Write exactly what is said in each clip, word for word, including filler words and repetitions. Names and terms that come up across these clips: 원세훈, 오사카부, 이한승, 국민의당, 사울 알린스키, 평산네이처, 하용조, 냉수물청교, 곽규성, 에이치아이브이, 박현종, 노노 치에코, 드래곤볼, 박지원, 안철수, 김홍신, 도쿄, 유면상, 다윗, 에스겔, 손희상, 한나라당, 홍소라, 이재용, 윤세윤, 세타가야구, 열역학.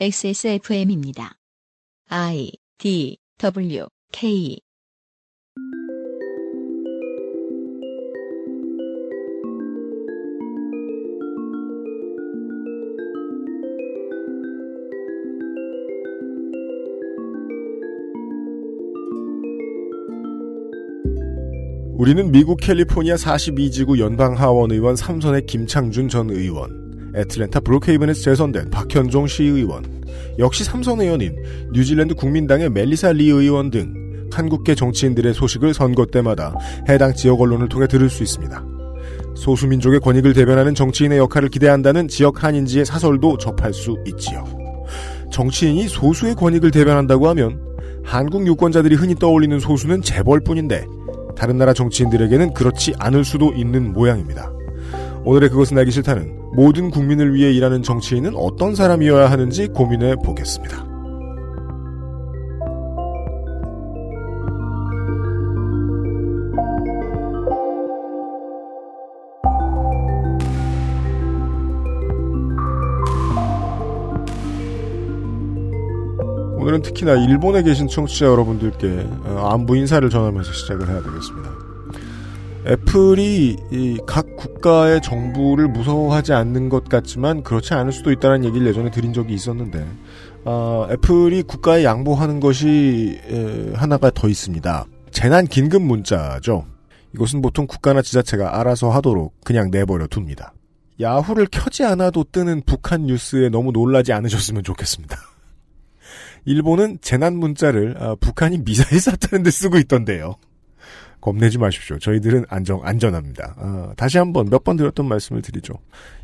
엑스에스에프엠입니다. I, D, W, K 우리는 미국 캘리포니아 사십이 지구 연방하원의원 삼 선의 김창준 전 의원, 애틀랜타 브로케이븐에서 재선된 박현종 시의원, 역시 삼 선 의원인 뉴질랜드 국민당의 멜리사 리 의원 등 한국계 정치인들의 소식을 선거 때마다 해당 지역 언론을 통해 들을 수 있습니다. 소수민족의 권익을 대변하는 정치인의 역할을 기대한다는 지역 한인지의 사설도 접할 수 있지요. 정치인이 소수의 권익을 대변한다고 하면 한국 유권자들이 흔히 떠올리는 소수는 재벌뿐인데 다른 나라 정치인들에게는 그렇지 않을 수도 있는 모양입니다. 오늘의 그것은 알기 싫다는 모든 국민을 위해 일하는 정치인은 어떤 사람이어야 하는지 고민해 보겠습니다. 오늘은 특히나 일본에 계신 청취자 여러분들께 안부 인사를 전하면서 시작을 해야 되겠습니다. 애플이 이 각 국가의 정부를 무서워하지 않는 것 같지만 그렇지 않을 수도 있다는 얘기를 예전에 드린 적이 있었는데 어, 애플이 국가에 양보하는 것이 에, 하나가 더 있습니다. 재난 긴급 문자죠. 이것은 보통 국가나 지자체가 알아서 하도록 그냥 내버려 둡니다. 야후를 켜지 않아도 뜨는 북한 뉴스에 너무 놀라지 않으셨으면 좋겠습니다. 일본은 재난 문자를 아, 북한이 미사일 쐈다는 데 쓰고 있던데요. 겁내지 마십시오. 저희들은 안정 안전합니다. 아, 다시 한번 몇 번 드렸던 말씀을 드리죠.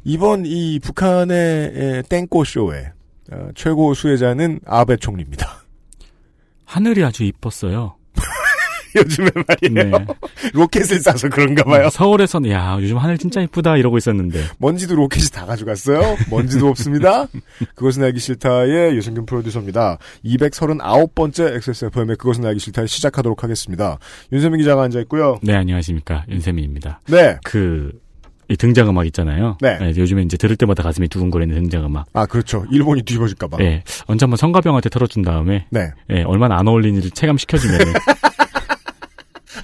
이번 이 북한의 땡꼬 쇼의 아, 최고 수혜자는 아베 총리입니다. 하늘이 아주 이뻤어요. 요즘에 말이에요. 네. 로켓을 쏴서 그런가 봐요. 서울에서는 야 요즘 하늘 진짜 이쁘다 이러고 있었는데 먼지도 로켓이 다 가져갔어요. 먼지도 없습니다. 그것은 알기 싫다의 유승균 프로듀서입니다. 이백삼십구 번째 엑스에스에프엠의 그것은 알기 싫다 시작하도록 하겠습니다. 윤세민 기자가 앉아있고요. 네, 안녕하십니까. 윤세민입니다. 네. 그... 이 등장음악 있잖아요. 네. 네. 요즘에 이제 들을 때마다 가슴이 두근거리는 등장음악. 아, 그렇죠. 일본이 뒤집어질까봐. 네. 언제 한번 성가병한테 털어준 다음에. 네. 네. 얼마나 안 어울리는지 체감시켜주면.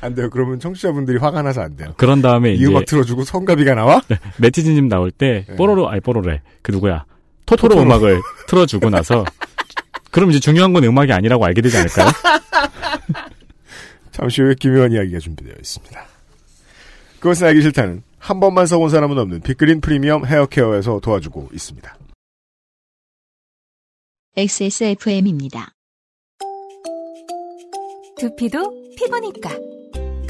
안 돼요. 그러면 청취자분들이 화가 나서 안 돼요. 그런 다음에 이 이제. 이 음악 틀어주고 성가비가 나와? 네. 매티즈님 나올 때, 네. 뽀로로, 아니, 뽀로레. 그 누구야. 토토로, 토토로. 음악을 틀어주고 나서. 그럼 이제 중요한 건 음악이 아니라고 알게 되지 않을까요? 잠시 후에 기묘한 이야기가 준비되어 있습니다. 그것은 알기 싫다는. 한 번만 써본 사람은 없는 빅그린 프리미엄 헤어케어에서 도와주고 있습니다. 엑스에스에프엠입니다. 두피도 피부니까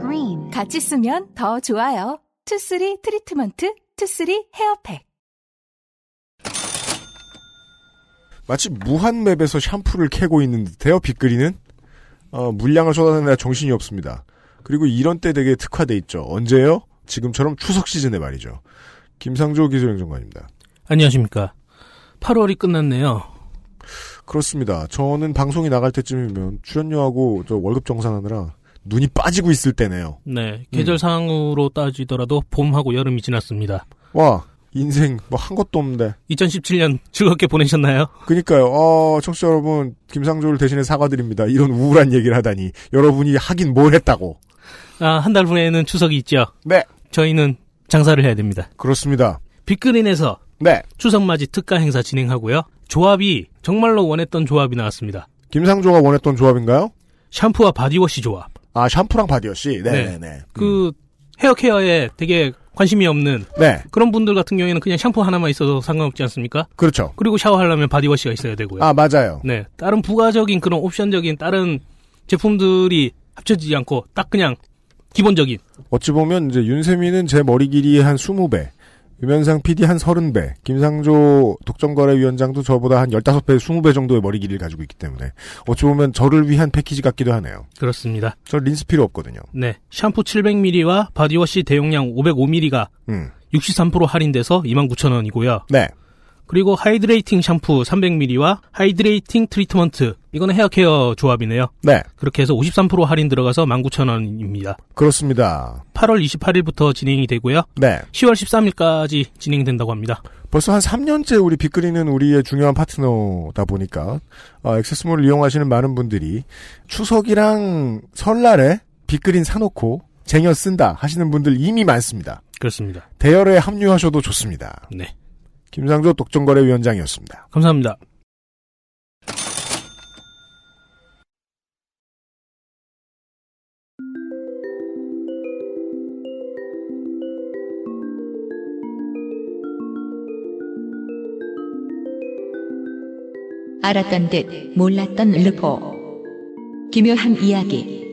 그린 같이 쓰면 더 좋아요. 투쓰리 트리트먼트 투쓰리 헤어팩. 마치 무한맵에서 샴푸를 캐고 있는 듯해요. 빅그린은 어, 물량을 쏟아내느라 정신이 없습니다. 그리고 이런 때 되게 특화돼 있죠. 언제요? 지금처럼 추석 시즌에 말이죠. 김상조 기술행정관입니다. 안녕하십니까. 팔월이 끝났네요. 그렇습니다. 저는 방송이 나갈 때쯤이면 출연료하고 저 월급 정산하느라 눈이 빠지고 있을 때네요. 네. 계절상으로 음. 따지더라도 봄하고 여름이 지났습니다. 와. 인생 뭐 한 것도 없는데. 이천십칠 년 즐겁게 보내셨나요? 그러니까요. 어, 청취자 여러분 김상조를 대신해 사과드립니다. 이런 우울한 얘기를 하다니. 여러분이 하긴 뭘 했다고. 아, 한 달 후에는 추석이 있죠. 네. 저희는 장사를 해야 됩니다. 그렇습니다. 빅그린에서 네. 추석맞이 특가 행사 진행하고요. 조합이 정말로 원했던 조합이 나왔습니다. 김상조가 원했던 조합인가요? 샴푸와 바디워시 조합. 아, 샴푸랑 바디워시. 네네네. 네. 그 음. 헤어케어에 되게 관심이 없는 네. 그런 분들 같은 경우에는 그냥 샴푸 하나만 있어도 상관없지 않습니까? 그렇죠. 그리고 샤워하려면 바디워시가 있어야 되고요. 아, 맞아요. 네, 다른 부가적인 그런 옵션적인 다른 제품들이 합쳐지지 않고 딱 그냥 기본적인. 어찌 보면 이제 윤세민은 제 머리 길이의 한 이십 배, 유면상 피디 한 삼십 배, 김상조 독점거래위원장도 저보다 한 십오 배, 이십 배 정도의 머리 길이를 가지고 있기 때문에 어찌 보면 저를 위한 패키지 같기도 하네요. 그렇습니다. 저 린스 필요 없거든요. 네, 샴푸 칠백 밀리리터와 바디워시 대용량 오백오 밀리리터가 음. 육십삼 퍼센트 할인돼서 이만 구천 원이고요. 네. 그리고 하이드레이팅 샴푸 삼백 밀리리터와 하이드레이팅 트리트먼트, 이거는 헤어케어 조합이네요. 네. 그렇게 해서 오십삼 퍼센트 할인 들어가서 만 구천 원입니다. 그렇습니다. 팔월 이십팔일부터 진행이 되고요. 네. 시월 십삼일까지 진행된다고 합니다. 벌써 한 삼 년째 우리 빅그린은 우리의 중요한 파트너다 보니까 어, 액세스몰을 이용하시는 많은 분들이 추석이랑 설날에 빅그린 사놓고 쟁여 쓴다 하시는 분들 이미 많습니다. 그렇습니다. 대열에 합류하셔도 좋습니다. 네. 김상조 독점거래위원장이었습니다. 감사합니다. 알았던 듯 몰랐던 르포. 기묘한 이야기.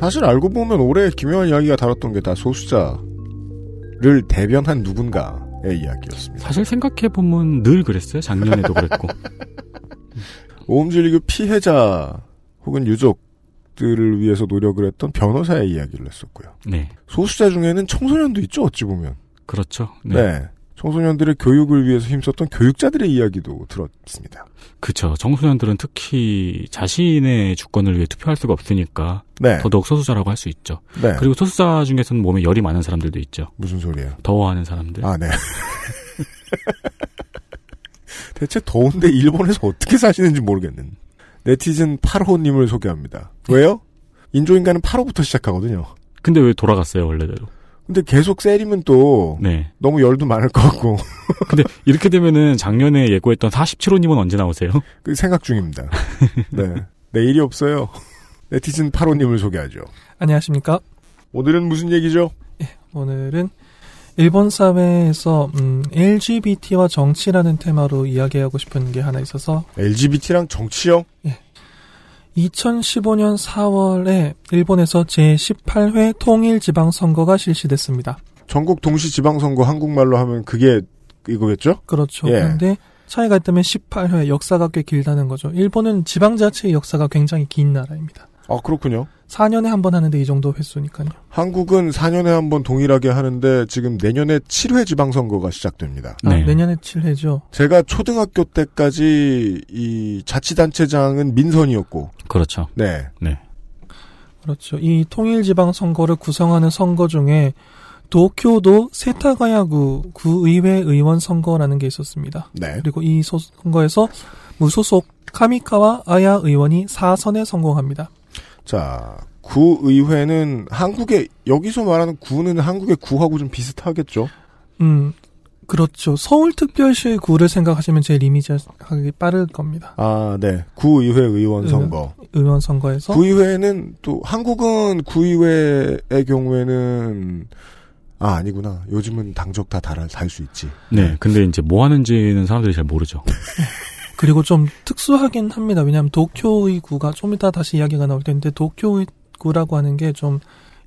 사실 알고 보면 올해 기묘한 이야기가 다뤘던 게 다 소수자를 대변한 누군가의 이야기였습니다. 사실 생각해보면 늘 그랬어요. 작년에도 그랬고. 오음질리교 피해자 혹은 유족들을 위해서 노력을 했던 변호사의 이야기를 했었고요. 네. 소수자 중에는 청소년도 있죠. 어찌 보면. 그렇죠. 네. 네. 청소년들의 교육을 위해서 힘썼던 교육자들의 이야기도 들었습니다. 그렇죠. 청소년들은 특히 자신의 주권을 위해 투표할 수가 없으니까 네. 더더욱 소수자라고 할 수 있죠. 네. 그리고 소수자 중에서는 몸에 열이 많은 사람들도 있죠. 무슨 소리예요? 더워하는 사람들. 아, 네. 대체 더운데 일본에서 어떻게 사시는지 모르겠는. 네티즌 팔호님을 소개합니다. 왜요? 인조인간은 팔호부터 시작하거든요. 근데 왜 돌아갔어요, 원래대로? 근데 계속 세리면 또 네. 너무 열도 많을 것 같고. 근데 이렇게 되면은 작년에 예고했던 사십칠호님은 언제 나오세요? 그 생각 중입니다. 네, 내일이 없어요. 네티즌 팔호님을 소개하죠. 안녕하십니까? 오늘은 무슨 얘기죠? 예, 오늘은 일본 사회에서 음, 엘지비티와 정치라는 테마로 이야기하고 싶은 게 하나 있어서. 엘지비티랑 정치요? 예. 이천십오년 사월에 일본에서 제십팔 회 통일지방선거가 실시됐습니다. 전국 동시지방선거 한국말로 하면 그게 이거겠죠? 그렇죠. 그런데 예. 차이가 있다면 십팔 회, 역사가 꽤 길다는 거죠. 일본은 지방자치의 역사가 굉장히 긴 나라입니다. 아, 그렇군요. 사 년에 한 번 하는데 이 정도 횟수니까요. 한국은 사 년에 한 번 동일하게 하는데 지금 내년에 칠 회 지방선거가 시작됩니다. 아, 네. 내년에 칠 회죠. 제가 초등학교 때까지 이 자치단체장은 민선이었고. 그렇죠. 네. 네. 그렇죠. 이 통일지방선거를 구성하는 선거 중에 도쿄도 세타가야구 구의회 의원 선거라는 게 있었습니다. 네. 그리고 이 소, 선거에서 무소속 카미카와 아야 의원이 사선에 성공합니다. 자, 구의회는 한국의, 여기서 말하는 구는 한국의 구하고 좀 비슷하겠죠? 음, 그렇죠. 서울특별시의 구를 생각하시면 제일 이미지하기 빠를 겁니다. 아, 네. 구의회 의원 선거. 의원 선거에서. 구의회는 또, 한국은 구의회의 경우에는, 아, 아니구나. 요즘은 당적 다 달, 달 수 있지. 네. 근데 이제 뭐 하는지는 사람들이 잘 모르죠. 그리고 좀 특수하긴 합니다. 왜냐하면 도쿄의 구가 좀 이따 다시 이야기가 나올 텐데 도쿄의 구라고 하는 게 좀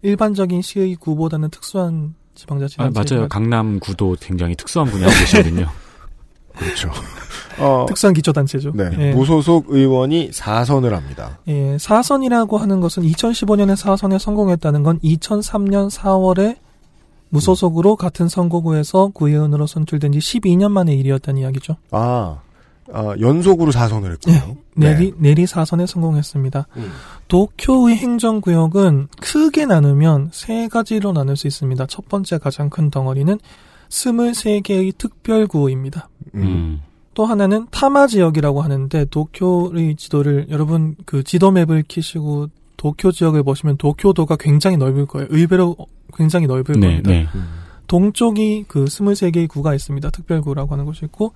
일반적인 시의 구보다는 특수한 지방자치단체. 아, 맞아요. 강남구도 굉장히 특수한 분야가 계시거든요. 그렇죠. 어, 특수한 기초단체죠. 네. 예. 무소속 의원이 사선을 합니다. 예, 사선이라고 하는 것은 이천십오년에 사선에 성공했다는 건 이천삼년 사월에 무소속으로 같은 선거구에서 구의원으로 선출된 지 십이년 만의 일이었다는 이야기죠. 아. 아, 연속으로 사선을 했고요. 네, 내리, 네. 내리 사선에 성공했습니다. 음. 도쿄의 행정구역은 크게 나누면 세 가지로 나눌 수 있습니다. 첫 번째 가장 큰 덩어리는 스물세 개의 특별구입니다. 음. 또 하나는 타마지역이라고 하는데 도쿄의 지도를 여러분 그 지도맵을 키시고 도쿄 지역을 보시면 도쿄도가 굉장히 넓을 거예요. 의외로 굉장히 넓을 네, 겁니다. 네. 음. 동쪽이 그 스물세 개의 구가 있습니다. 특별구라고 하는 곳이 있고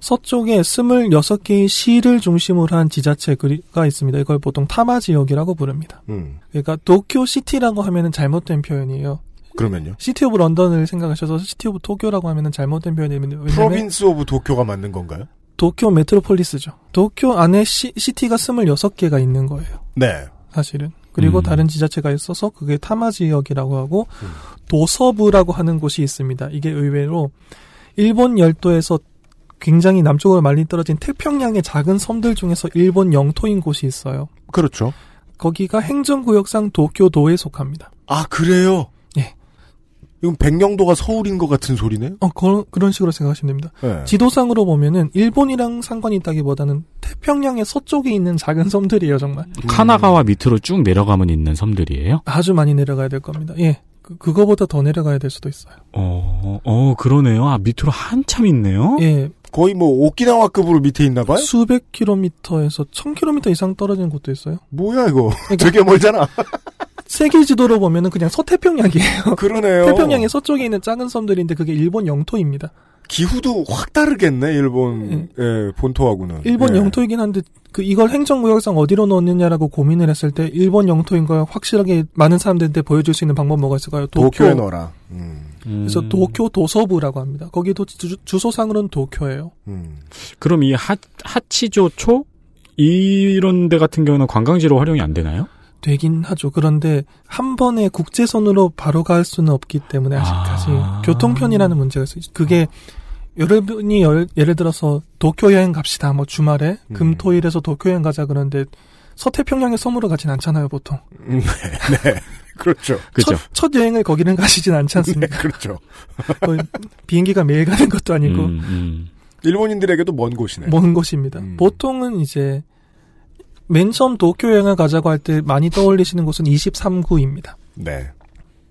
서쪽에 스물여섯 개의 시를 중심으로 한 지자체가 있습니다. 이걸 보통 타마지역이라고 부릅니다. 음. 그러니까 도쿄시티라고 하면은 잘못된 표현이에요. 그러면요? 시티 오브 런던을 생각하셔서 시티 오브 도쿄라고 하면은 잘못된 표현이면 프로빈스 오브 도쿄가 맞는 건가요? 도쿄 메트로폴리스죠. 도쿄 안에 시, 시티가 스물여섯 개가 있는 거예요. 네. 사실은. 그리고 음. 다른 지자체가 있어서 그게 타마지역이라고 하고 음. 도서부라고 하는 곳이 있습니다. 이게 의외로 일본 열도에서 굉장히 남쪽으로 많이 떨어진 태평양의 작은 섬들 중에서 일본 영토인 곳이 있어요. 그렇죠. 거기가 행정구역상 도쿄도에 속합니다. 아, 그래요? 예. 이건 백령도가 서울인 것 같은 소리네요? 어, 그, 그런 식으로 생각하시면 됩니다. 네. 지도상으로 보면은 일본이랑 상관이 있다기보다는 태평양의 서쪽에 있는 작은 섬들이에요, 정말. 음. 카나가와 밑으로 쭉 내려가면 있는 섬들이에요? 아주 많이 내려가야 될 겁니다. 예. 그, 그거보다 더 내려가야 될 수도 있어요. 어, 어, 그러네요. 아, 밑으로 한참 있네요? 예. 거의 뭐, 오키나와급으로 밑에 있나봐요? 수백 킬로미터에서 천 킬로미터 이상 떨어지는 곳도 있어요. 뭐야, 이거. 그러니까 되게 멀잖아. 세계 지도로 보면은 그냥 서태평양이에요. 그러네요. 태평양의 서쪽에 있는 작은 섬들인데 그게 일본 영토입니다. 기후도 확 다르겠네, 일본, 예, 예 본토하고는. 일본 예. 영토이긴 한데, 그, 이걸 행정구역상 어디로 넣느냐라고 고민을 했을 때, 일본 영토인 걸 확실하게 많은 사람들한테 보여줄 수 있는 방법 뭐가 있을까요? 도쿄. 도쿄에 넣어라. 음. 그래서 도쿄 도서부라고 합니다. 거기도 주, 주소상으로는 도쿄예요. 음. 그럼 이 하, 하치조초? 이런 데 같은 경우는 관광지로 활용이 안 되나요? 되긴 하죠. 그런데 한 번에 국제선으로 바로 갈 수는 없기 때문에 아직까지 아~ 교통편이라는 문제가 있어요. 그게 여러분이 열, 예를 들어서 도쿄 여행 갑시다. 뭐 주말에 음. 금토일에서 도쿄 여행 가자 그러는데 서태평양의 섬으로 가진 않잖아요, 보통. 네, 네. 그렇죠. 그렇죠. 첫, 첫 여행을 거기는 가시진 않지 않습니까? 네, 그렇죠. 비행기가 매일 가는 것도 아니고 음, 음. 일본인들에게도 먼 곳이네요. 먼 곳입니다. 음. 보통은 이제 맨 처음 도쿄 여행을 가자고 할 때 많이 떠올리시는 곳은 이십삼 구입니다. 네.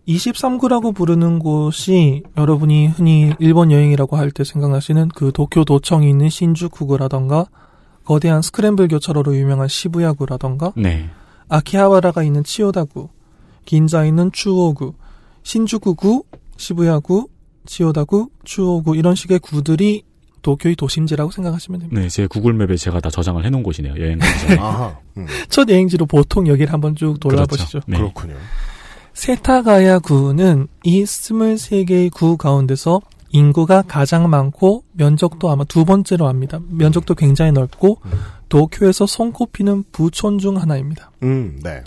이십삼 구라고 부르는 곳이 여러분이 흔히 일본 여행이라고 할 때 생각하시는 그 도쿄 도청이 있는 신주쿠구라던가 거대한 스크램블 교차로로 유명한 시부야구라던가 네. 아키하바라가 있는 치요다구, 긴자에 있는 추호구, 신주쿠구, 시부야구, 치요다구, 추호구 이런 식의 구들이 도쿄의 도심지라고 생각하시면 됩니다. 네, 제 구글맵에 제가 다 저장을 해놓은 곳이네요. 여행지죠. 아하. 음. 첫 여행지로 보통 여기를 한번 쭉 돌아보시죠. 그렇죠. 네. 그렇군요. 세타가야구는 이 스물세 개의 구 가운데서 인구가 가장 많고 면적도 아마 두 번째로 합니다. 면적도 굉장히 넓고 음. 도쿄에서 손꼽히는 부촌 중 하나입니다. 음, 네.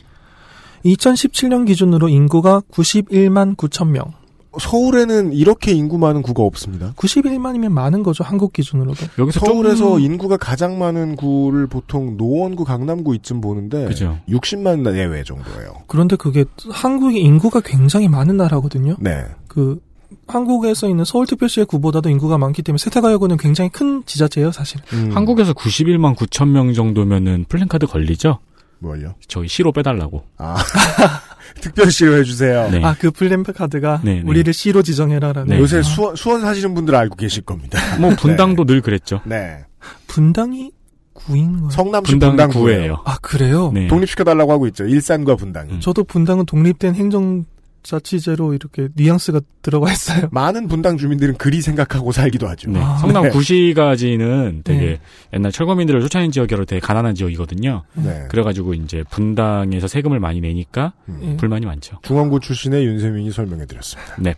이천십칠 년 기준으로 인구가 구십일만 구천 명. 서울에는 이렇게 인구 많은 구가 없습니다. 구십일만이면 많은 거죠, 한국 기준으로도. 여기서 서울에서 좀... 인구가 가장 많은 구를 보통 노원구, 강남구 이쯤 보는데 그죠. 육십만 내외 정도예요. 그런데 그게 한국이 인구가 굉장히 많은 나라거든요. 네. 그 한국에서 있는 서울특별시의 구보다도 인구가 많기 때문에 세타가야구는 굉장히 큰 지자체예요, 사실. 음. 한국에서 구십일만 구천 명 정도면은 플랜카드 걸리죠? 뭐요? 저희 시로 빼달라고. 아. 특별시로 해주세요. 네. 아, 그 플랜카드가 네, 네. 우리를 시로 지정해라라는. 네. 요새 수원, 수원 사시는 분들 알고 계실 겁니다. 뭐 분당도 네. 늘 그랬죠. 네. 분당이 구인가요? 성남시 분당 구예요. 아, 그래요? 네. 독립시켜달라고 하고 있죠. 일산과 분당이. 음. 저도 분당은 독립된 행정자치제로 이렇게 뉘앙스가 들어가 있어요. 많은 분당 주민들은 그리 생각하고 살기도 하죠. 네. 아. 성남 네. 구시까지는 되게 네. 옛날 철거민들을 쫓아낸 지역으로 되게 가난한 지역이거든요. 네. 그래가지고 이제 분당에서 세금을 많이 내니까 네. 불만이 많죠. 중원구 출신의 윤세민이 설명해드렸습니다. 네.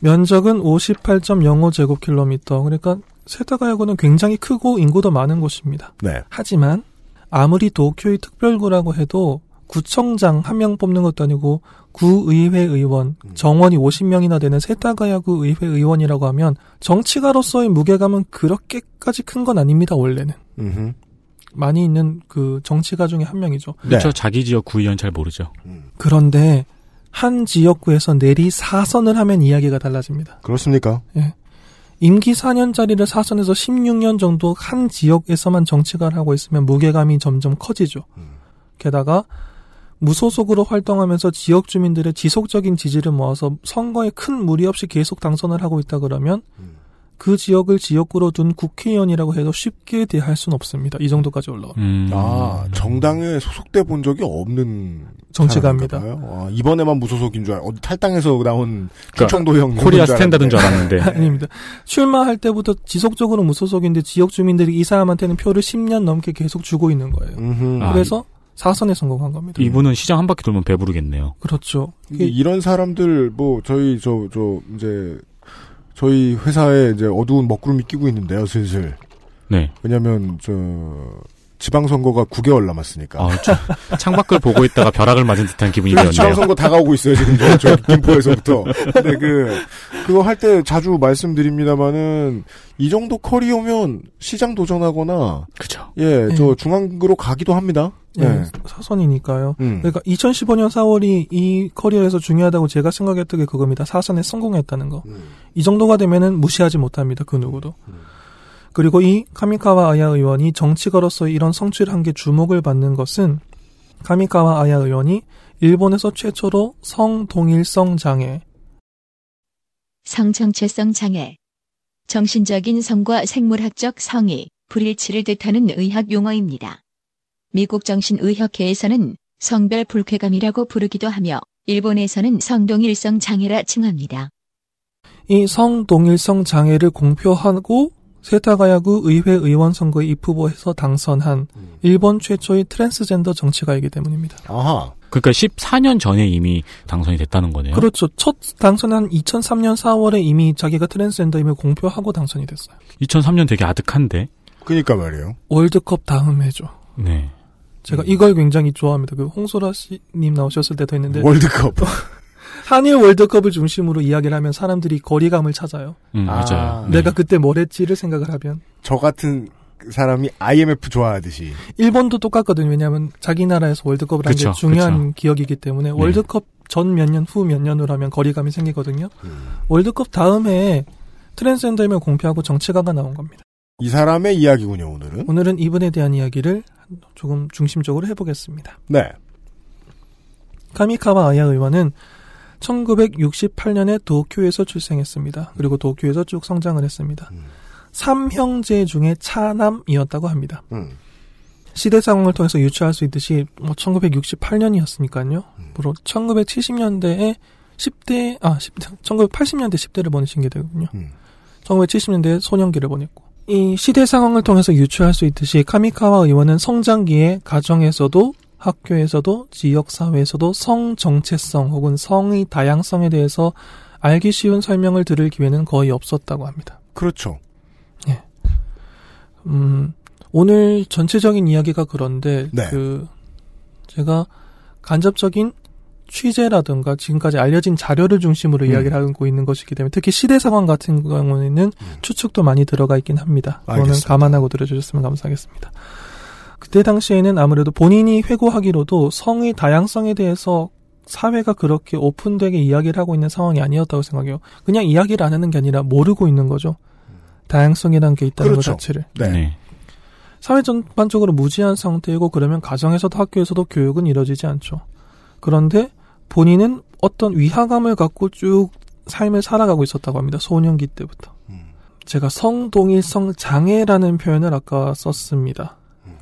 면적은 오십팔 점 영오 제곱킬로미터. 그러니까 세타가야구는 굉장히 크고 인구도 많은 곳입니다. 네. 하지만 아무리 도쿄의 특별구라고 해도 구청장 한 명 뽑는 것도 아니고 구의회 의원, 정원이 오십 명이나 되는 세타가야구 의회 의원이라고 하면 정치가로서의 무게감은 그렇게까지 큰 건 아닙니다, 원래는. 음흠. 많이 있는 그 정치가 중에 한 명이죠. 네. 그렇죠. 자기 지역 구의원 잘 모르죠. 음. 그런데 한 지역구에서 내리 사선을 하면 이야기가 달라집니다. 그렇습니까? 예. 임기 사 년짜리를 사선해서 십육 년 정도 한 지역에서만 정치가를 하고 있으면 무게감이 점점 커지죠. 음. 게다가 무소속으로 활동하면서 지역 주민들의 지속적인 지지를 모아서 선거에 큰 무리 없이 계속 당선을 하고 있다 그러면 그 지역을 지역구로 둔 국회의원이라고 해도 쉽게 대할 수는 없습니다. 이 정도까지 올라옵니다. 음. 아, 정당에 소속돼 본 적이 없는 정치가입니다. 아, 이번에만 무소속인 줄 알고 탈당해서 나온 충청도형 그러니까 코리아 스탠다드인 줄 알았는데. 아닙니다. 출마할 때부터 지속적으로 무소속인데 지역 주민들이 이 사람한테는 표를 십 년 넘게 계속 주고 있는 거예요. 음흠. 그래서 아, 사선에 성공한 겁니다. 이분은 시장 한 바퀴 돌면 배부르겠네요. 그렇죠. 이런 사람들 뭐 저희 저 저 이제 저희 회사에 이제 어두운 먹구름이 끼고 있는데요, 슬슬. 네. 왜냐하면 저 지방선거가 구 개월 남았으니까. 아, 저, 창밖을 보고 있다가 벼락을 맞은 듯한 기분이었네요. 지방선거 다가오고 있어요 지금 저, 저 김포에서부터. 근데 그 그거 할 때 자주 말씀드립니다만은 이 정도 커리어면 시장 도전하거나, 그죠? 예, 저 네. 중앙으로 가기도 합니다. 예, 네. 사선이니까요. 음. 그러니까 이천십오 년 사월이 이 커리어에서 중요하다고 제가 생각했던 게 그겁니다. 사선에 성공했다는 거. 음. 이 정도가 되면은 무시하지 못합니다. 그 누구도. 음. 그리고 이 카미카와 아야 의원이 정치가로서 이런 성취를 한 게 주목을 받는 것은 카미카와 아야 의원이 일본에서 최초로 성동일성 장애, 성정체성 장애, 정신적인 성과 생물학적 성의, 불일치를 뜻하는 의학 용어입니다. 미국 정신의학회에서는 성별 불쾌감이라고 부르기도 하며 일본에서는 성동일성 장애라 칭합니다. 이 성동일성 장애를 공표하고 세타가야구 의회 의원 선거에 입후보해서 당선한 일본 최초의 트랜스젠더 정치가이기 때문입니다. 아하. 그러니까 십사 년 전에 이미 당선이 됐다는 거네요. 그렇죠. 첫 당선한 이천삼 년 사월에 이미 자기가 트랜스젠더임을 공표하고 당선이 됐어요. 이천삼 년 되게 아득한데. 그러니까 말이에요. 월드컵 다음 해죠. 네. 제가 이걸 굉장히 좋아합니다. 그 홍소라 씨님 나오셨을 때도 했는데. 월드컵. 한일 월드컵을 중심으로 이야기를 하면 사람들이 거리감을 찾아요. 음, 맞아요. 아, 내가 네. 그때 뭘 했지를 생각을 하면. 저 같은 사람이 아이엠에프 좋아하듯이. 일본도 똑같거든요. 왜냐하면 자기 나라에서 월드컵을 한 게 중요한 그쵸. 기억이기 때문에 네. 월드컵 전 몇 년 후 몇 년으로 하면 거리감이 생기거든요. 음. 월드컵 다음 해에 트랜스젠더임을 공표하고 정치가가 나온 겁니다. 이 사람의 이야기군요. 오늘은. 오늘은 이분에 대한 이야기를 조금 중심적으로 해보겠습니다. 네. 카미카와 아야 의원은 천구백육십팔 년에 도쿄에서 출생했습니다. 그리고 도쿄에서 쭉 성장을 했습니다. 음. 삼형제 중에 차남이었다고 합니다. 음. 시대 상황을 통해서 유추할 수 있듯이 뭐 천구백육십팔 년이었으니까요. 음. 바로 천구백칠십 년대에 십 대, 아, 십 대, 천구백팔십 년대 십 대를 보내신 게 되거든요. 음. 천구백칠십 년대에 소년기를 보냈고. 이 시대 상황을 통해서 유추할 수 있듯이 카미카와 의원은 성장기에 가정에서도 학교에서도 지역사회에서도 성 정체성 혹은 성의 다양성에 대해서 알기 쉬운 설명을 들을 기회는 거의 없었다고 합니다. 그렇죠. 예. 음, 오늘 전체적인 이야기가 그런데, 네. 그, 제가 간접적인 취재라든가 지금까지 알려진 자료를 중심으로 음. 이야기를 하고 있는 것이기 때문에 특히 시대 상황 같은 경우에는 음. 추측도 많이 들어가 있긴 합니다. 알겠습니다. 그거는 감안하고 들어주셨으면 감사하겠습니다. 그때 당시에는 아무래도 본인이 회고하기로도 성의 다양성에 대해서 사회가 그렇게 오픈되게 이야기를 하고 있는 상황이 아니었다고 생각해요. 그냥 이야기를 안 하는 게 아니라 모르고 있는 거죠. 다양성이라는 게 있다는 그렇죠. 것 자체를. 네. 사회 전반적으로 무지한 상태이고 그러면 가정에서도 학교에서도 교육은 이루어지지 않죠. 그런데 본인은 어떤 위화감을 갖고 쭉 삶을 살아가고 있었다고 합니다. 소년기 때부터. 제가 성동일성 장애라는 표현을 아까 썼습니다.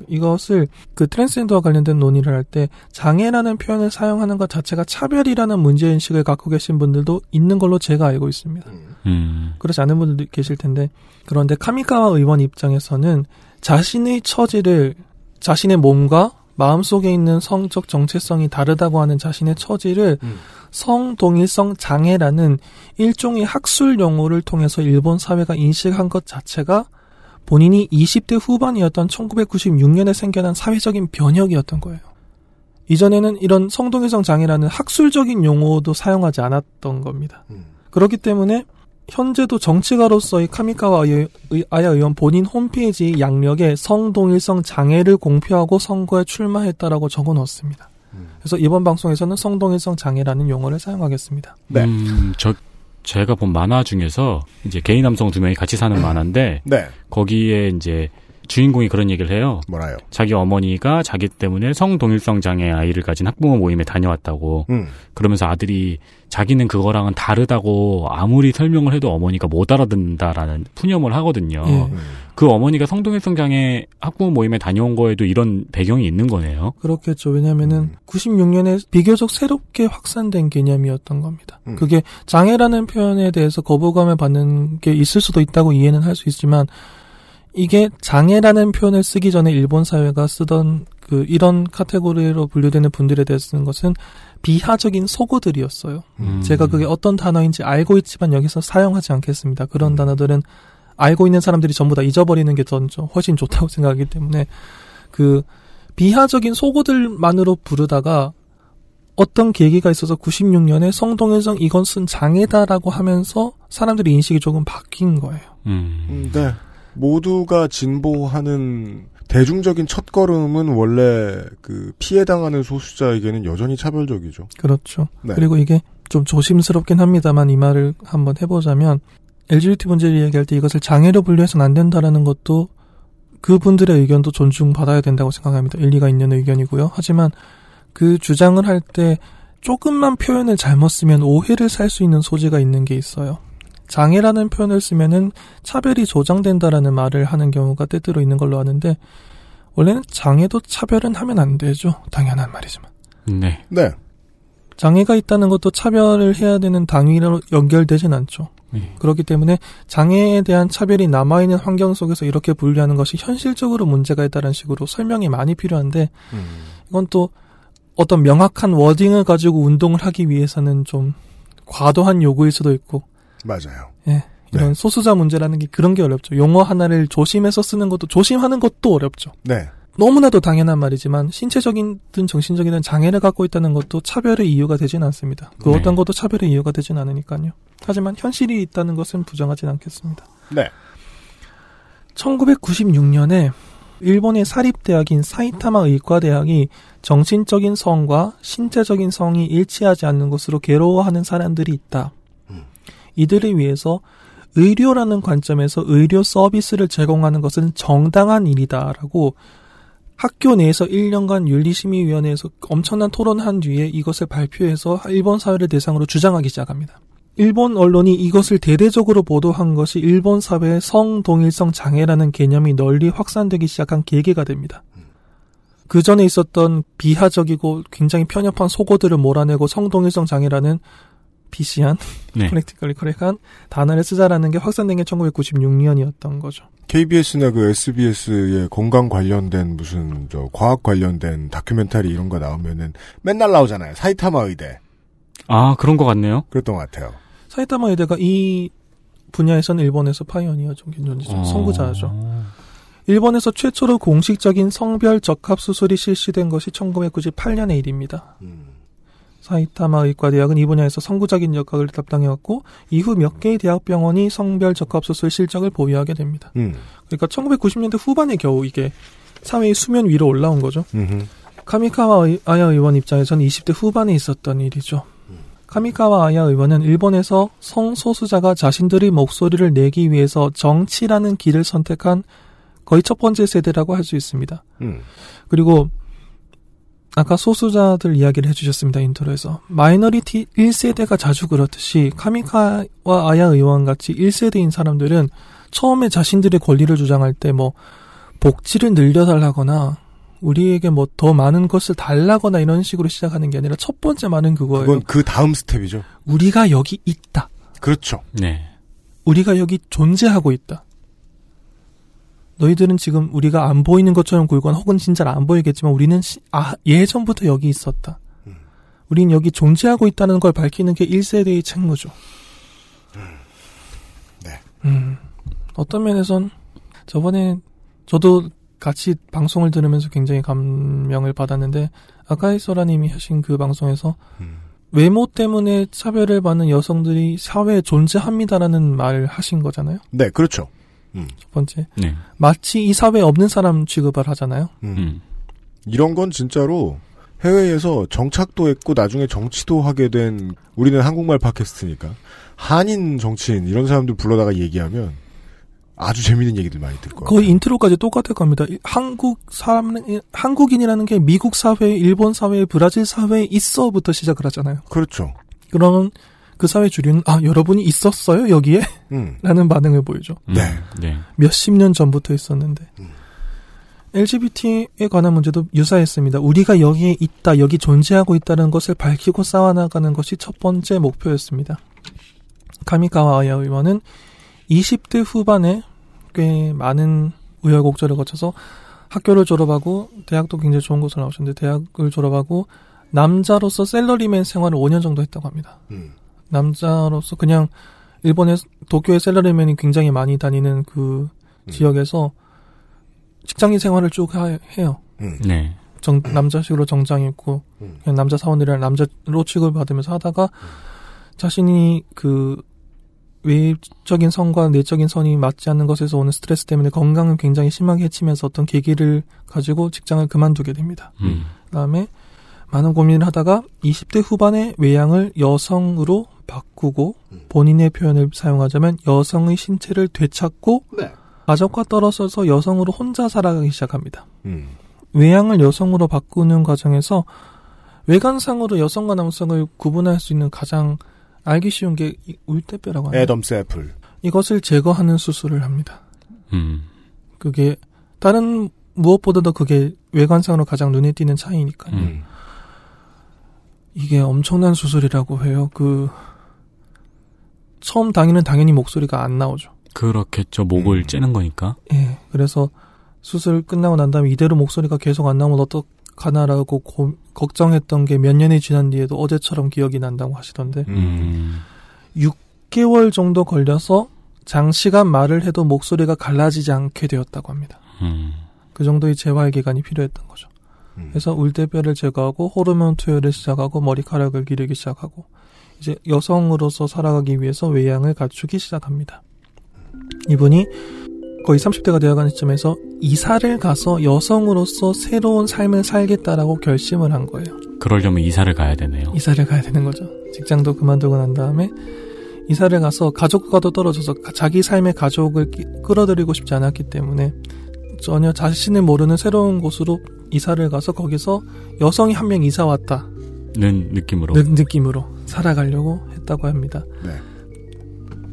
이것을 그 트랜스젠더와 관련된 논의를 할 때 장애라는 표현을 사용하는 것 자체가 차별이라는 문제인식을 갖고 계신 분들도 있는 걸로 제가 알고 있습니다. 음. 그렇지 않은 분들도 계실 텐데 그런데 카미카와 의원 입장에서는 자신의 처지를 자신의 몸과 마음속에 있는 성적 정체성이 다르다고 하는 자신의 처지를 음. 성동일성 장애라는 일종의 학술 용어를 통해서 일본 사회가 인식한 것 자체가 본인이 이십 대 후반이었던 천구백구십육 년에 생겨난 사회적인 변혁이었던 거예요. 이전에는 이런 성동일성 장애라는 학술적인 용어도 사용하지 않았던 겁니다. 음. 그렇기 때문에 현재도 정치가로서의 카미카와 아야 의원 본인 홈페이지 양력에 성동일성 장애를 공표하고 선거에 출마했다라고 적어놓습니다. 음. 그래서 이번 방송에서는 성동일성 장애라는 용어를 사용하겠습니다. 네. 음, 저... 제가 본 만화 중에서 이제 게이 남성 두 명이 같이 사는 만화인데 네. 거기에 이제 주인공이 그런 얘기를 해요. 뭐라요? 자기 어머니가 자기 때문에 성동일성 장애 아이를 가진 학부모 모임에 다녀왔다고. 음. 그러면서 아들이 자기는 그거랑은 다르다고 아무리 설명을 해도 어머니가 못 알아듣는다라는 푸념을 하거든요. 음. 그 어머니가 성동일성 장애 학부모 모임에 다녀온 거에도 이런 배경이 있는 거네요. 그렇겠죠. 왜냐면은 음. 구십육 년에 비교적 새롭게 확산된 개념이었던 겁니다. 음. 그게 장애라는 표현에 대해서 거부감을 받는 게 있을 수도 있다고 이해는 할 수 있지만 이게 장애라는 표현을 쓰기 전에 일본 사회가 쓰던 그 이런 카테고리로 분류되는 분들에 대해 쓰는 것은 비하적인 속어들이었어요. 음. 제가 그게 어떤 단어인지 알고 있지만 여기서 사용하지 않겠습니다. 그런 단어들은 알고 있는 사람들이 전부 다 잊어버리는 게 전 훨씬 좋다고 생각하기 때문에 그 비하적인 속어들만으로 부르다가 어떤 계기가 있어서 구십육 년에 성동일성 이건 쓴 장애다라고 하면서 사람들의 인식이 조금 바뀐 거예요. 음. 네. 모두가 진보하는 대중적인 첫걸음은 원래 그 피해당하는 소수자에게는 여전히 차별적이죠. 그렇죠. 네. 그리고 이게 좀 조심스럽긴 합니다만 이 말을 한번 해보자면 엘지비티 문제를 얘기할 때 이것을 장애로 분류해서는 안 된다라는 것도 그분들의 의견도 존중받아야 된다고 생각합니다. 일리가 있는 의견이고요. 하지만 그 주장을 할 때 조금만 표현을 잘못 쓰면 오해를 살 수 있는 소지가 있는 게 있어요. 장애라는 표현을 쓰면은 차별이 조장된다라는 말을 하는 경우가 때때로 있는 걸로 아는데 원래는 장애도 차별은 하면 안 되죠. 당연한 말이지만. 네. 네. 장애가 있다는 것도 차별을 해야 되는 당위로 연결되진 않죠. 네. 그렇기 때문에 장애에 대한 차별이 남아있는 환경 속에서 이렇게 분류하는 것이 현실적으로 문제가 있다는 식으로 설명이 많이 필요한데 음. 이건 또 어떤 명확한 워딩을 가지고 운동을 하기 위해서는 좀 과도한 요구일 수도 있고 맞아요. 예, 이런 네. 소수자 문제라는 게 그런 게 어렵죠. 용어 하나를 조심해서 쓰는 것도 조심하는 것도 어렵죠. 네. 너무나도 당연한 말이지만 신체적이든 정신적이든 장애를 갖고 있다는 것도 차별의 이유가 되진 않습니다. 그 네. 어떤 것도 차별의 이유가 되진 않으니까요. 하지만 현실이 있다는 것은 부정하진 않겠습니다. 네. 천구백구십육 년에 일본의 사립대학인 사이타마 의과대학이 정신적인 성과 신체적인 성이 일치하지 않는 것으로 괴로워하는 사람들이 있다. 이들을 위해서 의료라는 관점에서 의료 서비스를 제공하는 것은 정당한 일이다라고 학교 내에서 일 년간 윤리심의위원회에서 엄청난 토론한 뒤에 이것을 발표해서 일본 사회를 대상으로 주장하기 시작합니다. 일본 언론이 이것을 대대적으로 보도한 것이 일본 사회의 성동일성 장애라는 개념이 널리 확산되기 시작한 계기가 됩니다. 그 전에 있었던 비하적이고 굉장히 편협한 속어들을 몰아내고 성동일성 장애라는 피씨한, 네. 프랙티컬리 커렉한 단어를 쓰자라는 게 확산된 게 천구백구십육 년이었던 거죠. 케이비에스나 그 에스비에스의 건강 관련된 무슨 저 과학 관련된 다큐멘터리 이런 거 나오면은 맨날 나오잖아요. 사이타마 의대. 아, 그런 것 같네요. 그랬던 것 같아요. 사이타마 의대가 이 분야에서는 일본에서 파이오니어죠. 어... 선구자죠. 일본에서 최초로 공식적인 성별 적합 수술이 실시된 것이 천구백구십팔 년의 일입니다. 음. 사이타마 의과대학은 이 분야에서 선구적인 역할을 담당해왔고 이후 몇 개의 대학병원이 성별 적합수술 실적을 보유하게 됩니다. 음. 그러니까 천구백구십 년대 후반에 겨우 이게 사회의 수면 위로 올라온 거죠. 음흠. 카미카와 아야 의원 입장에서는 이십 대 후반에 있었던 일이죠. 음. 카미카와 아야 의원은 일본에서 성소수자가 자신들의 목소리를 내기 위해서 정치라는 길을 선택한 거의 첫 번째 세대라고 할 수 있습니다. 음. 그리고 아까 소수자들 이야기를 해주셨습니다. 인트로에서. 마이너리티 일 세대가 자주 그렇듯이 카미카와 아야 의원같이 일 세대인 사람들은 처음에 자신들의 권리를 주장할 때 뭐 복지를 늘려달라거나 우리에게 뭐 더 많은 것을 달라거나 이런 식으로 시작하는 게 아니라 첫 번째 말은 그거예요. 그건 그 다음 스텝이죠. 우리가 여기 있다. 그렇죠. 네. 우리가 여기 존재하고 있다. 너희들은 지금 우리가 안 보이는 것처럼 굴거나 혹은 진짜 안 보이겠지만 우리는 시, 아, 예전부터 여기 있었다. 음. 우린 여기 존재하고 있다는 걸 밝히는 게 일 세대의 책무죠. 음. 네. 음. 어떤 면에선 저번에 저도 같이 방송을 들으면서 굉장히 감명을 받았는데 아카이 소라님이 하신 그 방송에서 음. 외모 때문에 차별을 받는 여성들이 사회에 존재합니다라는 말을 하신 거잖아요. 네, 그렇죠. 첫 번째. 네. 마치 이 사회에 없는 사람 취급을 하잖아요. 음. 이런 건 진짜로 해외에서 정착도 했고 나중에 정치도 하게 된 우리는 한국말 팟캐스트니까 한인 정치인 이런 사람들 불러다가 얘기하면 아주 재밌는 얘기들 많이 듣고 거의 인트로까지 똑같을 겁니다. 한국 사람, 한국인이라는 게 미국 사회, 일본 사회, 브라질 사회에 있어부터 시작을 하잖아요. 그렇죠. 그런 그 사회 주류는 아 여러분이 있었어요 여기에? 음. 라는 반응을 보이죠. 네. 네. 몇십 년 전부터 있었는데 음. 엘지비티에 관한 문제도 유사했습니다. 우리가 여기에 있다, 여기 존재하고 있다는 것을 밝히고 쌓아나가는 것이 첫 번째 목표였습니다. 카미카와 아야 의원은 이십 대 후반에 꽤 많은 우여곡절을 거쳐서 학교를 졸업하고 대학도 굉장히 좋은 곳으로 나오셨는데 대학을 졸업하고 남자로서 셀러리맨 생활을 오 년 정도 했다고 합니다. 음. 남자로서 그냥 일본의 도쿄의 셀러리맨이 굉장히 많이 다니는 그 음. 지역에서 직장인 생활을 쭉 하, 해요. 음. 네. 정, 남자식으로 정장 입고 음. 그냥 남자 사원들이랑 남자로 취급받으면서 하다가 음. 자신이 그 외적인 선과 내적인 선이 맞지 않는 것에서 오는 스트레스 때문에 건강을 굉장히 심하게 해치면서 어떤 계기를 가지고 직장을 그만두게 됩니다. 음. 그다음에 많은 고민을 하다가 이십 대 후반에 외양을 여성으로 바꾸고 본인의 표현을 사용하자면 여성의 신체를 되찾고 네. 가족과 떨어져서 여성으로 혼자 살아가기 시작합니다. 음. 외양을 여성으로 바꾸는 과정에서 외관상으로 여성과 남성을 구분할 수 있는 가장 알기 쉬운 게 울대뼈라고 하네요. 애덤스 애플. 이것을 제거하는 수술을 합니다. 음. 그게 다른 무엇보다도 그게 외관상으로 가장 눈에 띄는 차이니까요. 음. 이게 엄청난 수술이라고 해요. 그 처음 당일은 당연히 목소리가 안 나오죠. 그렇겠죠. 목을 음. 째는 거니까. 예. 그래서 수술 끝나고 난 다음에 이대로 목소리가 계속 안 나오면 어떡하나라고 고, 걱정했던 게 몇 년이 지난 뒤에도 어제처럼 기억이 난다고 하시던데 음. 육 개월 정도 걸려서 장시간 말을 해도 목소리가 갈라지지 않게 되었다고 합니다. 음. 그 정도의 재활 기간이 필요했던 거죠. 그래서 울대뼈를 제거하고 호르몬 투여를 시작하고 머리카락을 기르기 시작하고 이제 여성으로서 살아가기 위해서 외양을 갖추기 시작합니다. 이분이 거의 삼십 대가 되어가는 시점에서 이사를 가서 여성으로서 새로운 삶을 살겠다라고 결심을 한 거예요. 그러려면 이사를 가야 되네요. 이사를 가야 되는 거죠. 직장도 그만두고 난 다음에 이사를 가서 가족과도 떨어져서 자기 삶의 가족을 끌어들이고 싶지 않았기 때문에 전혀 자신을 모르는 새로운 곳으로 이사를 가서 거기서 여성이 한 명 이사 왔다는 느낌으로 느, 느낌으로 살아가려고 했다고 합니다. 네,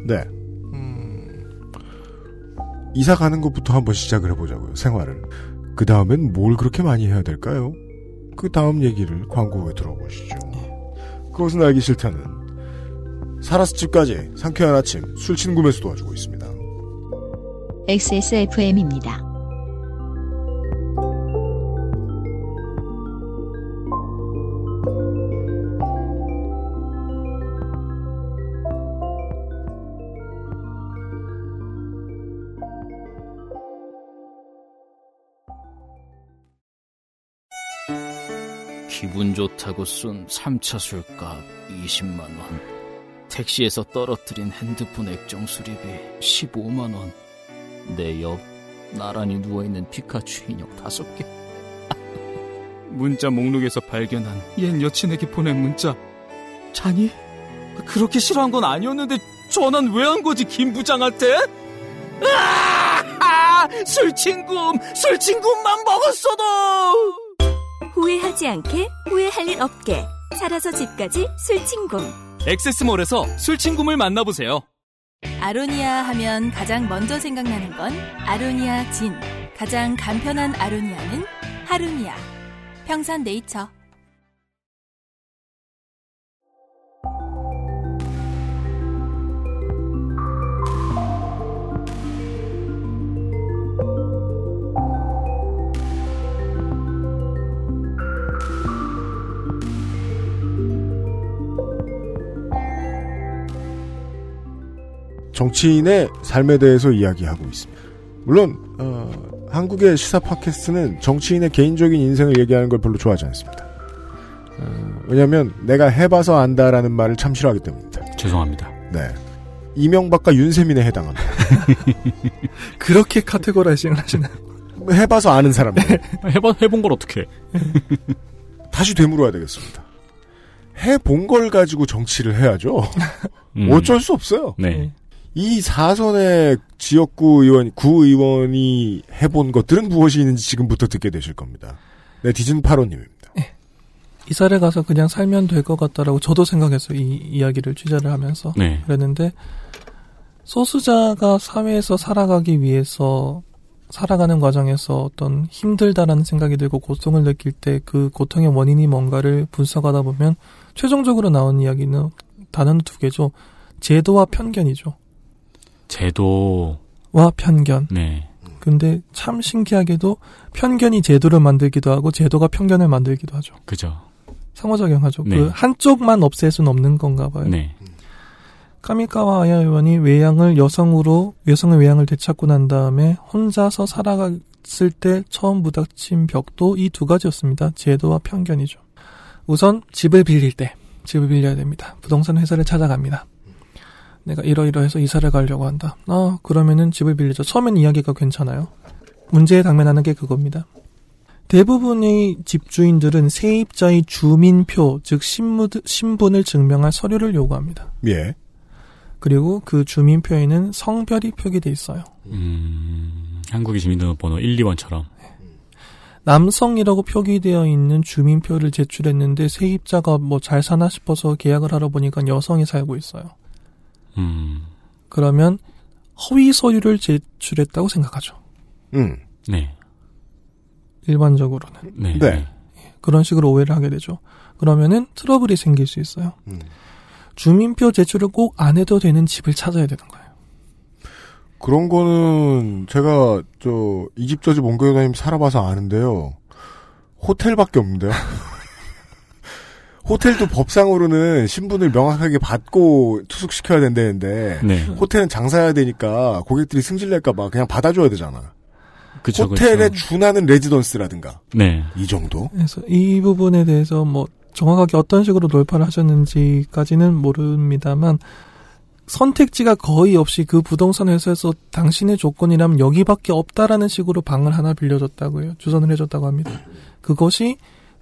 네. 음... 이사 가는 것부터 한번 시작을 해보자고요. 생활을. 그 다음엔 뭘 그렇게 많이 해야 될까요? 그 다음 얘기를 광고 후에 들어보시죠. 네. 그것은 알기 싫다는 사라스집까지 상쾌한 아침 술친 구매수 도와주고 있습니다. 엑스에스에프엠입니다. 기분 좋다고 쓴 삼 차 술값 이십만 원, 택시에서 떨어뜨린 핸드폰 액정 수리비 십오만 원, 내 옆 나란히 누워있는 피카츄 인형 다섯 개, 문자 목록에서 발견한 옛 여친에게 보낸 문자. 자니? 그렇게 싫어한 건 아니었는데 전화는 왜 한 거지, 김 부장한테? 아! 술친구, 술친구만 먹었어도! 후회하지 않게 후회할 일 없게 살아서 집까지 술친구. 엑세스몰에서 술친구를 만나보세요. 아로니아 하면 가장 먼저 생각나는 건 아로니아 진. 가장 간편한 아로니아는 하루니아. 평산네이처. 정치인의 삶에 대해서 이야기하고 있습니다. 물론 어, 한국의 시사 팟캐스트는 정치인의 개인적인 인생을 얘기하는 걸 별로 좋아하지 않습니다. 어, 왜냐하면 내가 해봐서 안다라는 말을 참 싫어하기 때문입니다. 죄송합니다. 네, 이명박과 윤세민에 해당합니다. 그렇게 카테고라이징을 하시나요? 해봐서 아는 사람들. 해봐, 해본 걸 어떻게 해? 다시 되물어야 되겠습니다. 해본 걸 가지고 정치를 해야죠. 음. 어쩔 수 없어요. 네. 이 사선의 지역구 의원, 구 의원이 해본 것들은 무엇이 있는지 지금부터 듣게 되실 겁니다. 네, 디즌 파로님입니다. 네. 이사를 가서 그냥 살면 될 것 같다라고 저도 생각했어요. 이 이야기를 취재를 하면서. 네. 그랬는데 소수자가 사회에서 살아가기 위해서 살아가는 과정에서 어떤 힘들다라는 생각이 들고 고통을 느낄 때 그 고통의 원인이 뭔가를 분석하다 보면 최종적으로 나온 이야기는 단어는 두 개죠. 제도와 편견이죠. 제도와 편견. 네. 근데 참 신기하게도 편견이 제도를 만들기도 하고 제도가 편견을 만들기도 하죠. 그죠. 상호작용하죠. 네. 그 한쪽만 없앨 수는 없는 건가 봐요. 네. 카미카와 아야 의원이 외양을 여성으로, 여성의 외양을 되찾고 난 다음에 혼자서 살아갔을 때 처음 부닥친 벽도 이 두 가지였습니다. 제도와 편견이죠. 우선 집을 빌릴 때, 집을 빌려야 됩니다. 부동산 회사를 찾아갑니다. 내가 이러이러해서 이사를 가려고 한다. 아, 그러면은 집을 빌리죠. 처음엔 이야기가 괜찮아요. 문제에 당면하는 게 그겁니다. 대부분의 집주인들은 세입자의 주민표, 즉 신분, 신분을 증명할 서류를 요구합니다. 예. 그리고 그 주민표에는 성별이 표기돼 있어요. 음, 한국의 주민등록번호 일, 이번처럼. 남성이라고 표기되어 있는 주민표를 제출했는데 세입자가 뭐 잘 사나 싶어서 계약을 하러 보니까 여성이 살고 있어요. 음. 그러면 허위 서류를 제출했다고 생각하죠. 음. 네. 일반적으로는. 네. 네. 그런 식으로 오해를 하게 되죠. 그러면은 트러블이 생길 수 있어요. 음. 주민표 제출을 꼭 안 해도 되는 집을 찾아야 되는 거예요. 그런 거는 제가 저 이 집 저 집 옮겨다니면서 살아봐서 아는데요. 호텔밖에 없는데요. 호텔도 법상으로는 신분을 명확하게 받고 투숙시켜야 된다는데 네. 호텔은 장사해야 되니까 고객들이 승질낼까 봐 그냥 받아줘야 되잖아. 그쵸, 호텔에 그쵸. 준하는 레지던스라든가. 네. 이 정도? 그래서 이 부분에 대해서 뭐 정확하게 어떤 식으로 돌파를 하셨는지까지는 모릅니다만 선택지가 거의 없이 그 부동산 회사에서 당신의 조건이라면 여기밖에 없다라는 식으로 방을 하나 빌려줬다고요. 주선을 해줬다고 합니다. 그것이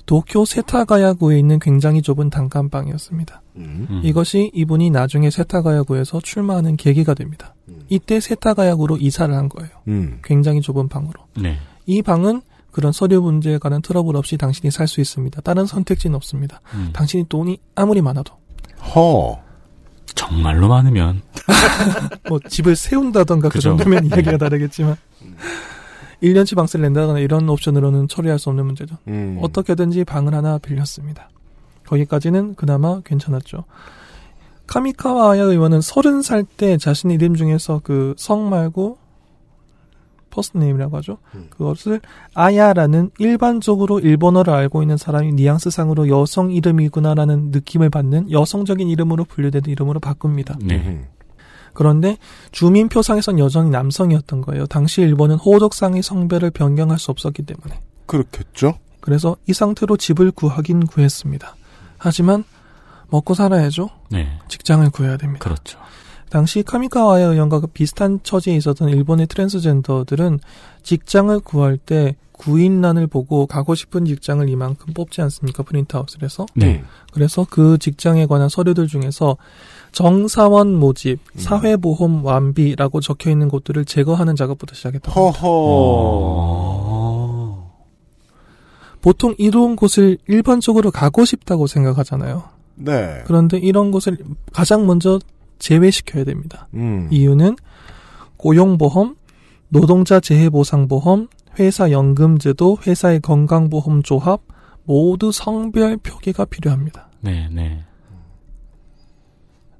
도쿄 세타가야구에 있는 굉장히 좁은 단칸방이었습니다. 음. 이것이 이분이 나중에 세타가야구에서 출마하는 계기가 됩니다. 이때 세타가야구로 이사를 한 거예요. 음. 굉장히 좁은 방으로. 네. 이 방은 그런 서류 문제에 관한 트러블 없이 당신이 살 수 있습니다. 다른 선택지는 없습니다. 음. 당신이 돈이 아무리 많아도. 허. 정말로 많으면. 뭐 집을 세운다던가 그 정도면 이야기가 다르겠지만. 일 년치 방세를 낸다거나 이런 옵션으로는 처리할 수 없는 문제죠. 음. 어떻게든지 방을 하나 빌렸습니다. 거기까지는 그나마 괜찮았죠. 카미카와 아야 의원은 서른 살 때 자신의 이름 중에서 그 성 말고 퍼스트네임이라고 하죠. 음. 그것을 아야라는 일반적으로 일본어를 알고 있는 사람이 뉘앙스상으로 여성 이름이구나라는 느낌을 받는 여성적인 이름으로 분류되는 이름으로 바꿉니다. 네. 그런데 주민표상에선 여전히 남성이었던 거예요. 당시 일본은 호적상의 성별을 변경할 수 없었기 때문에. 그렇겠죠. 그래서 이 상태로 집을 구하긴 구했습니다. 하지만 먹고 살아야죠. 네. 직장을 구해야 됩니다. 그렇죠. 당시 카미카와 아야 의원과 비슷한 처지에 있었던 일본의 트랜스젠더들은 직장을 구할 때 구인란을 보고 가고 싶은 직장을 이만큼 뽑지 않습니까? 프린트아웃을 해서. 네. 그래서 그 직장에 관한 서류들 중에서 정사원 모집, 사회보험 완비라고 적혀있는 곳들을 제거하는 작업부터 시작했다고 합니다. 허허. 보통 이런 곳을 일반적으로 가고 싶다고 생각하잖아요. 네. 그런데 이런 곳을 가장 먼저 제외시켜야 됩니다. 음. 이유는 고용보험, 노동자 재해보상보험, 회사연금제도, 회사의 건강보험 조합 모두 성별 표기가 필요합니다. 네, 네.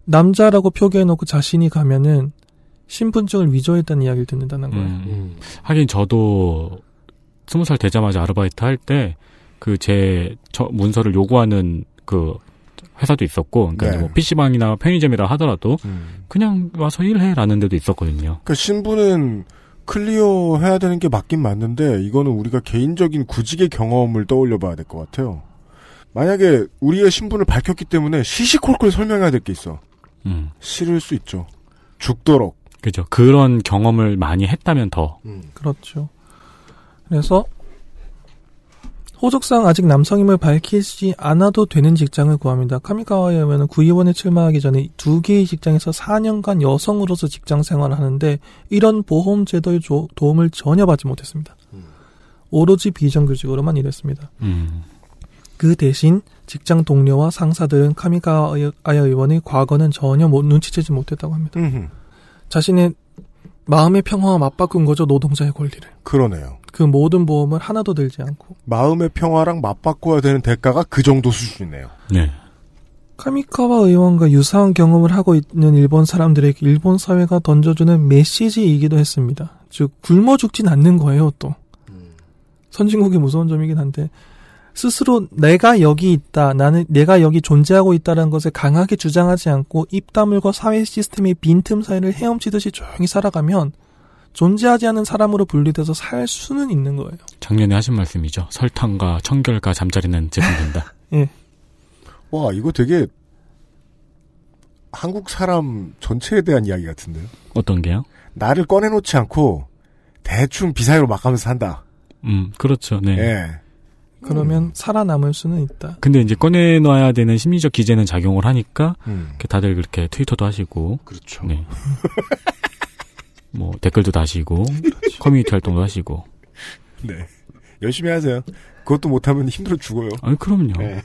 남자라고 표기해놓고 자신이 가면은 신분증을 위조했다는 이야기를 듣는다는 거예요. 음, 음. 하긴 저도 스무 살 되자마자 아르바이트 할 때 그 제 문서를 요구하는 그 회사도 있었고, 그러니까 네. 뭐 피씨방이나 편의점이라 하더라도 음. 그냥 와서 일해라는 데도 있었거든요. 그러니까 신분은 클리어 해야 되는 게 맞긴 맞는데 이거는 우리가 개인적인 구직의 경험을 떠올려봐야 될 것 같아요. 만약에 우리의 신분을 밝혔기 때문에 시시콜콜 설명해야 될 게 있어. 음. 싫을 수 있죠. 죽도록. 그죠. 그런 경험을 많이 했다면 더. 음. 그렇죠. 그래서 호적상 아직 남성임을 밝히지 않아도 되는 직장을 구합니다. 카미카와에 의하면 구의원에 출마하기 전에 두 개의 직장에서 사 년간 여성으로서 직장 생활을 하는데 이런 보험 제도의 도움을 전혀 받지 못했습니다. 음. 오로지 비정규직으로만 일했습니다. 음. 그 대신 직장 동료와 상사들은 카미카와 아야 의원의 과거는 전혀 못, 눈치채지 못했다고 합니다. 음흠. 자신의 마음의 평화와 맞바꾼 거죠. 노동자의 권리를. 그러네요. 그 모든 보험을 하나도 들지 않고. 마음의 평화랑 맞바꿔야 되는 대가가 그 정도 수준이네요. 네. 카미카와 의원과 유사한 경험을 하고 있는 일본 사람들에게 일본 사회가 던져주는 메시지이기도 했습니다. 즉 굶어 죽진 않는 거예요. 또. 선진국이 무서운 점이긴 한데. 스스로 내가 여기 있다, 나는 내가 여기 존재하고 있다는 것을 강하게 주장하지 않고 입 다물고 사회 시스템의 빈틈 사이를 헤엄치듯이 조용히 살아가면 존재하지 않은 사람으로 분리돼서 살 수는 있는 거예요. 작년에 하신 말씀이죠. 설탕과 청결과 잠자리는 제공된다. 예. 와, 이거 되게 한국 사람 전체에 대한 이야기 같은데요. 어떤 게요? 나를 꺼내놓지 않고 대충 비사이로 막 가면서 산다. 음, 그렇죠. 네. 예. 그러면 음. 살아남을 수는 있다. 근데 이제 꺼내놔야 되는 심리적 기제는 작용을 하니까 음. 다들 그렇게 트위터도 하시고, 그렇죠. 네. 뭐 댓글도 다시고, 그렇죠. 커뮤니티 활동도 하시고. 네, 열심히 하세요. 그것도 못하면 힘들어 죽어요. 아니 그럼요. 네.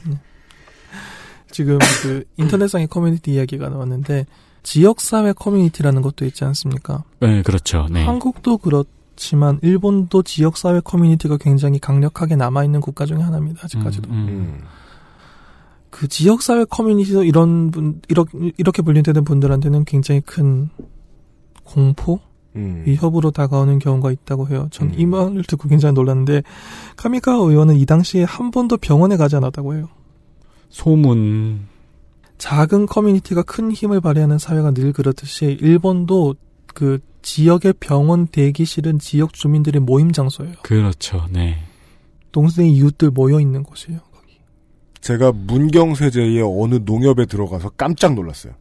지금 그 인터넷상의 커뮤니티 이야기가 나왔는데 지역사회 커뮤니티라는 것도 있지 않습니까? 네, 그렇죠. 네. 한국도 그렇. 지만 일본도 지역사회 커뮤니티가 굉장히 강력하게 남아있는 국가 중에 하나입니다. 아직까지도. 음, 음. 그 지역사회 커뮤니티에서 이런 분, 이렇게, 이렇게 분류되는 분들한테는 굉장히 큰 공포, 음. 위협으로 다가오는 경우가 있다고 해요. 전 이 음. 말을 듣고 굉장히 놀랐는데 카미카와 의원은 이 당시에 한 번도 병원에 가지 않았다고 해요. 소문. 작은 커뮤니티가 큰 힘을 발휘하는 사회가 늘 그렇듯이 일본도 그 지역의 병원 대기실은 지역 주민들의 모임 장소예요. 그렇죠. 네. 동생의 이웃들 모여 있는 곳이에요. 거기. 제가 문경새재의 어느 농협에 들어가서 깜짝 놀랐어요.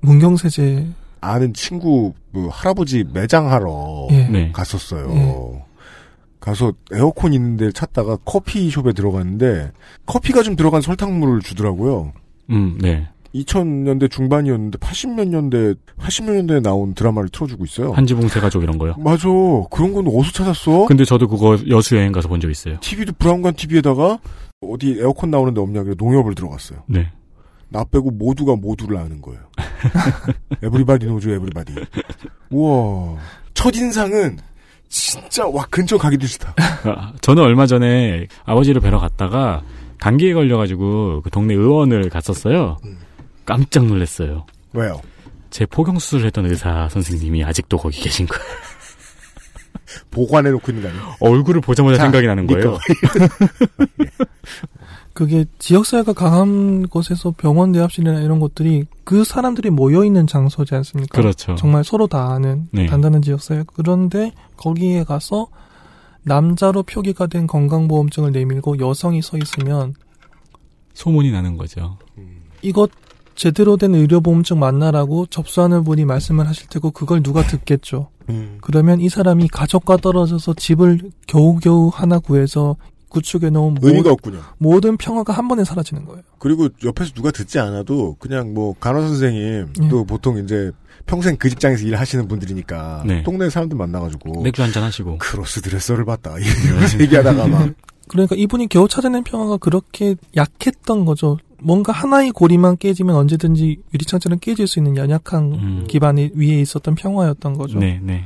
문경새재 아는 친구 그 할아버지 매장하러 예. 네. 갔었어요. 예. 가서 에어컨 있는 데를 찾다가 커피숍에 들어갔는데 커피가 좀 들어간 설탕물을 주더라고요. 음, 네. 이천 년대 중반이었는데 팔십몇 년대, 팔십몇 년대에 나온 드라마를 틀어주고 있어요. 한지봉세 가족 이런 거요? 맞아. 그런 건 어디서 찾았어? 근데 저도 그거 여수 여행 가서 본 적 있어요. 티비도 브라운관 티비에다가 어디 에어컨 나오는데 없냐 그래 농협을 들어갔어요. 네. 나 빼고 모두가 모두를 아는 거예요. 에브리바디 노즈 에브리바디. 우와. 첫인상은 진짜 와 근처 가기도 싫다. 저는 얼마 전에 아버지를 뵈러 갔다가 감기에 걸려가지고 그 동네 의원을 갔었어요. 깜짝 놀랐어요. 왜요? 제 포경 수술을 했던 의사 선생님이 아직도 거기 계신 거예요. 보관해놓고 있는 거 아니에요? 얼굴을 보자마자 자, 생각이 나는 거예요. 그게 지역사회가 강한 곳에서 병원 대합실이나 이런 것들이 그 사람들이 모여있는 장소지 않습니까? 그렇죠. 정말 서로 다 아는 네. 단단한 지역사회. 그런데 거기에 가서 남자로 표기가 된 건강보험증을 내밀고 여성이 서 있으면 소문이 나는 거죠. 이것 제대로 된 의료보험증 맞나라고 접수하는 분이 말씀을 하실 테고 그걸 누가 듣겠죠. 음. 그러면 이 사람이 가족과 떨어져서 집을 겨우겨우 하나 구해서 구축해놓은 의미가 모, 없군요. 모든 평화가 한 번에 사라지는 거예요. 그리고 옆에서 누가 듣지 않아도 그냥 뭐 간호선생님 예. 또 보통 이제 평생 그 직장에서 일하시는 분들이니까 네. 동네 사람들 만나가지고 맥주 한잔 하시고 크로스 드레서를 봤다 얘기하다가 막 그러니까 이분이 겨우 찾아낸 평화가 그렇게 약했던 거죠. 뭔가 하나의 고리만 깨지면 언제든지 유리창처럼 깨질 수 있는 연약한 음. 기반이 위에 있었던 평화였던 거죠. 네, 네.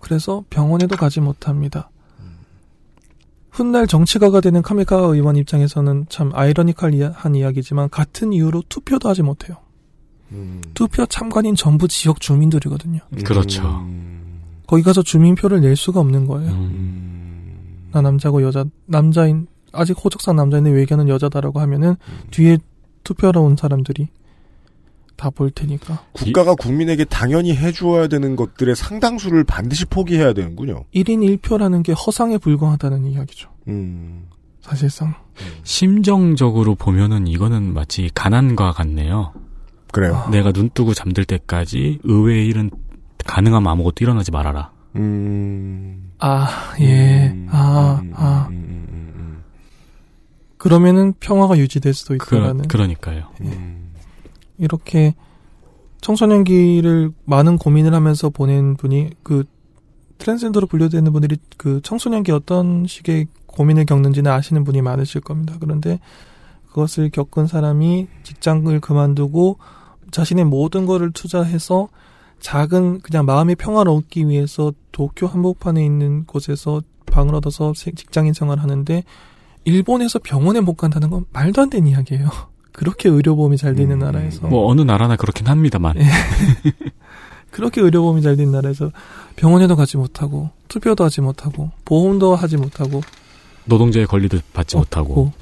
그래서 병원에도 가지 못합니다. 훗날 정치가가 되는 카미카와 의원 입장에서는 참 아이러니컬한 이야기지만 같은 이유로 투표도 하지 못해요. 음. 투표 참관인 전부 지역 주민들이거든요. 음. 그렇죠. 거기 가서 주민표를 낼 수가 없는 거예요. 음. 나 남자고 여자, 남자인, 아직 호적상 남자인데 외견은 여자다라고 하면은 음. 뒤에 투표하러 온 사람들이 다 볼 테니까. 국가가 국민에게 당연히 해줘야 되는 것들의 상당수를 반드시 포기해야 되는군요. 일 인 일 표라는 게 허상에 불과하다는 이야기죠. 음. 사실상. 심정적으로 보면은 이거는 마치 가난과 같네요. 그래요. 내가 눈 뜨고 잠들 때까지 의외의 일은 가능하면 아무것도 일어나지 말아라. 음. 아, 예. 음. 아, 아. 음. 음. 그러면은 평화가 유지될 수도 있다라는. 그, 그러니까요. 예. 음. 이렇게 청소년기를 많은 고민을 하면서 보낸 분이 그 트랜스젠더로 분류되는 분들이 그 청소년기 어떤 식의 고민을 겪는지는 아시는 분이 많으실 겁니다. 그런데 그것을 겪은 사람이 직장을 그만두고 자신의 모든 거를 투자해서 작은 그냥 마음의 평화를 얻기 위해서 도쿄 한복판에 있는 곳에서 방을 얻어서 직장인 생활을 하는데 일본에서 병원에 못 간다는 건 말도 안 되는 이야기예요. 그렇게 의료보험이 잘 되는 음, 나라에서 뭐 어느 나라나 그렇긴 합니다만 그렇게 의료보험이 잘 되는 나라에서 병원에도 가지 못하고 투표도 하지 못하고 보험도 하지 못하고 노동자의 권리도 받지 없고. 못하고.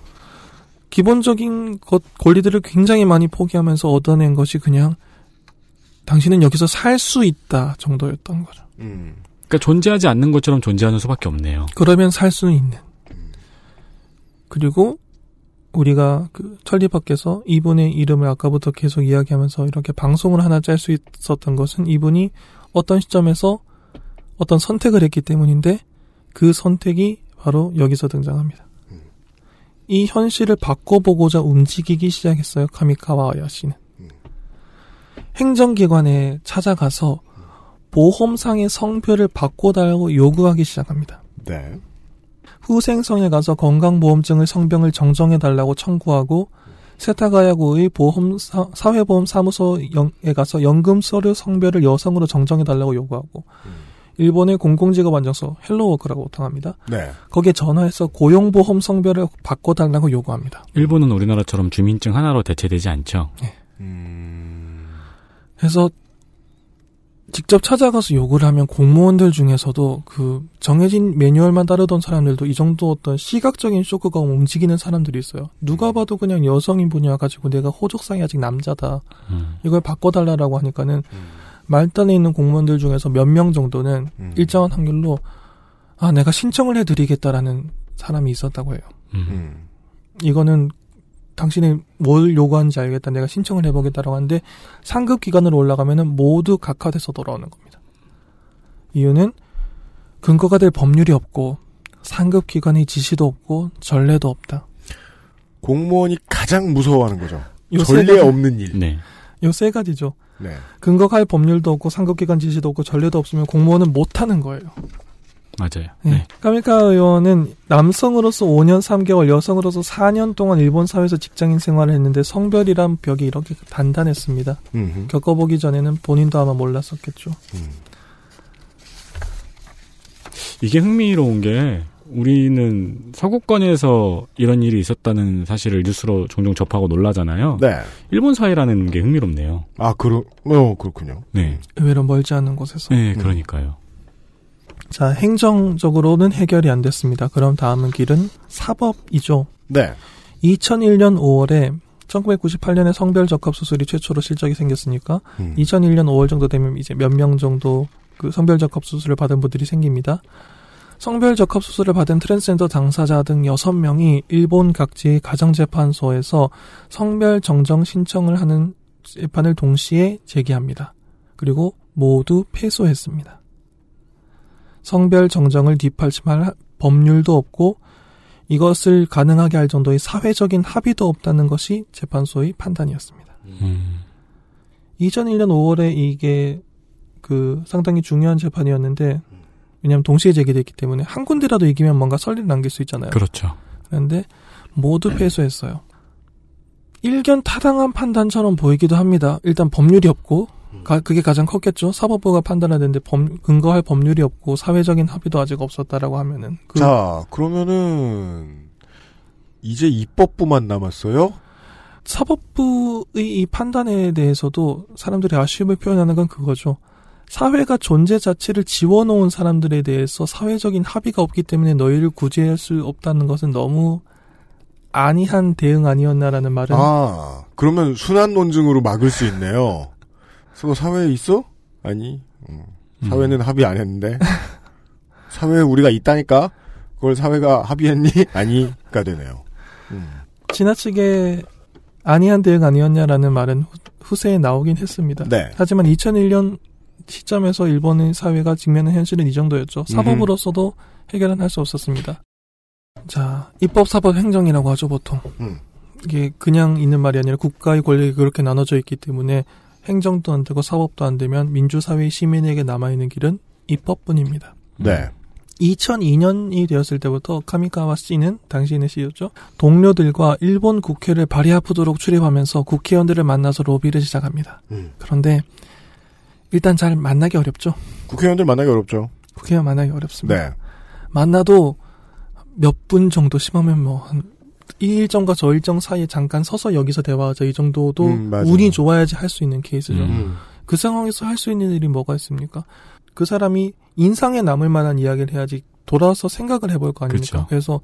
기본적인 것, 권리들을 굉장히 많이 포기하면서 얻어낸 것이 그냥 당신은 여기서 살 수 있다 정도였던 거죠. 음. 그러니까 존재하지 않는 것처럼 존재하는 수밖에 없네요. 그러면 살 수는 있는. 그리고 우리가 그 천리밖에서 이분의 이름을 아까부터 계속 이야기하면서 이렇게 방송을 하나 짤 수 있었던 것은 이분이 어떤 시점에서 어떤 선택을 했기 때문인데 그 선택이 바로 여기서 등장합니다. 이 현실을 바꿔보고자 움직이기 시작했어요. 카미카와 아야 씨는. 행정기관에 찾아가서 보험상의 성별을 바꿔달라고 요구하기 시작합니다. 네. 후생성에 가서 건강보험증을 성병을 정정해달라고 청구하고 세타가야구의 보험사, 사회보험사무소에 가서 연금서류 성별을 여성으로 정정해달라고 요구하고 음. 일본의 공공직업 안정소 헬로워크라고 당합니다. 네. 거기에 전화해서 고용보험 성별을 바꿔달라고 요구합니다. 일본은 우리나라처럼 주민증 하나로 대체되지 않죠. 네. 음... 그래서 직접 찾아가서 요구를 하면 공무원들 중에서도 그 정해진 매뉴얼만 따르던 사람들도 이 정도 어떤 시각적인 쇼크가 움직이는 사람들이 있어요. 누가 봐도 그냥 여성인 분이 와가지고 내가 호적상이 아직 남자다. 음. 이걸 바꿔달라고 하니까는 음. 말단에 있는 공무원들 중에서 몇 명 정도는 음. 일정한 확률로 아 내가 신청을 해드리겠다라는 사람이 있었다고 해요. 음. 이거는 당신이 뭘 요구하는지 알겠다. 내가 신청을 해보겠다라고 하는데 상급 기관으로 올라가면은 모두 각하돼서 돌아오는 겁니다. 이유는 근거가 될 법률이 없고 상급 기관의 지시도 없고 전례도 없다. 공무원이 가장 무서워하는 거죠. 전례 없는 일. 네. 요 세 가지죠. 네. 근거가 할 법률도 없고 상급 기관 지시도 없고 전례도 없으면 공무원은 못하는 거예요. 맞아요. 네. 네. 카미카 의원은 남성으로서 오 년 삼 개월, 여성으로서 사 년 동안 일본 사회에서 직장인 생활을 했는데 성별이란 벽이 이렇게 단단했습니다. 음흠. 겪어보기 전에는 본인도 아마 몰랐었겠죠. 음. 이게 흥미로운 게 우리는 서구권에서 이런 일이 있었다는 사실을 뉴스로 종종 접하고 놀라잖아요. 네. 일본 사회라는 게 흥미롭네요. 아, 그러, 어, 그렇군요. 네. 의외로 멀지 않은 곳에서. 네, 그러니까요. 음. 자, 행정적으로는 해결이 안 됐습니다. 그럼 다음은 길은 사법이죠. 네. 이천일 년 오월에 천구백구십팔 년에 성별 적합 수술이 최초로 실적이 생겼으니까 음. 이천일 년 오월 정도 되면 이제 몇 명 정도 그 성별 적합 수술을 받은 분들이 생깁니다. 성별 적합 수술을 받은 트랜스젠더 당사자 등 여섯 명이 일본 각지의 가정재판소에서 성별 정정 신청을 하는 재판을 동시에 제기합니다. 그리고 모두 패소했습니다. 성별 정정을 뒷받침할 법률도 없고 이것을 가능하게 할 정도의 사회적인 합의도 없다는 것이 재판소의 판단이었습니다. 음. 이천일 년 오월에 이게 그 상당히 중요한 재판이었는데 왜냐하면 동시에 제기됐기 때문에 한 군데라도 이기면 뭔가 설리를 남길 수 있잖아요. 그렇죠. 그런데 모두 패소했어요. 일견 타당한 판단처럼 보이기도 합니다. 일단 법률이 없고 가, 그게 가장 컸겠죠. 사법부가 판단하는데 범, 근거할 법률이 없고 사회적인 합의도 아직 없었다라고 하면은. 그, 자, 그러면은 이제 입법부만 남았어요? 사법부의 이 판단에 대해서도 사람들이 아쉬움을 표현하는 건 그거죠. 사회가 존재 자체를 지워놓은 사람들에 대해서 사회적인 합의가 없기 때문에 너희를 구제할 수 없다는 것은 너무 안이한 대응 아니었나라는 말은. 아, 그러면 순환 논증으로 막을 수 있네요. 너 사회에 있어? 아니. 음. 사회는 음. 합의 안 했는데. 사회에 우리가 있다니까? 그걸 사회가 합의했니? 아니가 되네요. 음. 지나치게 안이한 대응 아니었냐라는 말은 후세에 나오긴 했습니다. 네. 하지만 이천일 년 시점에서 일본의 사회가 직면한 현실은 이 정도였죠. 사법으로서도 해결은 할 수 없었습니다. 자, 입법, 사법, 행정이라고 하죠, 보통. 음. 이게 그냥 있는 말이 아니라 국가의 권력이 그렇게 나눠져 있기 때문에 행정도 안 되고 사법도 안 되면 민주사회 시민에게 남아있는 길은 입법뿐입니다. 네. 이천이 년이 되었을 때부터 카미카와 씨는 당시에는 씨였죠. 동료들과 일본 국회를 발이 아프도록 출입하면서 국회의원들을 만나서 로비를 시작합니다. 음. 그런데 일단 잘 만나기 어렵죠. 국회의원들 만나기 어렵죠. 국회의원 만나기 어렵습니다. 네. 만나도 몇 분 정도 심하면 뭐 한 이 일정과 저 일정 사이에 잠깐 서서 여기서 대화하자 이 정도도 음, 운이 좋아야지 할 수 있는 케이스죠. 음. 그 상황에서 할 수 있는 일이 뭐가 있습니까? 그 사람이 인상에 남을 만한 이야기를 해야지 돌아서 생각을 해볼 거 아닙니까? 그쵸. 그래서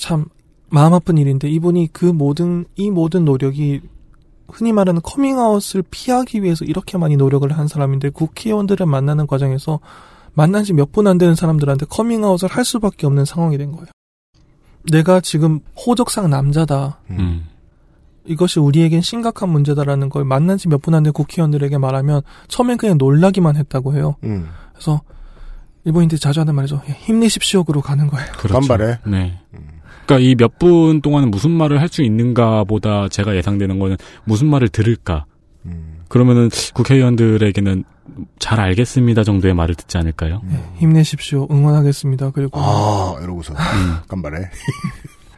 참 마음 아픈 일인데 이분이 그 모든 이 모든 노력이 흔히 말하는 커밍아웃을 피하기 위해서 이렇게 많이 노력을 한 사람인데 국회의원들을 만나는 과정에서 만난 지 몇 분 안 되는 사람들한테 커밍아웃을 할 수밖에 없는 상황이 된 거예요. 내가 지금 호적상 남자다. 음. 이것이 우리에겐 심각한 문제다라는 걸 만난 지 몇 분 안 된 국회의원들에게 말하면 처음엔 그냥 놀라기만 했다고 해요. 음. 그래서 일본인들이 자주 하는 말이죠. 힘내십시오로 가는 거예요. 그렇죠. 반발해. 네. 그러니까 이 몇 분 동안은 무슨 말을 할 수 있는가 보다 제가 예상되는 거는 무슨 말을 들을까. 음. 그러면은 국회의원들에게는 잘 알겠습니다 정도의 말을 듣지 않을까요? 네, 힘내십시오. 응원하겠습니다. 그리고 아 이러고서 깜발해. 음.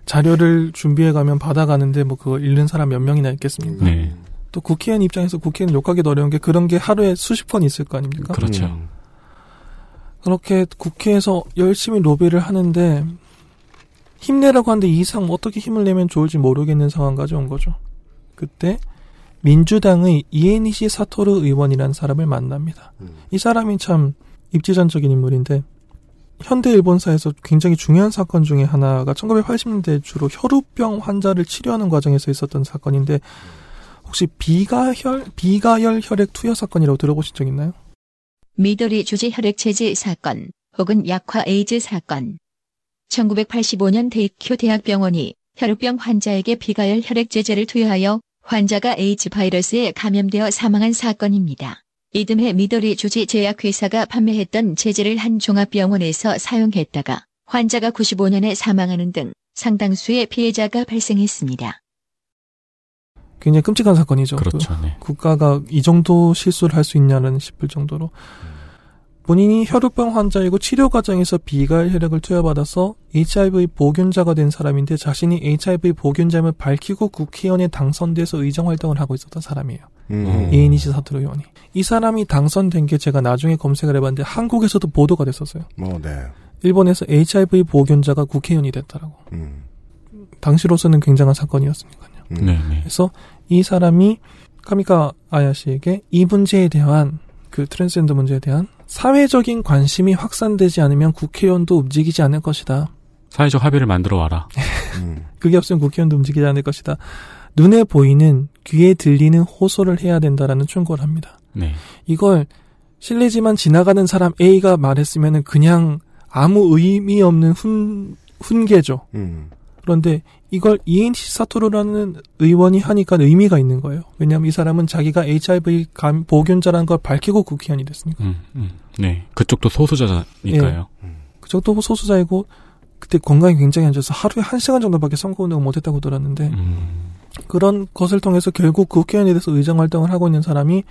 자료를 준비해가면 받아가는데 뭐 그거 읽는 사람 몇 명이나 있겠습니까? 네. 또 국회의원 입장에서 국회의원 욕하기도 어려운 게 그런 게 하루에 수십 건 있을 거 아닙니까? 그렇죠. 음. 그렇게 국회에서 열심히 로비를 하는데 힘내라고 하는데 이 이상 어떻게 힘을 내면 좋을지 모르겠는 상황까지 온 거죠. 그때 민주당의 이에니시 사토루 의원이라는 사람을 만납니다. 음. 이 사람이 참 입지전적인 인물인데 현대 일본사에서 굉장히 중요한 사건 중에 하나가 천구백팔십 년대 주로 혈우병 환자를 치료하는 과정에서 있었던 사건인데 혹시 비가혈, 비가혈 혈액 투여 사건이라고 들어보신 적 있나요? 미도리 주지 혈액 체질 사건 혹은 약화 에이즈 사건. 천구백팔십오 년 대학교 대학병원이 혈우병 환자에게 비가혈 혈액 제제를 투여하여 환자가 에이즈 바이러스에 감염되어 사망한 사건입니다. 이듬해 미도리 주지 제약회사가 판매했던 제제를 한 종합병원에서 사용했다가 환자가 구십오 년에 사망하는 등 상당수의 피해자가 발생했습니다. 굉장히 끔찍한 사건이죠. 그렇죠. 네. 국가가 이 정도 실수를 할 수 있냐는 싶을 정도로. 본인이 혈우병 환자이고 치료 과정에서 비가혈 혈액을 투여받아서 에이치아이브이 보균자가 된 사람인데 자신이 에이치아이브이 보균자임을 밝히고 국회의원에 당선돼서 의정활동을 하고 있었던 사람이에요. 음. 이에니시 사토루 의원이. 이 사람이 당선된 게 제가 나중에 검색을 해봤는데 한국에서도 보도가 됐었어요. 어, 네. 일본에서 에이치아이브이 보균자가 국회의원이 됐다라고. 음. 당시로서는 굉장한 사건이었으니까요. 음. 네, 네. 그래서 이 사람이 카미카와 아야 씨에게 이 문제에 대한 그 트랜스젠더 문제에 대한 사회적인 관심이 확산되지 않으면 국회의원도 움직이지 않을 것이다. 사회적 합의를 만들어 와라. 음. 그게 없으면 국회의원도 움직이지 않을 것이다. 눈에 보이는, 귀에 들리는 호소를 해야 된다라는 충고를 합니다. 네. 이걸 실례지만 지나가는 사람 A가 말했으면 그냥 아무 의미 없는 훈, 훈계죠. 음. 그런데 이걸 이에니시 사토루라는 의원이 하니까 의미가 있는 거예요. 왜냐하면 이 사람은 자기가 에이치아이브이 감, 보균자라는 걸 밝히고 국회의원이 됐으니까. 음, 음. 네, 그쪽도 소수자니까요. 네. 음. 그쪽도 소수자이고 그때 건강이 굉장히 안 좋아서 하루에 한 시간 정도밖에 선거 운동을 못했다고 들었는데 음. 그런 것을 통해서 결국 국회의원이 돼서 의정활동을 하고 있는 사람이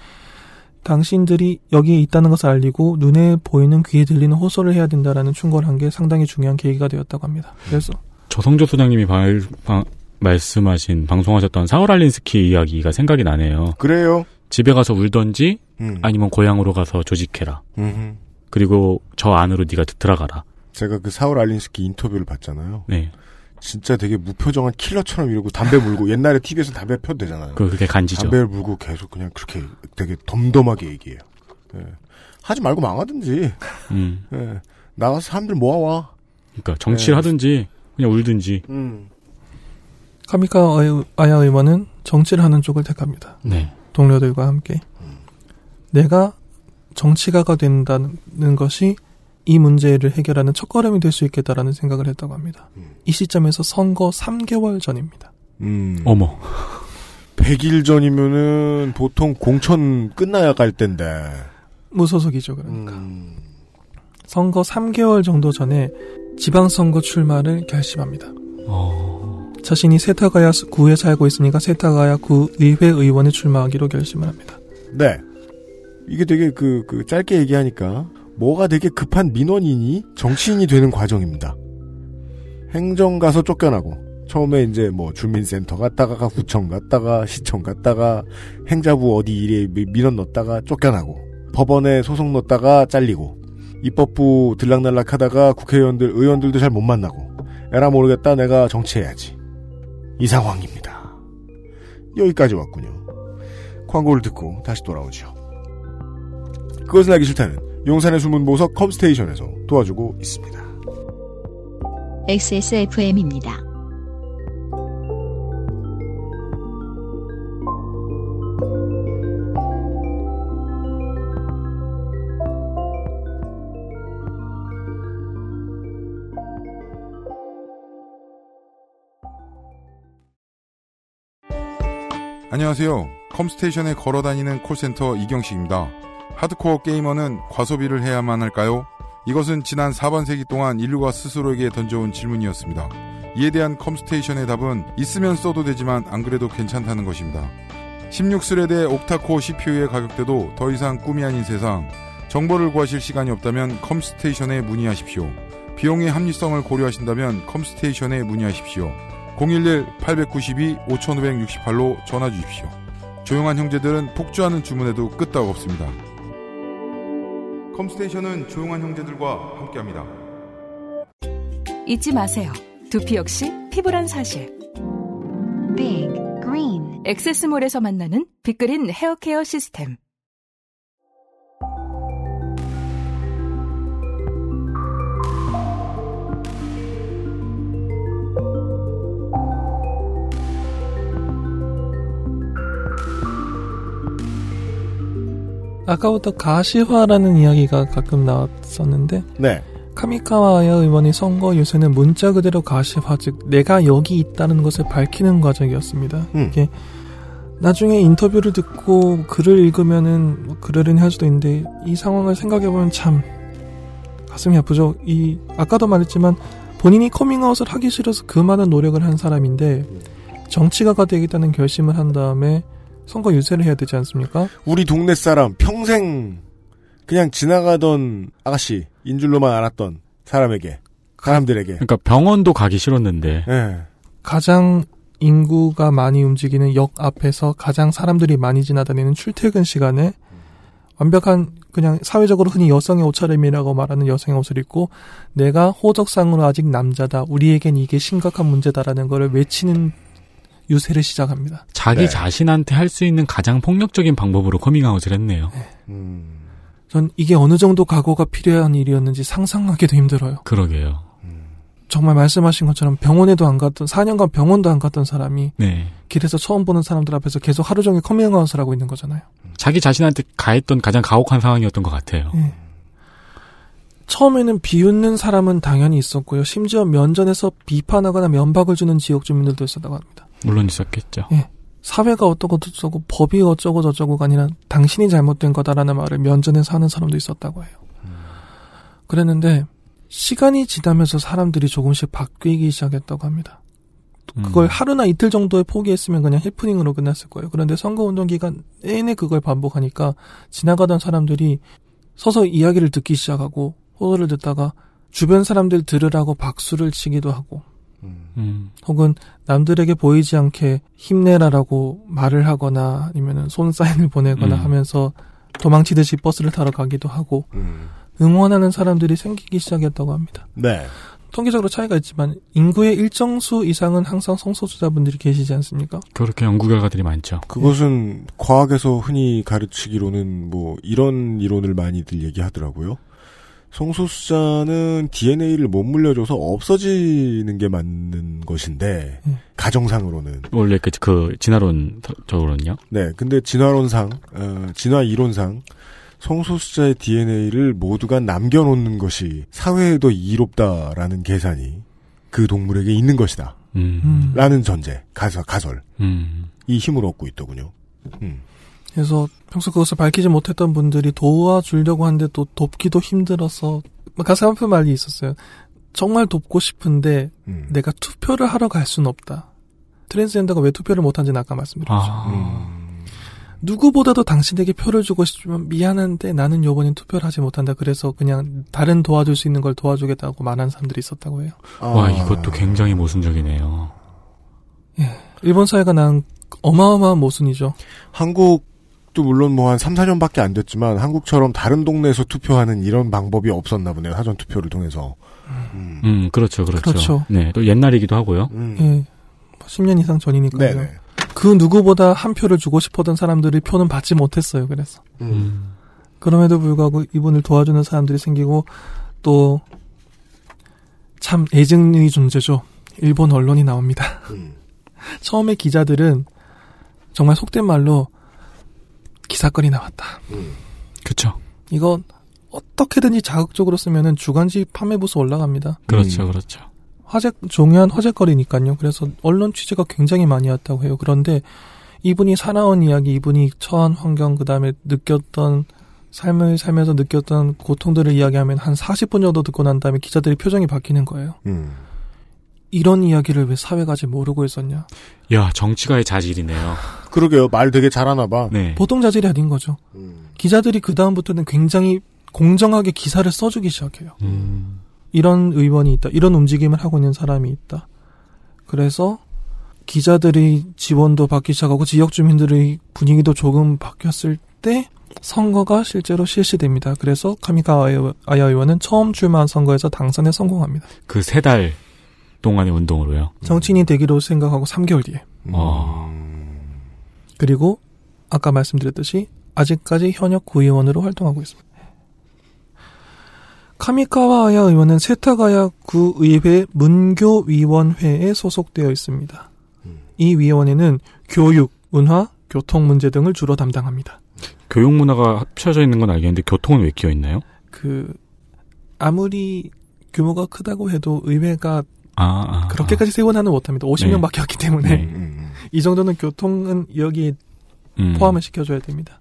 당신들이 여기에 있다는 것을 알리고 눈에 보이는 귀에 들리는 호소를 해야 된다라는 충고를 한 게 상당히 중요한 계기가 되었다고 합니다. 그래서 저성조 소장님이 발, 방, 말씀하신 방송하셨던 사울 알린스키 이야기가 생각이 나네요. 그래요? 집에 가서 울던지 음. 아니면 고향으로 가서 조직해라. 음흠. 그리고 저 안으로 네가 들어가라. 제가 그 사울 알린스키 인터뷰를 봤잖아요. 네. 진짜 되게 무표정한 킬러처럼 이러고 담배 물고 옛날에 티비에서 담배 펴도 되잖아요. 그게 간지죠. 담배를 물고 계속 그냥 그렇게 되게 덤덤하게 얘기해요. 네. 하지 말고 망하든지. 음. 네. 나가서 사람들 모아와. 그러니까 정치를 네. 하든지. 그냥 울든지. 음. 카미카와 아야 의원은 정치를 하는 쪽을 택합니다. 네. 동료들과 함께. 음. 내가 정치가가 된다는 것이 이 문제를 해결하는 첫걸음이 될 수 있겠다라는 생각을 했다고 합니다. 음. 이 시점에서 선거 삼 개월 전입니다. 음. 어머. 백 일 전이면은 보통 공천 끝나야 갈 때인데. 무소속이죠, 그러니까. 음. 선거 삼 개월 정도 전에 지방선거 출마를 결심합니다. 오. 자신이 세타가야구에 살고 있으니까 세타가야구 의회 의원에 출마하기로 결심을 합니다. 네. 이게 되게 그, 그 짧게 얘기하니까 뭐가 되게 급한 민원인이 정치인이 되는 과정입니다. 행정 가서 쫓겨나고 처음에 이제 뭐 주민센터 갔다가 구청 갔다가 시청 갔다가 행자부 어디 일에 민원 넣었다가 쫓겨나고 법원에 소송 넣었다가 잘리고 입법부 들락날락 하다가 국회의원들, 의원들도 잘 못 만나고 에라 모르겠다 내가 정치해야지 이 상황입니다. 여기까지 왔군요. 광고를 듣고 다시 돌아오죠. 그것은 알기 싫다는 용산의 숨은 보석 컴스테이션에서 도와주고 있습니다. 엑스에스에프엠입니다. 안녕하세요. 컴스테이션에 걸어다니는 콜센터 이경식입니다. 하드코어 게이머는 과소비를 해야만 할까요? 이것은 지난 사반세기 동안 인류가 스스로에게 던져온 질문이었습니다. 이에 대한 컴스테이션의 답은 있으면 써도 되지만 안 그래도 괜찮다는 것입니다. 십육 스레드의 옥타코어 씨피유의 가격대도 더 이상 꿈이 아닌 세상, 정보를 구하실 시간이 없다면 컴스테이션에 문의하십시오. 비용의 합리성을 고려하신다면 컴스테이션에 문의하십시오. 공일일 팔구이 오오육팔로 전화주십시오. 조용한 형제들은 폭주하는 주문에도 끄떡 없습니다. 컴스테이션은 조용한 형제들과 함께합니다. 잊지 마세요. 두피 역시 피부란 사실. Big Green 엑세스몰에서 만나는 빅그린 헤어케어 시스템. 아까부터 가시화라는 이야기가 가끔 나왔었는데 네. 카미카와 아야 의원이 선거 유세는 문자 그대로 가시화, 즉 내가 여기 있다는 것을 밝히는 과정이었습니다. 음. 이게 나중에 인터뷰를 듣고 글을 읽으면은 뭐 그러려니 할 수도 있는데 이 상황을 생각해보면 참 가슴이 아프죠. 이 아까도 말했지만 본인이 커밍아웃을 하기 싫어서 그 많은 노력을 한 사람인데 정치가가 되겠다는 결심을 한 다음에 선거 유세를 해야 되지 않습니까? 우리 동네 사람, 평생 그냥 지나가던 아가씨인 줄로만 알았던 사람에게, 사람들에게. 그러니까 병원도 가기 싫었는데. 네. 가장 인구가 많이 움직이는 역 앞에서 가장 사람들이 많이 지나다니는 출퇴근 시간에 완벽한 그냥 사회적으로 흔히 여성의 옷차림이라고 말하는 여성의 옷을 입고 내가 호적상으로 아직 남자다, 우리에겐 이게 심각한 문제다라는 걸 외치는 유세를 시작합니다. 자기 네. 자신한테 할 수 있는 가장 폭력적인 방법으로 커밍아웃을 했네요. 네. 음. 전 이게 어느 정도 각오가 필요한 일이었는지 상상하기도 힘들어요. 그러게요. 음. 정말 말씀하신 것처럼 병원에도 안 갔던, 사 년간 병원도 안 갔던 사람이 네. 길에서 처음 보는 사람들 앞에서 계속 하루 종일 커밍아웃을 하고 있는 거잖아요. 자기 자신한테 가했던 가장 가혹한 상황이었던 것 같아요. 네. 처음에는 비웃는 사람은 당연히 있었고요. 심지어 면전에서 비판하거나 면박을 주는 지역 주민들도 있었다고 합니다. 물론 있었겠죠. 예, 사회가 어쩌고 저쩌고 법이 어쩌고 저쩌고가 아니라 당신이 잘못된 거다라는 말을 면전에서 하는 사람도 있었다고 해요. 그랬는데 시간이 지나면서 사람들이 조금씩 바뀌기 시작했다고 합니다. 그걸 음. 하루나 이틀 정도에 포기했으면 그냥 해프닝으로 끝났을 거예요. 그런데 선거운동 기간 내내 그걸 반복하니까 지나가던 사람들이 서서 이야기를 듣기 시작하고 호소를 듣다가 주변 사람들 들으라고 박수를 치기도 하고 음. 혹은 남들에게 보이지 않게 힘내라라고 말을 하거나 아니면 손사인을 보내거나 음. 하면서 도망치듯이 버스를 타러 가기도 하고 음. 응원하는 사람들이 생기기 시작했다고 합니다. 네. 통계적으로 차이가 있지만 인구의 일정 수 이상은 항상 성소수자분들이 계시지 않습니까? 그렇게 연구 결과들이 많죠. 그것은 네. 과학에서 흔히 가르치기로는 뭐 이런 이론을 많이들 얘기하더라고요. 성소수자는 디엔에이를 못 물려줘서 없어지는 게 맞는 것인데 네. 가정상으로는 원래 그, 그 진화론적으로는요? 네, 근데 진화론상, 어, 진화 이론상 성소수자의 디엔에이를 모두가 남겨놓는 것이 사회에도 이롭다라는 계산이 그 동물에게 있는 것이다 음. 라는 전제, 가설, 가설. 음. 이 힘을 얻고 있더군요. 음. 그래서 평소 그것을 밝히지 못했던 분들이 도와주려고 하는데 또 돕기도 힘들어서 가슴 아픈 말이 있었어요. 정말 돕고 싶은데 음. 내가 투표를 하러 갈 수는 없다. 트랜스젠더가 왜 투표를 못한지는 아까 말씀드렸죠. 아. 음. 누구보다도 당신에게 표를 주고 싶지만 미안한데 나는 요번엔 투표를 하지 못한다. 그래서 그냥 다른 도와줄 수 있는 걸 도와주겠다고 말한 사람들이 있었다고 해요. 아. 와, 이것도 굉장히 모순적이네요. 예, 일본 사회가 난 어마어마한 모순이죠. 한국 또 물론 뭐 한 삼, 사 년밖에 안 됐지만 한국처럼 다른 동네에서 투표하는 이런 방법이 없었나 보네요. 사전 투표를 통해서. 음, 음 그렇죠, 그렇죠. 그렇죠. 네, 또 옛날이기도 하고요. 음. 네, 십 년 이상 전이니까요. 네네. 그 누구보다 한 표를 주고 싶었던 사람들이 표는 받지 못했어요. 그래서. 음. 그럼에도 불구하고 이분을 도와주는 사람들이 생기고 또 참 애증의 존재죠. 일본 언론이 나옵니다. 음. 처음에 기자들은 정말 속된 말로 기사거리 나왔다. 음. 그렇죠. 이건 어떻게든지 자극적으로 쓰면은 주간지 판매부수 올라갑니다. 그렇죠, 음. 그렇죠. 화제 중요한 화제거리니까요. 그래서 언론 취재가 굉장히 많이 왔다고 해요. 그런데 이분이 살아온 이야기, 이분이 처한 환경, 그 다음에 느꼈던 삶을 살면서 느꼈던 고통들을 이야기하면 한 사십 분 정도 듣고 난 다음에 기자들의 표정이 바뀌는 거예요. 음. 이런 이야기를 왜 사회가 아직 모르고 있었냐. 야, 정치가의 자질이네요. 그러게요. 말 되게 잘하나 봐. 네. 보통 자질이 아닌 거죠. 음. 기자들이 그 다음부터는 굉장히 공정하게 기사를 써주기 시작해요. 음. 이런 의원이 있다. 이런 움직임을 하고 있는 사람이 있다. 그래서 기자들이 지원도 받기 시작하고 지역 주민들의 분위기도 조금 바뀌었을 때 선거가 실제로 실시됩니다. 그래서 카미카와 아야 의원은 처음 출마한 선거에서 당선에 성공합니다. 그 세 달 동안의 운동으로요? 정치인이 되기로 생각하고 삼 개월 뒤에. 음. 그리고 아까 말씀드렸듯이 아직까지 현역 구의원으로 활동하고 있습니다. 카미카와 아야 의원은 세타가야구 의회 문교위원회에 소속되어 있습니다. 음. 이 위원회는 교육, 문화, 교통 문제 등을 주로 담당합니다. 교육 문화가 합쳐져 있는 건 알겠는데 교통은 왜 끼어있나요? 그 아무리 규모가 크다고 해도 의회가 아, 아, 그렇게까지 아. 세워나는 못합니다. 오십 명밖에 네. 없기 때문에 네. 음. 이 정도는 교통은 여기에 음. 포함을 시켜줘야 됩니다.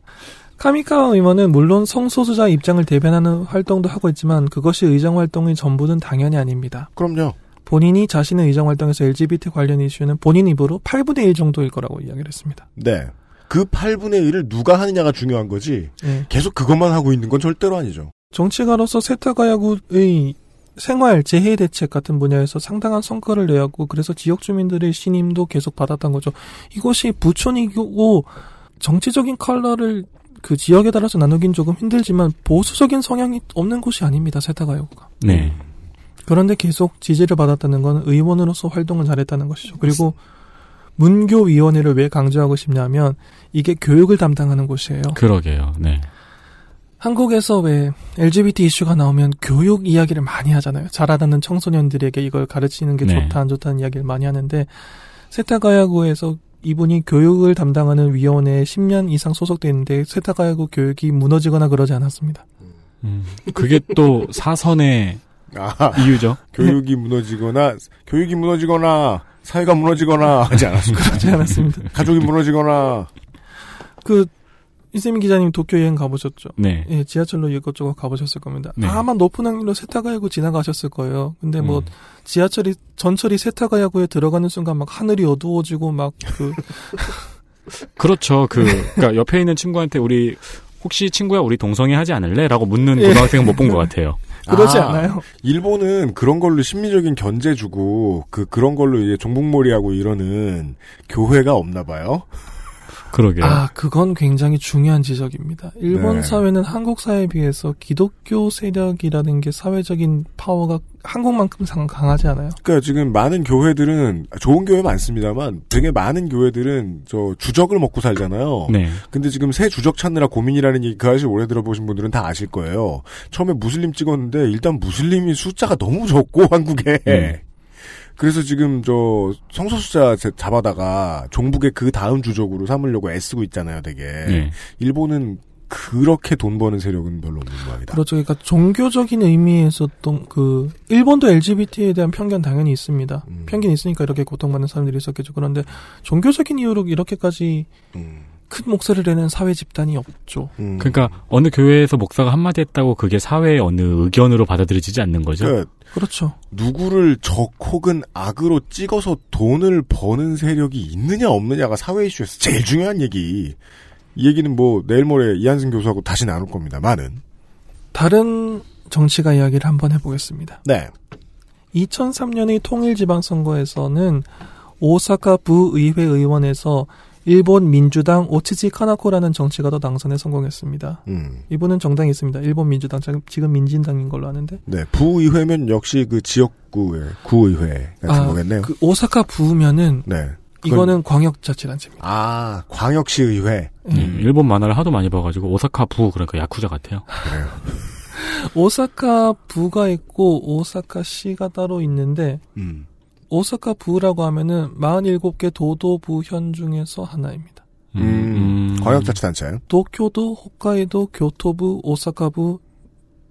카미카와 의원은 물론 성소수자 입장을 대변하는 활동도 하고 있지만 그것이 의정활동의 전부는 당연히 아닙니다. 그럼요. 본인이 자신의 의정활동에서 엘지비티 관련 이슈는 본인 입으로 팔분의 일 정도일 거라고 이야기를 했습니다. 네. 그 팔분의 일을 누가 하느냐가 중요한 거지 네. 계속 그것만 하고 있는 건 절대로 아니죠. 정치가로서 세타가야구의 생활, 재해 대책 같은 분야에서 상당한 성과를 내왔고 그래서 지역 주민들의 신임도 계속 받았던 거죠. 이것이 부촌이고 정치적인 컬러를 그 지역에 따라서 나누긴 조금 힘들지만 보수적인 성향이 없는 곳이 아닙니다. 세타가야구가. 네. 그런데 계속 지지를 받았다는 건 의원으로서 활동을 잘했다는 것이죠. 그리고 문교위원회를 왜 강조하고 싶냐면 이게 교육을 담당하는 곳이에요. 그러게요. 네. 한국에서 왜 엘지비티 이슈가 나오면 교육 이야기를 많이 하잖아요. 자라나는 청소년들에게 이걸 가르치는 게 네. 좋다 안 좋다는 이야기를 많이 하는데 세타가야구에서 이분이 교육을 담당하는 위원회에 십 년 이상 소속되어 있는데 세타가야구 교육이 무너지거나 그러지 않았습니다. 음, 그게 또 사선의 아, 이유죠. 교육이 무너지거나 교육이 무너지거나 사회가 무너지거나 하지 않았습니다. 그러지 않았습니다. 가족이 무너지거나. 그 이세민 기자님 도쿄 여행 가보셨죠? 네. 예, 지하철로 이것저것 가보셨을 겁니다. 네. 아마 높은 확률로 세타가야구 지나가셨을 거예요. 근데 뭐 음. 지하철이 전철이 세타가야구에 들어가는 순간 막 하늘이 어두워지고 막 그 그렇죠. 그 그러니까 옆에 있는 친구한테 우리 혹시 친구야 우리 동성애 하지 않을래?라고 묻는 고등학생은 못 본 것 같아요. 그러지 아, 않아요. 일본은 그런 걸로 심리적인 견제 주고 그 그런 걸로 이제 종북몰이하고 이러는 교회가 없나 봐요. 그러게요. 아, 그건 굉장히 중요한 지적입니다. 일본 네. 사회는 한국 사회에 비해서 기독교 세력이라는 게 사회적인 파워가 한국만큼 강하지 않아요? 그러니까 지금 많은 교회들은 좋은 교회 많습니다만 되게 많은 교회들은 저 주적을 먹고 살잖아요. 네. 근데 지금 새 주적 찾느라 고민이라는 얘기 그 아저씨 오래 들어보신 분들은 다 아실 거예요. 처음에 무슬림 찍었는데 일단 무슬림이 숫자가 너무 적고 한국에. 네. 그래서 지금 저 성소수자 잡아다가 종북의 그 다음 주적으로 삼으려고 애쓰고 있잖아요, 되게. 네. 일본은 그렇게 돈 버는 세력은 별로 없는 모양이다. 그렇죠. 그러니까 종교적인 의미에서 또 그 일본도 엘지비티에 대한 편견 당연히 있습니다. 음. 편견이 있으니까 이렇게 고통받는 사람들이 있었겠죠. 그런데 종교적인 이유로 이렇게까지 음. 큰 목소리를 내는 사회 집단이 없죠. 음. 그러니까 어느 교회에서 목사가 한마디 했다고 그게 사회의 어느 의견으로 받아들여지지 않는 거죠? 그, 그렇죠. 누구를 적 혹은 악으로 찍어서 돈을 버는 세력이 있느냐 없느냐가 사회 이슈에서 제일 중요한 얘기. 이 얘기는 뭐 내일 모레 이한승 교수하고 다시 나눌 겁니다. 많은. 다른 정치가 이야기를 한번 해보겠습니다. 네. 이천삼 년의 통일지방선거에서는 오사카 부의회 의원에서 일본 민주당 오츠지 카나코라는 정치가도 당선에 성공했습니다. 음. 이분은 정당이 있습니다. 일본 민주당 지금 민진당인 걸로 아는데. 네, 부의회면 역시 그 지역구의 구의회 같은 아, 거겠네요. 그 오사카 부면은 네. 그건... 이거는 광역자치단체입니다. 아, 광역시의회. 음. 음, 일본 만화를 하도 많이 봐가지고 오사카 부 그러니까 야쿠자 같아요. 그래요. 오사카 부가 있고 오사카 시가 따로 있는데 음. 오사카 부라고 하면은 마흔일곱 개 도도부현 중에서 하나입니다. 음. 광역자치단체요? 도쿄도, 호카이도, 교토부, 오사카부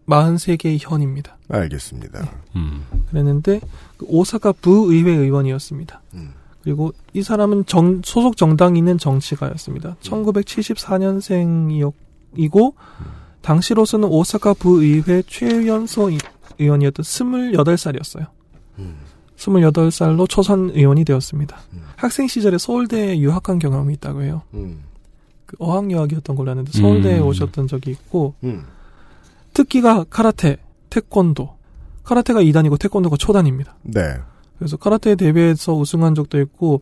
마흔세 개의 현입니다. 알겠습니다. 네. 음. 그랬는데 오사카 부의회 의원이었습니다. 음. 그리고 이 사람은 정, 소속 정당이 있는 정치가였습니다. 천구백칠십사년생이고 음. 당시로서는 오사카 부의회 최연소 의원이었던 스물여덟 살이었어요. 음. 스물여덟 살로 초선 의원이 되었습니다. 음. 학생 시절에 서울대에 유학한 경험이 있다고 해요. 음. 그 어학유학이었던 걸로 아는데 서울대에 음. 오셨던 적이 있고 음. 특기가 카라테, 태권도. 카라테가 이 단이고 태권도가 초단입니다. 네. 그래서 카라테 대회에서 우승한 적도 있고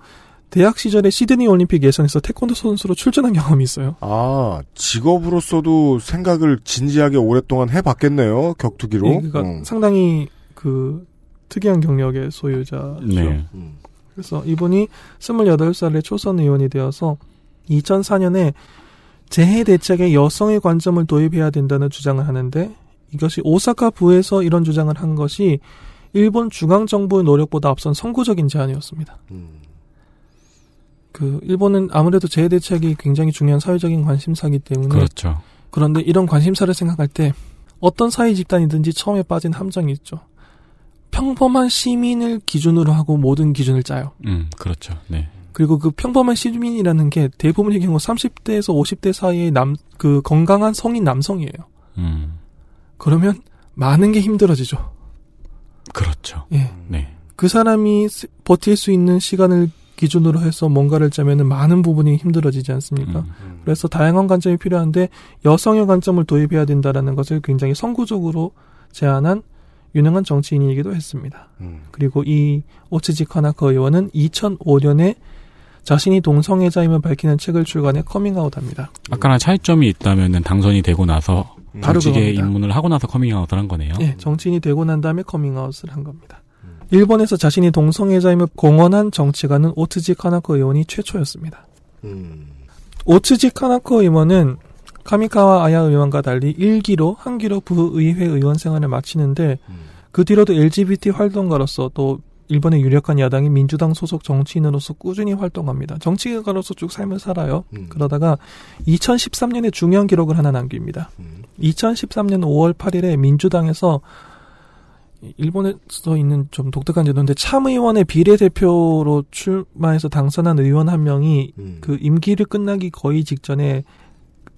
대학 시절에 시드니 올림픽 예선에서 태권도 선수로 출전한 경험이 있어요. 아, 직업으로서도 생각을 진지하게 오랫동안 해봤겠네요. 격투기로. 네, 그러니까 음. 상당히 그 특이한 경력의 소유자죠. 네. 음. 그래서 이분이 스물여덟 살에 초선 의원이 되어서 이천사년에 재해 대책에 여성의 관점을 도입해야 된다는 주장을 하는데 이것이 오사카 부에서 이런 주장을 한 것이 일본 중앙정부의 노력보다 앞선 선구적인 제안이었습니다. 음. 그 일본은 아무래도 재해 대책이 굉장히 중요한 사회적인 관심사이기 때문에 그렇죠. 그런데 이런 관심사를 생각할 때 어떤 사회 집단이든지 처음에 빠진 함정이 있죠. 평범한 시민을 기준으로 하고 모든 기준을 짜요. 음, 그렇죠. 네. 그리고 그 평범한 시민이라는 게 대부분의 경우 삼십 대에서 오십 대 사이의 남, 그 건강한 성인 남성이에요. 음. 그러면 많은 게 힘들어지죠. 그렇죠. 예. 네. 그 사람이 버틸 수 있는 시간을 기준으로 해서 뭔가를 짜면은 많은 부분이 힘들어지지 않습니까? 음, 음. 그래서 다양한 관점이 필요한데 여성의 관점을 도입해야 된다라는 것을 굉장히 선구적으로 제안한 유능한 정치인이기도 했습니다. 음. 그리고 이 오츠지 카나코 의원은 이천오년에 자신이 동성애자임을 밝히는 책을 출간해 커밍아웃합니다. 아까랑 차이점이 있다면 당선이 되고 나서 정치계에 입문을 하고 나서 커밍아웃을 한 거네요. 네, 정치인이 되고 난 다음에 커밍아웃을 한 겁니다. 음. 일본에서 자신이 동성애자임을 공언한 정치가는 오츠지 카나코 의원이 최초였습니다. 음. 오츠지 카나코 의원은 카미카와 아야 의원과 달리 일 기로 한 기로 부의회 의원 생활을 마치는데 음. 그 뒤로도 엘지비티 활동가로서 또 일본의 유력한 야당인 민주당 소속 정치인으로서 꾸준히 활동합니다. 정치가로서 쭉 삶을 살아요. 음. 그러다가 이천십삼년에 중요한 기록을 하나 남깁니다. 음. 이천십삼년 오월 팔일에 민주당에서 일본에서 있는 좀 독특한 제도인데 참의원의 비례대표로 출마해서 당선한 의원 한 명이 음. 그 임기를 끝나기 거의 직전에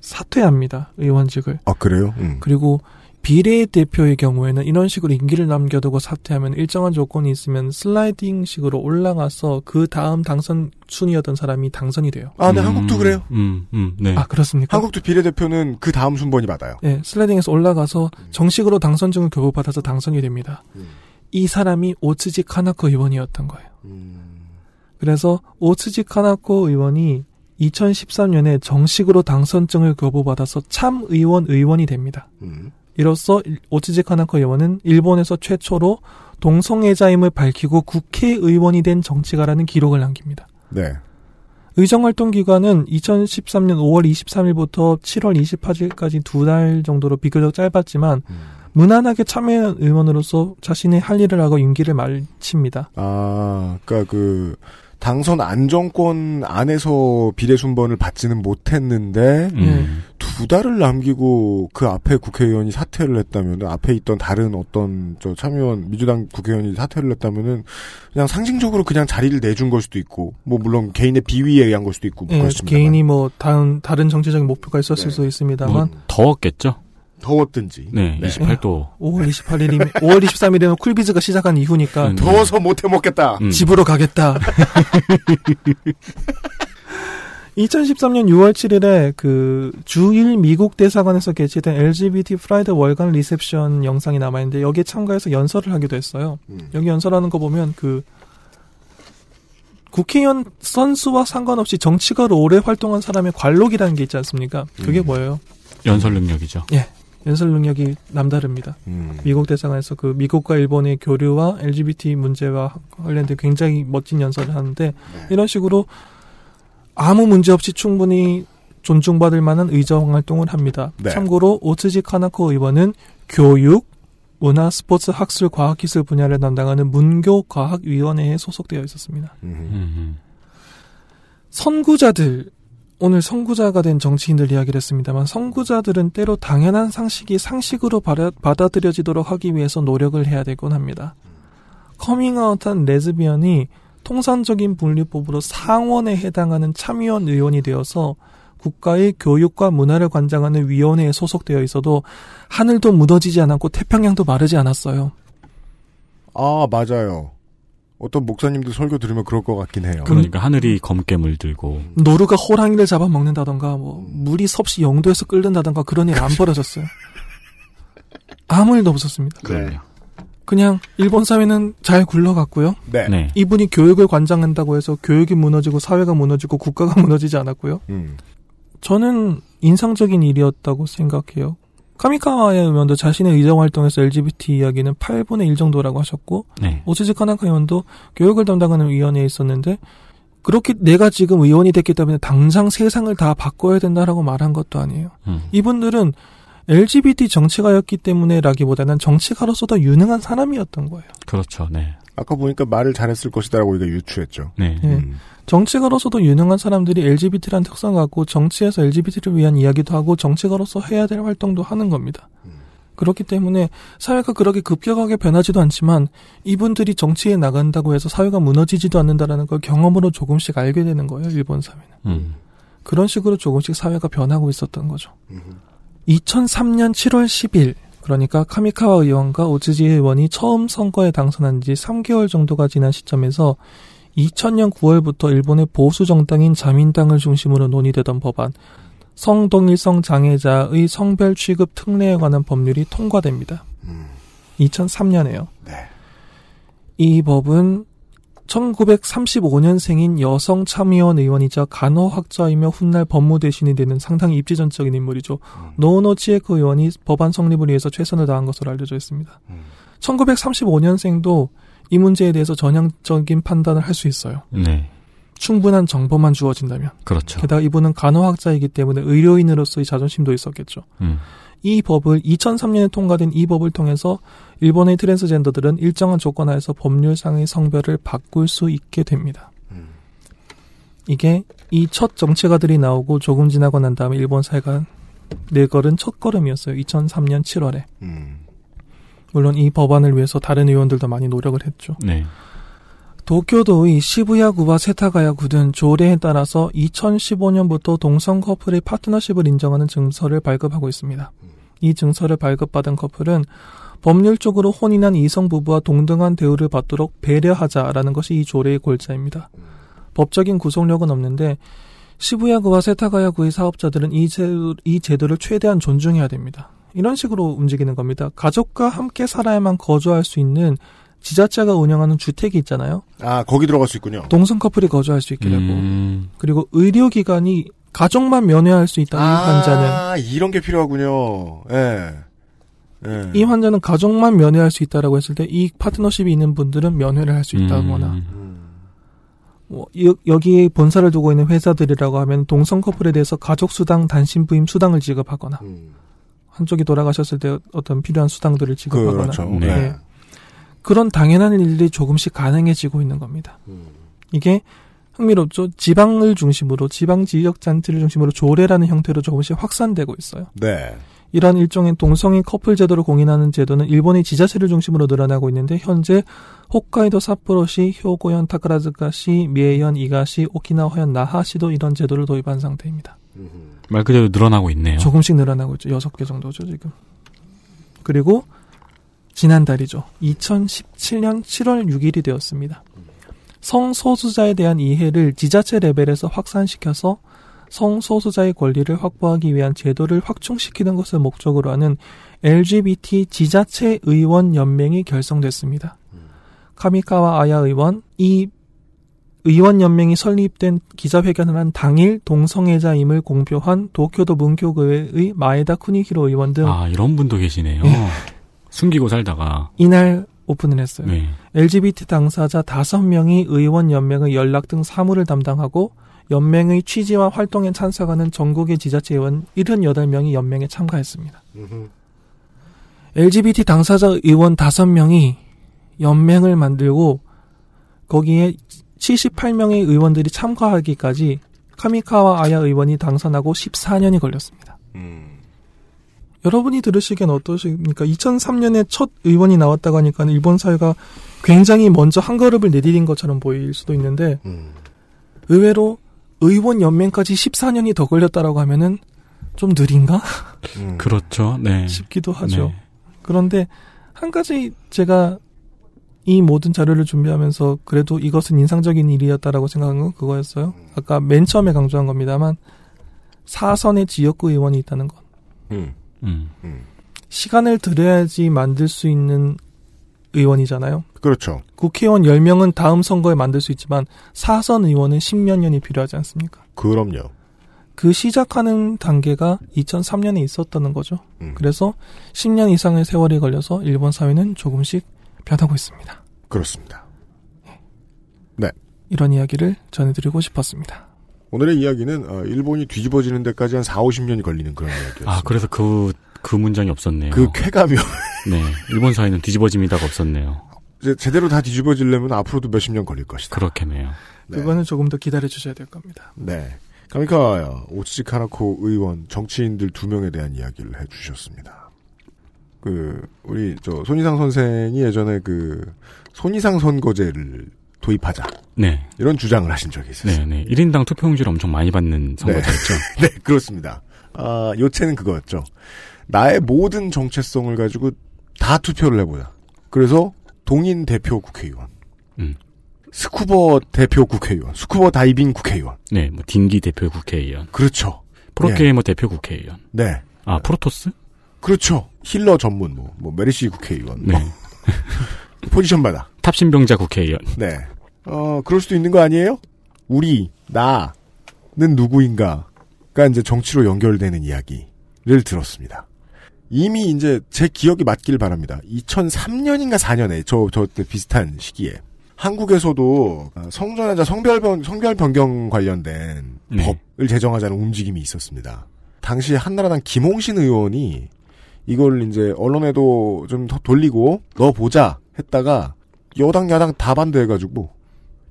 사퇴합니다. 의원직을. 아, 그래요? 음. 그리고 비례대표의 경우에는 이런 식으로 임기를 남겨두고 사퇴하면 일정한 조건이 있으면 슬라이딩 식으로 올라가서 그 다음 당선 순위였던 사람이 당선이 돼요. 아, 네. 음, 한국도 그래요. 음, 음, 네. 아, 그렇습니까? 한국도 비례대표는 그 다음 순번이 받아요. 네. 슬라이딩에서 올라가서 정식으로 당선증을 교부받아서 당선이 됩니다. 음. 이 사람이 오츠지 카나코 의원이었던 거예요. 음. 그래서 오츠지 카나코 의원이 이천십삼년에 정식으로 당선증을 교부받아서 참의원 의원이 됩니다. 음. 이로써 오츠지 카나코 의원은 일본에서 최초로 동성애자임을 밝히고 국회의원이 된 정치가라는 기록을 남깁니다. 네. 의정활동 기간은 이천십삼년 오월 이십삼일부터 칠월 이십팔일까지 두 달 정도로 비교적 짧았지만 음. 무난하게 참여한 의원으로서 자신의 할 일을 하고 임기를 마칩니다. 아, 그러니까 그... 당선 안정권 안에서 비례순번을 받지는 못했는데 음. 두 달을 남기고 그 앞에 국회의원이 사퇴를 했다면 앞에 있던 다른 어떤 저 참의원 민주당 국회의원이 사퇴를 했다면은 그냥 상징적으로 그냥 자리를 내준 걸 수도 있고 뭐 물론 개인의 비위에 의한 걸 수도 있고 뭐 네, 그렇습니다만 개인이 뭐 다른 다른 정치적인 목표가 있었을 네. 수도 있습니다만 뭐 더웠겠죠. 더웠든지. 네, 이십팔 도. 오월 이십팔일이면, 오월 이십삼일이면 쿨비즈가 시작한 이후니까. 더워서 못해 먹겠다. 음. 집으로 가겠다. 이천십삼년 유월 칠일에 그, 주일 미국 대사관에서 개최된 엘지비티 프라이드 월간 리셉션 영상이 남아있는데, 여기에 참가해서 연설을 하기도 했어요. 음. 여기 연설하는 거 보면 그, 국회의원 선수와 상관없이 정치가로 오래 활동한 사람의 관록이라는 게 있지 않습니까? 그게 음. 뭐예요? 연설 능력이죠. 예. 연설 능력이 남다릅니다. 음. 미국 대사관에서 그 미국과 일본의 교류와 엘지비티 문제와 관련된 굉장히 멋진 연설을 하는데 네. 이런 식으로 아무 문제 없이 충분히 존중받을 만한 의정 활동을 합니다. 네. 참고로 오츠지 카나코 의원은 교육, 문화, 스포츠, 학술, 과학기술 분야를 담당하는 문교과학위원회에 소속되어 있었습니다. 음. 선구자들, 오늘 선구자가 된 정치인들 이야기를 했습니다만 선구자들은 때로 당연한 상식이 상식으로 받아들여지도록 하기 위해서 노력을 해야 되곤 합니다. 커밍아웃한 레즈비언이 통상적인 분류법으로 상원에 해당하는 참의원 의원이 되어서 국가의 교육과 문화를 관장하는 위원회에 소속되어 있어도 하늘도 무너지지 않았고 태평양도 마르지 않았어요. 아, 맞아요. 어떤 목사님들 설교 들으면 그럴 것 같긴 해요. 그러니까 하늘이 검게 물들고 노루가 호랑이를 잡아먹는다던가 뭐 물이 섭씨 영도에서 끓는다던가 그런 일 안 벌어졌어요. 아무 일도 없었습니다. 그래요. 네. 그냥 일본 사회는 잘 굴러갔고요. 네. 네. 이분이 교육을 관장한다고 해서 교육이 무너지고 사회가 무너지고 국가가 무너지지 않았고요. 음. 저는 인상적인 일이었다고 생각해요. 카미카와 아야 의원도 자신의 의정활동에서 엘지비티 이야기는 팔분의 일 정도라고 하셨고 네. 오츠지 카나코 의원도 교육을 담당하는 위원회에 있었는데 그렇게 내가 지금 의원이 됐기 때문에 당장 세상을 다 바꿔야 된다라고 말한 것도 아니에요. 음. 이분들은 엘지비티 정치가였기 때문에라기보다는 정치가로서 더 유능한 사람이었던 거예요. 그렇죠. 네. 아까 보니까 말을 잘했을 것이다라고 우리가 유추했죠. 네. 네. 음. 정치가로서도 유능한 사람들이 엘지비티라는 특성 갖고 정치에서 엘지비티를 위한 이야기도 하고 정치가로서 해야 될 활동도 하는 겁니다. 음. 그렇기 때문에 사회가 그렇게 급격하게 변하지도 않지만 이분들이 정치에 나간다고 해서 사회가 무너지지도 않는다라는 걸 경험으로 조금씩 알게 되는 거예요. 일본 사회는. 음. 그런 식으로 조금씩 사회가 변하고 있었던 거죠. 음. 이천삼년 칠월 십일 그러니까 카미카와 의원과 오츠지 의원이 처음 선거에 당선한 지 삼개월 정도가 지난 시점에서 이천년 구월부터 일본의 보수 정당인 자민당을 중심으로 논의되던 법안 성동일성 장애자의 성별 취급 특례에 관한 법률이 통과됩니다. 이천삼년에요. 네. 이 법은 천구백삼십오년생인 여성 참의원 의원이자 간호학자이며 훗날 법무대신이 되는 상당히 입지전적인 인물이죠. 음. 노노 치에코 의원이 법안 성립을 위해서 최선을 다한 것으로 알려져 있습니다. 음. 천구백삼십오년생도 이 문제에 대해서 전향적인 판단을 할 수 있어요. 네. 충분한 정보만 주어진다면. 그렇죠. 게다가 이분은 간호학자이기 때문에 의료인으로서의 자존심도 있었겠죠. 음. 이 법을 이천삼년에 통과된 이 법을 통해서 일본의 트랜스젠더들은 일정한 조건 하에서 법률상의 성별을 바꿀 수 있게 됩니다. 음. 이게 이 첫 정치가들이 나오고 조금 지나고 난 다음에 일본 사회가 내걸은 첫 걸음이었어요. 이천삼년 칠월에. 음. 물론 이 법안을 위해서 다른 의원들도 많이 노력을 했죠. 네. 도쿄도의 시부야구와 세타가야구 등 조례에 따라서 이천십오년부터 동성 커플의 파트너십을 인정하는 증서를 발급하고 있습니다. 이 증서를 발급받은 커플은 법률적으로 혼인한 이성 부부와 동등한 대우를 받도록 배려하자라는 것이 이 조례의 골자입니다. 법적인 구속력은 없는데 시부야구와 세타가야구의 사업자들은 이, 제도, 이 제도를 최대한 존중해야 됩니다. 이런 식으로 움직이는 겁니다. 가족과 함께 살아야만 거주할 수 있는 지자체가 운영하는 주택이 있잖아요. 아, 거기 들어갈 수 있군요. 동성 커플이 거주할 수 있게 되고. 음. 그리고 의료기관이 가족만 면회할 수 있다는 아, 환자는. 아, 이런 게 필요하군요. 예. 예. 이 환자는 가족만 면회할 수 있다라고 했을 때 이 파트너십이 있는 분들은 면회를 할 수 있다거나. 음. 뭐 여, 여기에 본사를 두고 있는 회사들이라고 하면 동성 커플에 대해서 가족 수당, 단신 부임 수당을 지급하거나. 음. 한쪽이 돌아가셨을 때 어떤 필요한 수당들을 지급하거나. 그렇죠. 네. 네. 그런 당연한 일들이 조금씩 가능해지고 있는 겁니다. 이게 흥미롭죠. 지방을 중심으로 지방 지역 잔치를 중심으로 조례라는 형태로 조금씩 확산되고 있어요. 네. 이런 일종의 동성인 커플 제도를 공인하는 제도는 일본의 지자체를 중심으로 늘어나고 있는데 현재 홋카이도 삿포로시, 효고현, 타카라즈카시, 미에현, 이가시, 오키나와현, 나하시도 이런 제도를 도입한 상태입니다. 말 그대로 늘어나고 있네요. 조금씩 늘어나고 있죠. 여섯 개 정도죠 지금. 그리고 지난달이죠. 이천십칠년 칠월 육일이 되었습니다. 성소수자에 대한 이해를 지자체 레벨에서 확산시켜서 성소수자의 권리를 확보하기 위한 제도를 확충시키는 것을 목적으로 하는 엘지비티 지자체 의원 연맹이 결성됐습니다. 카미카와 아야 의원, 이 의원 연맹이 설립된 기자회견을 한 당일 동성애자임을 공표한 도쿄도 문교구의 마에다 쿠니히로 의원 등 아, 이런 분도 계시네요. 숨기고 살다가 이날 오픈을 했어요. 네. 엘지비티 당사자 다섯 명이 의원연맹의 연락 등 사무를 담당하고 연맹의 취지와 활동에 참석하는 전국의 지자체 의원 칠십팔 명이 연맹에 참가했습니다. 음흠. 엘지비티 당사자 의원 다섯 명이 연맹을 만들고 거기에 칠십팔 명의 의원들이 참가하기까지 카미카와 아야 의원이 당선하고 십사 년이 걸렸습니다. 음. 여러분이 들으시기엔 어떠십니까? 이천삼 년에 첫 의원이 나왔다고 하니까 일본 사회가 굉장히 먼저 한 걸음을 내디딘 것처럼 보일 수도 있는데 음. 의외로 의원 연맹까지 십사 년이 더 걸렸다라고 하면은 좀 느린가? 음. 그렇죠. 네. 싶기도 하죠. 네. 그런데 한 가지 제가 이 모든 자료를 준비하면서 그래도 이것은 인상적인 일이었다라고 생각한 건 그거였어요. 아까 맨 처음에 강조한 겁니다만 사선의 지역구 의원이 있다는 것. 음. 음. 시간을 들여야지 만들 수 있는 의원이잖아요. 그렇죠. 국회의원 열 명은 다음 선거에 만들 수 있지만 사선 의원은 십몇 년이 필요하지 않습니까? 그럼요. 그 시작하는 단계가 이천삼 년에 있었다는 거죠. 음. 그래서 십 년 이상의 세월이 걸려서 일본 사회는 조금씩 변하고 있습니다. 그렇습니다. 네. 이런 이야기를 전해드리고 싶었습니다. 오늘의 이야기는 일본이 뒤집어지는 데까지 한 사오십 년이 걸리는 그런 이야기였습니다. 아, 그래서 그, 그 문장이 없었네요. 그 쾌감이요. 네. 일본 사회는 뒤집어짐이다가 없었네요. 이제 제대로 다 뒤집어지려면 앞으로도 몇십 년 걸릴 것이다. 그렇겠네요. 네. 그거는 조금 더 기다려주셔야 될 겁니다. 네. 카미카와야 오츠지 카나코 의원 정치인들 두 명에 대한 이야기를 해주셨습니다. 그 우리 저 손희상 선생이 예전에 그 손희상 선거제를 도입하자. 네. 이런 주장을 하신 적이 있었어요. 네, 네. 일 인당 투표용지를 엄청 많이 받는 선거제였죠. 네, 네 그렇습니다. 아 요체는 그거였죠. 나의 모든 정체성을 가지고 다 투표를 해보자. 그래서 동인 대표 국회의원. 음. 스쿠버 대표 국회의원, 스쿠버 다이빙 국회의원. 네, 뭐 딩기 대표 국회의원. 그렇죠. 프로게이머 예. 대표 국회의원. 네. 아, 프로토스? 그렇죠. 힐러 전문 뭐, 뭐 메리시 국회의원. 네. 뭐. 포지션마다. 탑신병자 국회의원. 네. 어, 그럴 수도 있는 거 아니에요? 우리 나는 누구인가가 이제 정치로 연결되는 이야기를 들었습니다. 이미 이제 제 기억이 맞길 바랍니다. 이천삼 년인가 사 년에 저 저 때 비슷한 시기에. 한국에서도 성전환자 성별, 변, 성별 변경 관련된 네. 법을 제정하자는 움직임이 있었습니다. 당시 한나라당 김홍신 의원이 이걸 이제 언론에도 좀 더 돌리고 넣어보자 했다가 여당 야당 다 반대해가지고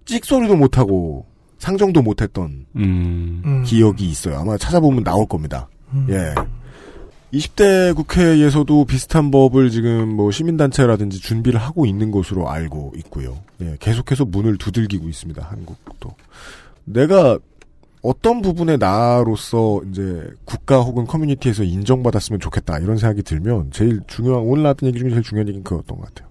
찍소리도 못하고 상정도 못했던 음. 기억이 있어요. 아마 찾아보면 나올 겁니다. 음. 예. 이십 대 국회에서도 비슷한 법을 지금 뭐 시민단체라든지 준비를 하고 있는 것으로 알고 있고요. 예, 계속해서 문을 두들기고 있습니다. 한국도. 내가 어떤 부분의 나로서 이제 국가 혹은 커뮤니티에서 인정받았으면 좋겠다 이런 생각이 들면 제일 중요한 오늘 나왔던 얘기 중에 제일 중요한 얘기는 그거였던 것 같아요.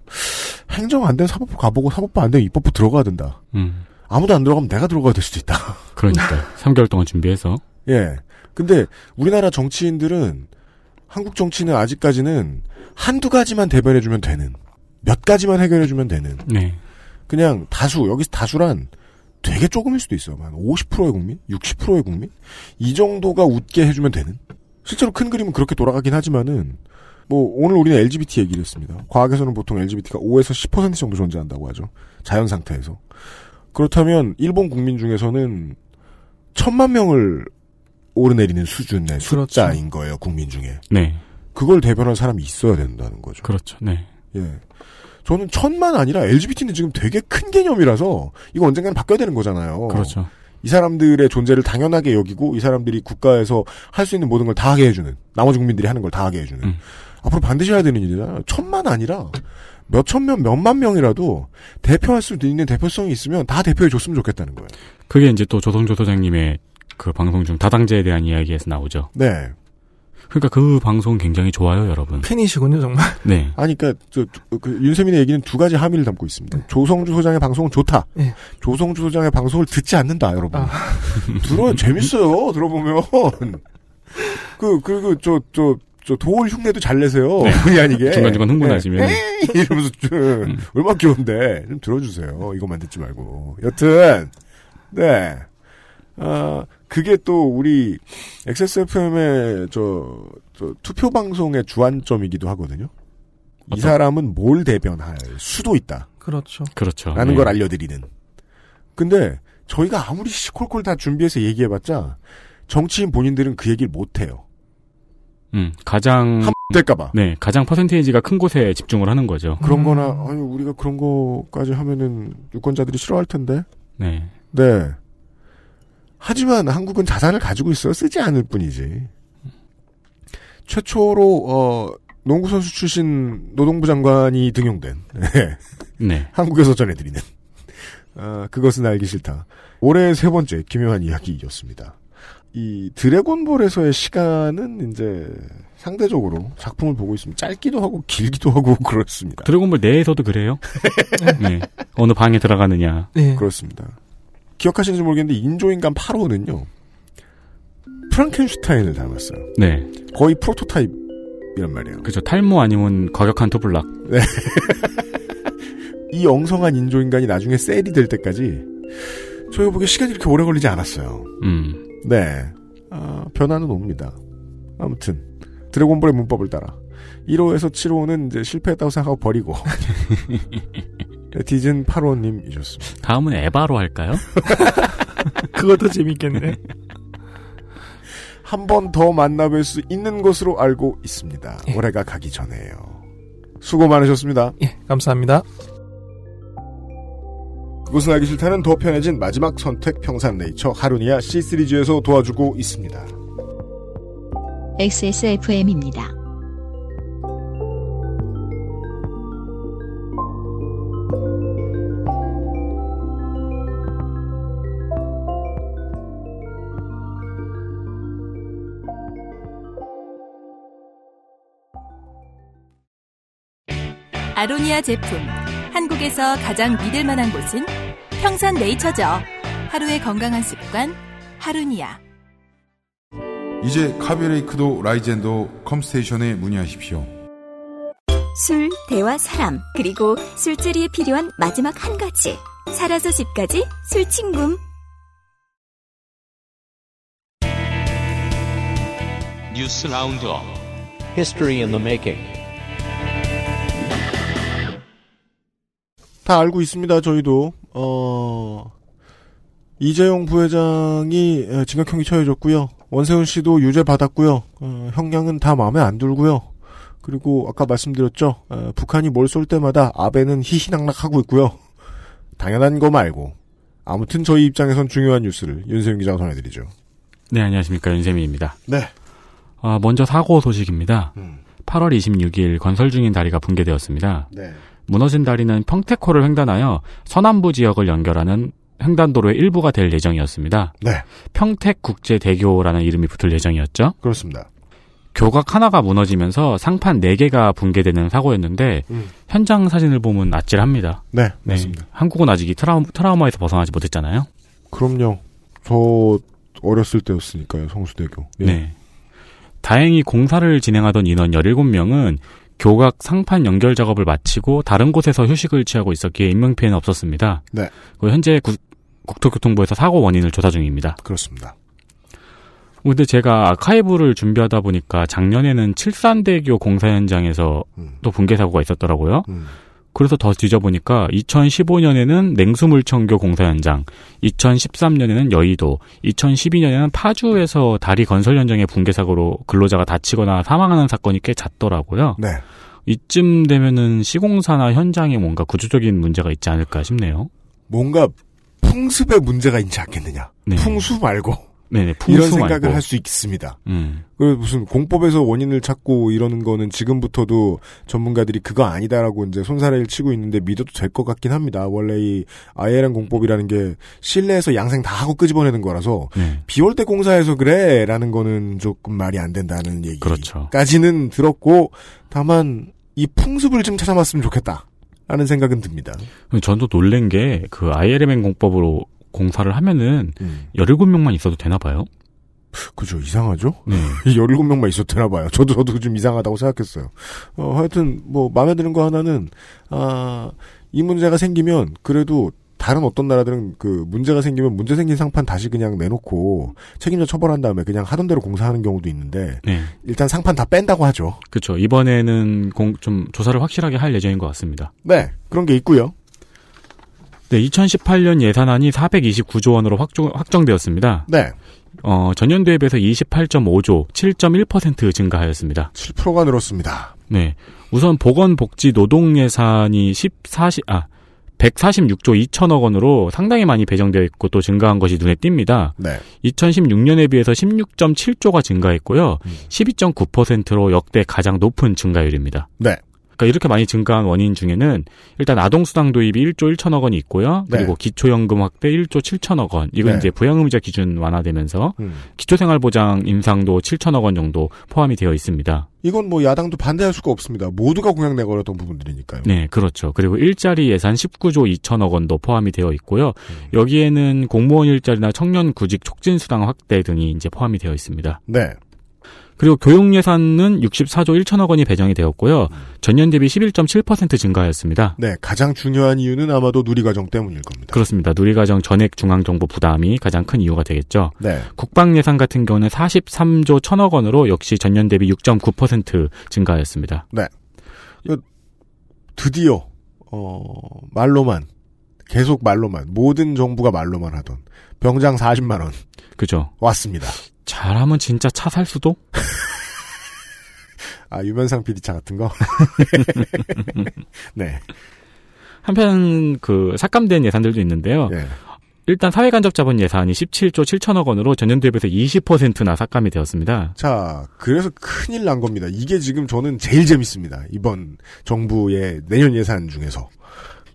행정 안 되면 사법부 가보고 사법부 안 되면 입법부 들어가야 된다. 음. 아무도 안 들어가면 내가 들어가야 될 수도 있다. 그러니까요. 삼 개월 동안 준비해서. 예. 근데 우리나라 정치인들은 한국 정치는 아직까지는 한두 가지만 대변해주면 되는, 몇 가지만 해결해주면 되는, 네. 그냥 다수, 여기서 다수란 되게 조금일 수도 있어요. 한 오십 퍼센트의 국민? 육십 퍼센트의 국민? 이 정도가 웃게 해주면 되는? 실제로 큰 그림은 그렇게 돌아가긴 하지만은, 뭐, 오늘 우리는 엘지비티 얘기를 했습니다. 과학에서는 보통 엘지비티가 오에서 십 퍼센트 정도 존재한다고 하죠. 자연 상태에서. 그렇다면, 일본 국민 중에서는 천만 명을 오르내리는 수준의 그렇죠. 숫자인 거예요, 국민 중에. 네. 그걸 대변할 사람이 있어야 된다는 거죠. 그렇죠, 네. 예. 저는 천만 아니라 엘지비티는 지금 되게 큰 개념이라서 이거 언젠가는 바뀌어야 되는 거잖아요. 그렇죠. 이 사람들의 존재를 당연하게 여기고 이 사람들이 국가에서 할 수 있는 모든 걸 다 하게 해주는, 나머지 국민들이 하는 걸 다 하게 해주는. 음. 앞으로 반드시 해야 되는 일이잖아요. 천만 아니라 몇천 명, 몇만 명이라도 대표할 수 있는 대표성이 있으면 다 대표해줬으면 좋겠다는 거예요. 그게 이제 또 조성조 소장님의 그 방송 중 다당제에 대한 이야기에서 나오죠. 네. 그러니까 그 방송 굉장히 좋아요, 여러분. 팬이시군요, 정말. 네. 아니, 그러니까 저, 그 윤세민의 얘기는 두 가지 함의를 담고 있습니다. 네. 조성주 소장의 방송은 좋다. 네. 조성주 소장의 방송을 듣지 않는다, 여러분. 아. 들어요, 재밌어요. 들어보면 그 그리고 저 저 저 도올 흉내도 잘 내세요. 네. 그게 아니게 중간중간 흥분하시면 네. 에이! 이러면서 음. 얼마나 귀여운데 좀 들어주세요. 이거만 듣지 말고. 여튼 네. 아, 그게 또 우리 엑스에스에프엠의 저, 저 투표 방송의 주안점이기도 하거든요. 어떤? 이 사람은 뭘 대변할 수도 있다. 그렇죠. 그렇죠. 라는 네. 걸 알려드리는. 근데 저희가 아무리 시콜콜 다 준비해서 얘기해봤자 정치인 본인들은 그 얘기를 못해요. 음, 가장 될까봐. 네, 가장 퍼센테이지가 큰 곳에 집중을 하는 거죠. 그런 거나, 음. 아니, 우리가 그런 거까지 하면은 유권자들이 싫어할 텐데. 네. 네. 하지만 한국은 자산을 가지고 있어 쓰지 않을 뿐이지. 최초로, 어, 농구선수 출신 노동부 장관이 등용된. 네. 한국에서 전해드리는. 아, 그것은 알기 싫다. 올해 세 번째 기묘한 이야기였습니다. 이 드래곤볼에서의 시간은 이제 상대적으로 작품을 보고 있으면 짧기도 하고 길기도 하고 그렇습니다. 드래곤볼 내에서도 그래요? 네. 어느 방에 들어가느냐. 네. 그렇습니다. 기억하시는지 모르겠는데 인조인간 팔호는요. 프랑켄슈타인을 닮았어요. 네. 거의 프로토타입이란 말이에요. 그렇죠. 탈모 아니면 과격한 토블락. 네. 이 엉성한 인조인간이 나중에 셀이 될 때까지 저희가 보기에 시간이 이렇게 오래 걸리지 않았어요. 음. 네. 아, 변화는 옵니다. 아무튼 드래곤볼의 문법을 따라 일 호에서 칠 호는 이제 실패했다고 생각하고 버리고 디즌 팔 호님이셨습니다. 다음은 에바로 할까요? 그것도 재밌겠네. 한 번 더 만나뵐 수 있는 것으로 알고 있습니다. 예. 올해가 가기 전에요. 수고 많으셨습니다. 예, 감사합니다. 그것은 알기 싫다는 더 편해진 마지막 선택 평산 네이처 하루니아 씨 쓰리지에서 도와주고 있습니다. 엑스에스에프엠입니다. 아로니아 제품. 한국에서 가장 믿을 만한 곳은 평산 네이처죠. 하루의 건강한 습관, 하루니아. 이제 카비레이크도 라이젠도 컴스테이션에 문의하십시오. 술, 대화, 사람, 그리고 술자리에 필요한 마지막 한 가지. 살아서 집까지 술친굼. 뉴스 라운드업. History in the making. 다 알고 있습니다. 저희도 어... 이재용 부회장이 징역형이 처해졌고요. 원세훈 씨도 유죄 받았고요. 어, 형량은 다 마음에 안 들고요. 그리고 아까 말씀드렸죠. 어, 북한이 뭘 쏠 때마다 아베는 희희낙낙하고 있고요. 당연한 거 말고 아무튼 저희 입장에선 중요한 뉴스를 윤세민 기자가 전해드리죠. 네, 안녕하십니까, 윤세민입니다. 네. 어, 먼저 사고 소식입니다. 음. 팔월 이십육일 건설 중인 다리가 붕괴되었습니다. 네. 무너진 다리는 평택호를 횡단하여 서남부 지역을 연결하는 횡단도로의 일부가 될 예정이었습니다. 네. 평택국제대교라는 이름이 붙을 예정이었죠. 그렇습니다. 교각 하나가 무너지면서 상판 네 개가 붕괴되는 사고였는데 음. 현장 사진을 보면 아찔합니다. 네, 맞습니다. 네, 한국은 아직 이 트라우, 트라우마에서 벗어나지 못했잖아요. 그럼요. 저 어렸을 때였으니까요. 성수대교. 예. 네. 다행히 공사를 진행하던 인원 열일곱 명은 교각 상판 연결 작업을 마치고 다른 곳에서 휴식을 취하고 있었기에 인명피해는 없었습니다. 네. 현재 국, 국토교통부에서 사고 원인을 조사 중입니다. 그렇습니다. 그런데 제가 아카이브를 준비하다 보니까 작년에는 칠산대교 공사 현장에서 음. 또 붕괴 사고가 있었더라고요. 음. 그래서 더 뒤져보니까 이천십오년에는 냉수물청교 공사 현장, 이천십삼년에는 여의도, 이천십이년에는 파주에서 다리 건설 현장의 붕괴 사고로 근로자가 다치거나 사망하는 사건이 꽤 잦더라고요. 네. 이쯤 되면은 시공사나 현장에 뭔가 구조적인 문제가 있지 않을까 싶네요. 뭔가 풍습의 문제가 있지 않겠느냐. 네. 풍수 말고. 네네, 풍수 이런 생각을 말고. 할 수 있습니다. 음. 그 무슨 공법에서 원인을 찾고 이러는 거는 지금부터도 전문가들이 그거 아니다라고 이제 손사래를 치고 있는데 믿어도 될 것 같긴 합니다. 원래 이 아이엘엠 공법이라는 게 실내에서 양생 다 하고 끄집어내는 거라서 네. 비 올 때 공사해서 그래라는 거는 조금 말이 안 된다는 얘기까지는 그렇죠. 들었고 다만 이 풍습을 좀 찾아봤으면 좋겠다라는 생각은 듭니다. 저도 놀란 게 그 아이엘엠 공법으로 공사를 하면은 음. 열일곱 명만 있어도 되나 봐요. 그죠. 이상하죠. 네. 열일곱 명만 있어도 되나 봐요. 저도 저도 좀 이상하다고 생각했어요. 어, 하여튼 뭐 마음에 드는 거 하나는 아, 이 문제가 생기면 그래도 다른 어떤 나라들은 그 문제가 생기면 문제 생긴 상판 다시 그냥 내놓고 책임자 처벌한 다음에 그냥 하던 대로 공사하는 경우도 있는데 네. 일단 상판 다 뺀다고 하죠. 그렇죠. 이번에는 공, 좀 조사를 확실하게 할 예정인 것 같습니다. 네. 그런 게 있고요. 네, 이천십팔년 예산안이 사백이십구조 원으로 확정, 확정되었습니다. 네. 어, 전년도에 비해서 이십팔 점 오 조, 칠 점 일 퍼센트 증가하였습니다. 칠 퍼센트가 늘었습니다. 네. 우선 보건복지 노동 예산이 십사, 아, 백사십육 조 이천억 원으로 상당히 많이 배정되어 있고 또 증가한 것이 눈에 띕니다. 네. 이천십육 년에 비해서 십육 점 칠 조가 증가했고요. 음. 십이 점 구 퍼센트로 역대 가장 높은 증가율입니다. 네. 그러니까 이렇게 많이 증가한 원인 중에는 일단 아동수당 도입이 일 조 일천억 원이 있고요. 그리고 네. 기초연금 확대 일 조 칠천억 원. 이건 네. 이제 부양의무자 기준 완화되면서 음. 기초생활보장 인상도 칠천억 원 정도 포함이 되어 있습니다. 이건 뭐 야당도 반대할 수가 없습니다. 모두가 공약내걸었던 부분들이니까요. 네, 그렇죠. 그리고 일자리 예산 십구 조 이천억 원도 포함이 되어 있고요. 음. 여기에는 공무원 일자리나 청년 구직 촉진수당 확대 등이 이제 포함이 되어 있습니다. 네. 그리고 교육 예산은 육십사 조 일천억 원이 배정이 되었고요. 전년 대비 십일 점 칠 퍼센트 증가하였습니다. 네, 가장 중요한 이유는 아마도 누리과정 때문일 겁니다. 그렇습니다. 누리과정 전액 중앙정부 부담이 가장 큰 이유가 되겠죠. 네. 국방 예산 같은 경우는 사십삼 조 천억 원으로 역시 전년 대비 육 점 구 퍼센트 증가하였습니다. 네. 드디어 어, 말로만 계속 말로만 모든 정부가 말로만 하던 병장 사십만 원. 그죠. 왔습니다. 잘하면 진짜 차 살 수도? 아, 유면상 피디 차 같은 거? 네. 한편, 그, 삭감된 예산들도 있는데요. 네. 일단, 사회간접자본 예산이 십칠 조 칠천억 원으로 전년 대비해서 이십 퍼센트나 삭감이 되었습니다. 자, 그래서 큰일 난 겁니다. 이게 지금 저는 제일 재밌습니다. 이번 정부의 내년 예산 중에서.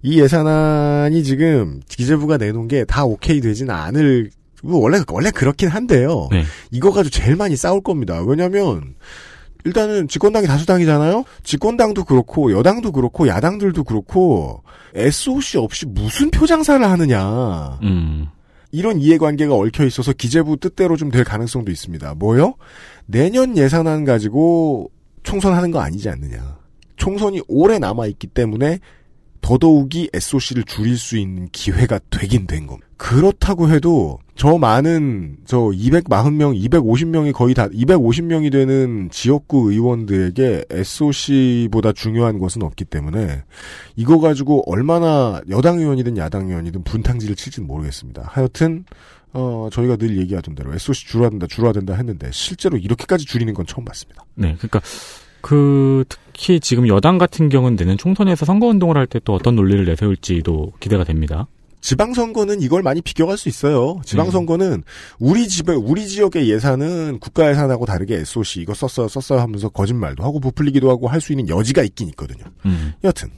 이 예산안이 지금 기재부가 내놓은 게 다 오케이 되진 않을 원래 원래 그렇긴 한데요. 네. 이거 가지고 제일 많이 싸울 겁니다. 왜냐하면 일단은 집권당이 다수당이잖아요. 집권당도 그렇고 여당도 그렇고 야당들도 그렇고 에스오씨 없이 무슨 표장사를 하느냐. 음. 이런 이해관계가 얽혀 있어서 기재부 뜻대로 좀 될 가능성도 있습니다. 뭐요? 내년 예산안 가지고 총선하는 거 아니지 않느냐. 총선이 오래 남아있기 때문에 더더욱이 에스오씨를 줄일 수 있는 기회가 되긴 된 겁니다. 그렇다고 해도 저 많은 저 이백사십 명, 이백오십 명이 거의 다 이백오십 명이 되는 지역구 의원들에게 에스오씨보다 중요한 것은 없기 때문에 이거 가지고 얼마나 여당 의원이든 야당 의원이든 분탕질을 칠지는 모르겠습니다. 하여튼 어 저희가 늘 얘기하던 대로 에스오씨 줄여야 된다, 줄여야 된다 했는데 실제로 이렇게까지 줄이는 건 처음 봤습니다. 네, 그러니까 그 특히 지금 여당 같은 경우는 내년 총선에서 선거운동을 할 때 또 어떤 논리를 내세울지도 기대가 됩니다. 지방선거는 이걸 많이 비교할 수 있어요. 지방선거는 우리 집에 우리 지역의 예산은 국가 예산하고 다르게 에스오씨 이거 썼어요 썼어요 하면서 거짓말도 하고 부풀리기도 하고 할 수 있는 여지가 있긴 있거든요. 음. 여튼.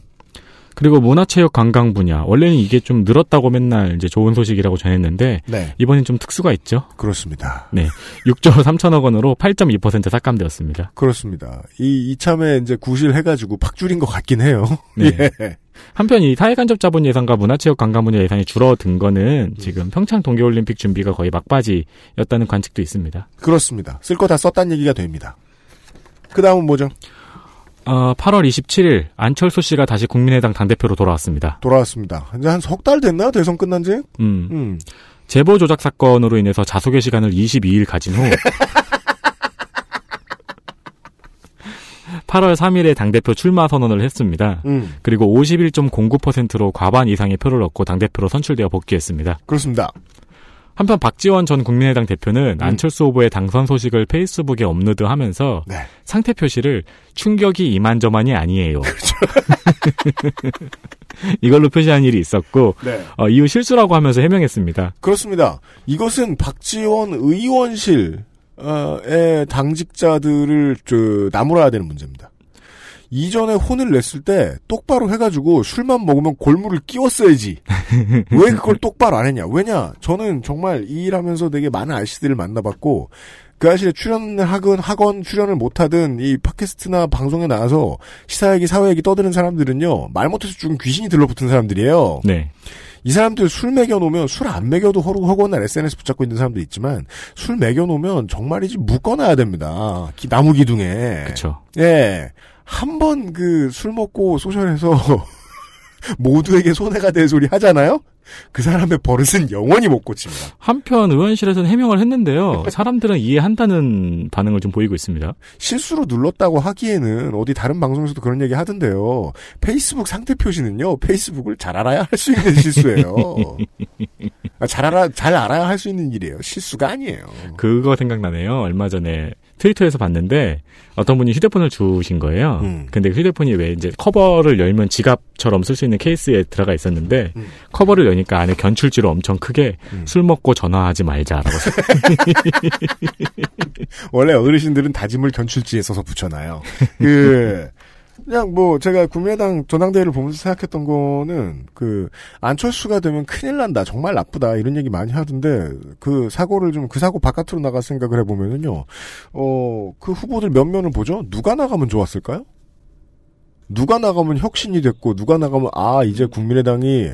그리고 문화체육 관광 분야 원래는 이게 좀 늘었다고 맨날 이제 좋은 소식이라고 전했는데 네. 이번엔 좀 특수가 있죠. 그렇습니다. 네, 육 조 삼천억 원으로 팔 점 이 퍼센트 삭감되었습니다. 그렇습니다. 이 이참에 이제 구실해가지고 팍 줄인 것 같긴 해요. 네. 예. 한편 이 사회간접자본 예산과 문화체육 관광 분야 예산이 줄어든 거는 지금 평창 동계올림픽 준비가 거의 막바지였다는 관측도 있습니다. 그렇습니다. 쓸 거 다 썼다는 얘기가 됩니다. 그 다음은 뭐죠? 어, 팔월 이십칠일 안철수 씨가 다시 국민의당 당대표로 돌아왔습니다. 돌아왔습니다. 이제 한 석 달 됐나? 대선 끝난 지? 음. 음. 제보 조작 사건으로 인해서 자소의 시간을 이십이일 가진 후 팔월 삼일에 당대표 출마 선언을 했습니다. 음. 그리고 오십일 점 공구 퍼센트로 과반 이상의 표를 얻고 당대표로 선출되어 복귀했습니다. 그렇습니다. 한편 박지원 전 국민의당 대표는 음. 안철수 후보의 당선 소식을 페이스북에 업로드하면서 네. 상태 표시를 충격이 이만저만이 아니에요. 그렇죠. 이걸로 표시한 일이 있었고 네. 어, 이후 실수라고 하면서 해명했습니다. 그렇습니다. 이것은 박지원 의원실의 당직자들을 나무라야 되는 문제입니다. 이전에 혼을 냈을 때 똑바로 해가지고 술만 먹으면 골무를 끼웠어야지. 왜 그걸 똑바로 안 했냐. 왜냐. 저는 정말 이 일하면서 되게 많은 아저씨들을 만나봤고 그 아저씨에 출연을 하건 하건 출연을 못하든 이 팟캐스트나 방송에 나와서 시사 얘기 사회 얘기 떠드는 사람들은요. 말 못해서 죽은 귀신이 들러붙은 사람들이에요. 네. 이 사람들 술 먹여놓으면 술 안 먹여도 허구허구한 에스엔에스 붙잡고 있는 사람도 있지만 술 먹여놓으면 정말이지 묶어놔야 됩니다. 기, 나무 기둥에. 그렇죠. 예. 한 번 그 술 먹고 소셜에서 모두에게 손해가 될 소리 하잖아요? 그 사람의 버릇은 영원히 못 고칩니다. 한편 의원실에서는 해명을 했는데요. 사람들은 이해한다는 반응을 좀 보이고 있습니다. 실수로 눌렀다고 하기에는 어디 다른 방송에서도 그런 얘기 하던데요. 페이스북 상태 표시는요. 페이스북을 잘 알아야 할 수 있는 실수예요. 잘 알아, 잘 알아야 할 수 있는 일이에요. 실수가 아니에요. 그거 생각나네요. 얼마 전에 트위터에서 봤는데 어떤 분이 휴대폰을 주신 거예요. 음. 근데 그 휴대폰이 왜 이제 커버를 열면 지갑처럼 쓸 수 있는 케이스에 들어가 있었는데 음. 커버를 여니까 안에 견출지로 엄청 크게 음. 술 먹고 전화하지 말자라고. 원래 어르신들은 다짐을 견출지에 써서 붙여놔요. 그 그냥 뭐 제가 국민의당 전당대회를 보면서 생각했던 거는 그 안철수가 되면 큰일 난다, 정말 나쁘다 이런 얘기 많이 하던데 그 사고를 좀 그 사고 바깥으로 나갈 생각을 해보면은요, 어, 그 후보들 몇 면을 보죠. 누가 나가면 좋았을까요? 누가 나가면 혁신이 됐고 누가 나가면 아 이제 국민의당이